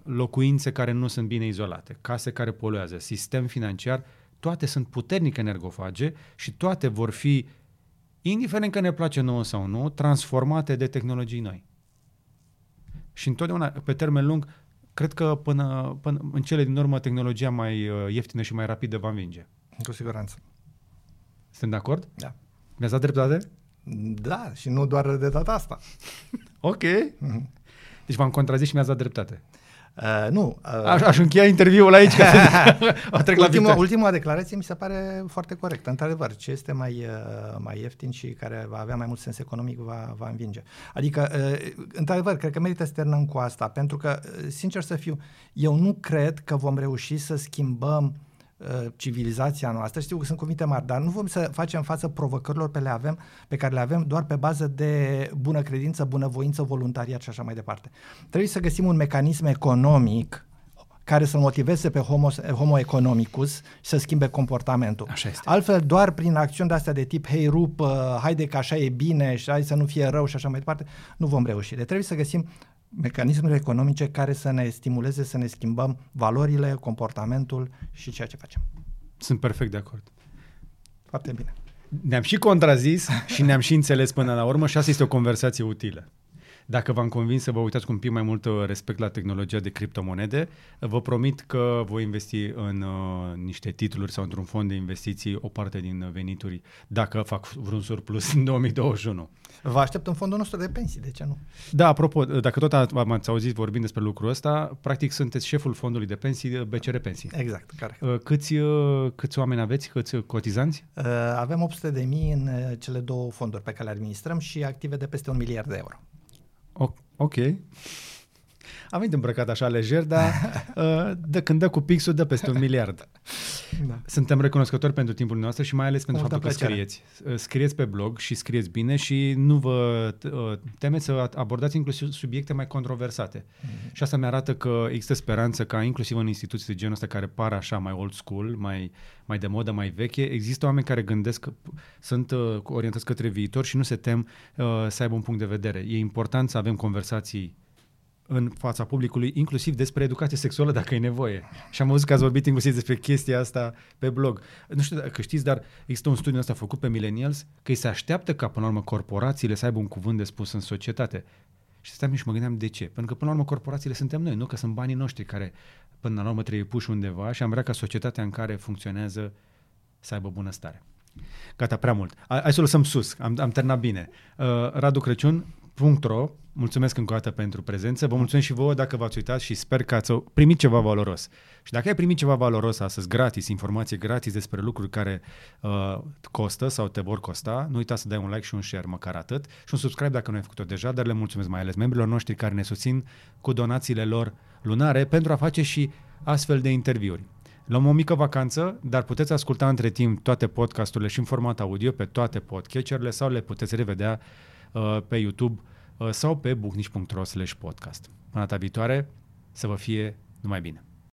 locuințe care nu sunt bine izolate, case care poluează, sistem financiar, toate sunt puternic energofage și toate vor fi, indiferent că ne place nouă sau nu, transformate de tehnologii noi. Și întotdeauna, pe termen lung, cred că până în cele din urmă tehnologia mai ieftină și mai rapidă va învinge. Cu siguranță. Suntem de acord? Da. Mi-ați dat dreptate? Da, și nu doar de data asta. Ok. Deci v-am contrazis și mi-ați dat dreptate. Aș încheia interviul aici. Că trec ultima declarație mi se pare foarte corectă. Într-adevăr, ce este mai ieftin și care va avea mai mult sens economic va învinge. Adică, într-adevăr, cred că merită să terminăm cu asta, pentru că, sincer să fiu, eu nu cred că vom reuși să schimbăm civilizația noastră, știu că sunt cuvinte mari, dar nu vom să facem față provocărilor pe care le avem doar pe bază de bună credință, bunăvoință, voluntariat și așa mai departe. Trebuie să găsim un mecanism economic care să-l motiveze pe homo economicus și să schimbe comportamentul. Altfel, doar prin acțiuni de-astea de tip, hei, rup, haide că așa e bine și hai să nu fie rău și așa mai departe, nu vom reuși. Deci trebuie să găsim mecanismele economice care să ne stimuleze să ne schimbăm valorile, comportamentul și ceea ce facem. Sunt perfect de acord. Foarte bine. Ne-am și contrazis și ne-am și înțeles până la urmă și asta este o conversație utilă. Dacă v-am convins să vă uitați cu un pic mai mult respect la tehnologia de criptomonede, vă promit că voi investi în niște titluri sau într-un fond de investiții o parte din venituri, dacă fac vreun surplus în 2021. Vă aștept în fondul nostru de pensii, de ce nu? Da, apropo, dacă tot m-ați auzit vorbind despre lucrul ăsta, practic sunteți șeful fondului de pensii, BCR Pensii. Exact, corect. Câți oameni aveți, câți cotizanți? Avem 800.000 în cele două fonduri pe care le administrăm și active de peste 1 miliard de euro. Ok. Am venit îmbrăcat așa lejer, dar de când dă cu pixul, dă peste 1 miliard. Da. Suntem recunoscători pentru timpul nostru și mai ales pentru faptul că scrieți. Scrieți pe blog și scrieți bine și nu vă temeți să abordați inclusiv subiecte mai controversate. Și asta mi-arată că există speranță ca inclusiv în instituții de genul ăsta care par așa mai old school, mai de modă, mai veche, există oameni care gândesc, sunt orientați către viitor și nu se tem să aibă un punct de vedere. E important să avem conversații în fața publicului, inclusiv despre educație sexuală dacă e nevoie. Și am văzut că ați vorbit inclusiv despre chestia asta pe blog. Nu știu dacă știți, dar există un studiu ăsta făcut pe millennials că îi se așteaptă ca, până la urmă, corporațiile să aibă un cuvânt de spus în societate. Și stăteam și mă gândeam de ce. Pentru că, până la urmă, corporațiile suntem noi, nu? Că sunt banii noștri care, până la urmă, trebuie puși undeva și am vrea ca societatea în care funcționează să aibă bunăstare. Gata, prea mult. Hai să o lăsăm sus. Am terminat bine. Radu Crăciun, .ro. Mulțumesc încă o dată pentru prezență. Vă mulțumesc și vouă dacă v-ați uitat și sper că ați primit ceva valoros. Și dacă ai primit ceva valoros astăzi, gratis, informație gratis despre lucruri care costă sau te vor costa, nu uita să dai un like și un share, măcar atât, și un subscribe dacă nu ai făcut-o deja, dar le mulțumesc mai ales membrilor noștri care ne susțin cu donațiile lor lunare pentru a face și astfel de interviuri. Luăm o mică vacanță, dar puteți asculta între timp toate podcasturile și în format audio pe toate podcatcherurile sau le puteți revedea pe YouTube sau pe bucnici.ro/podcast. Până data viitoare, să vă fie numai bine!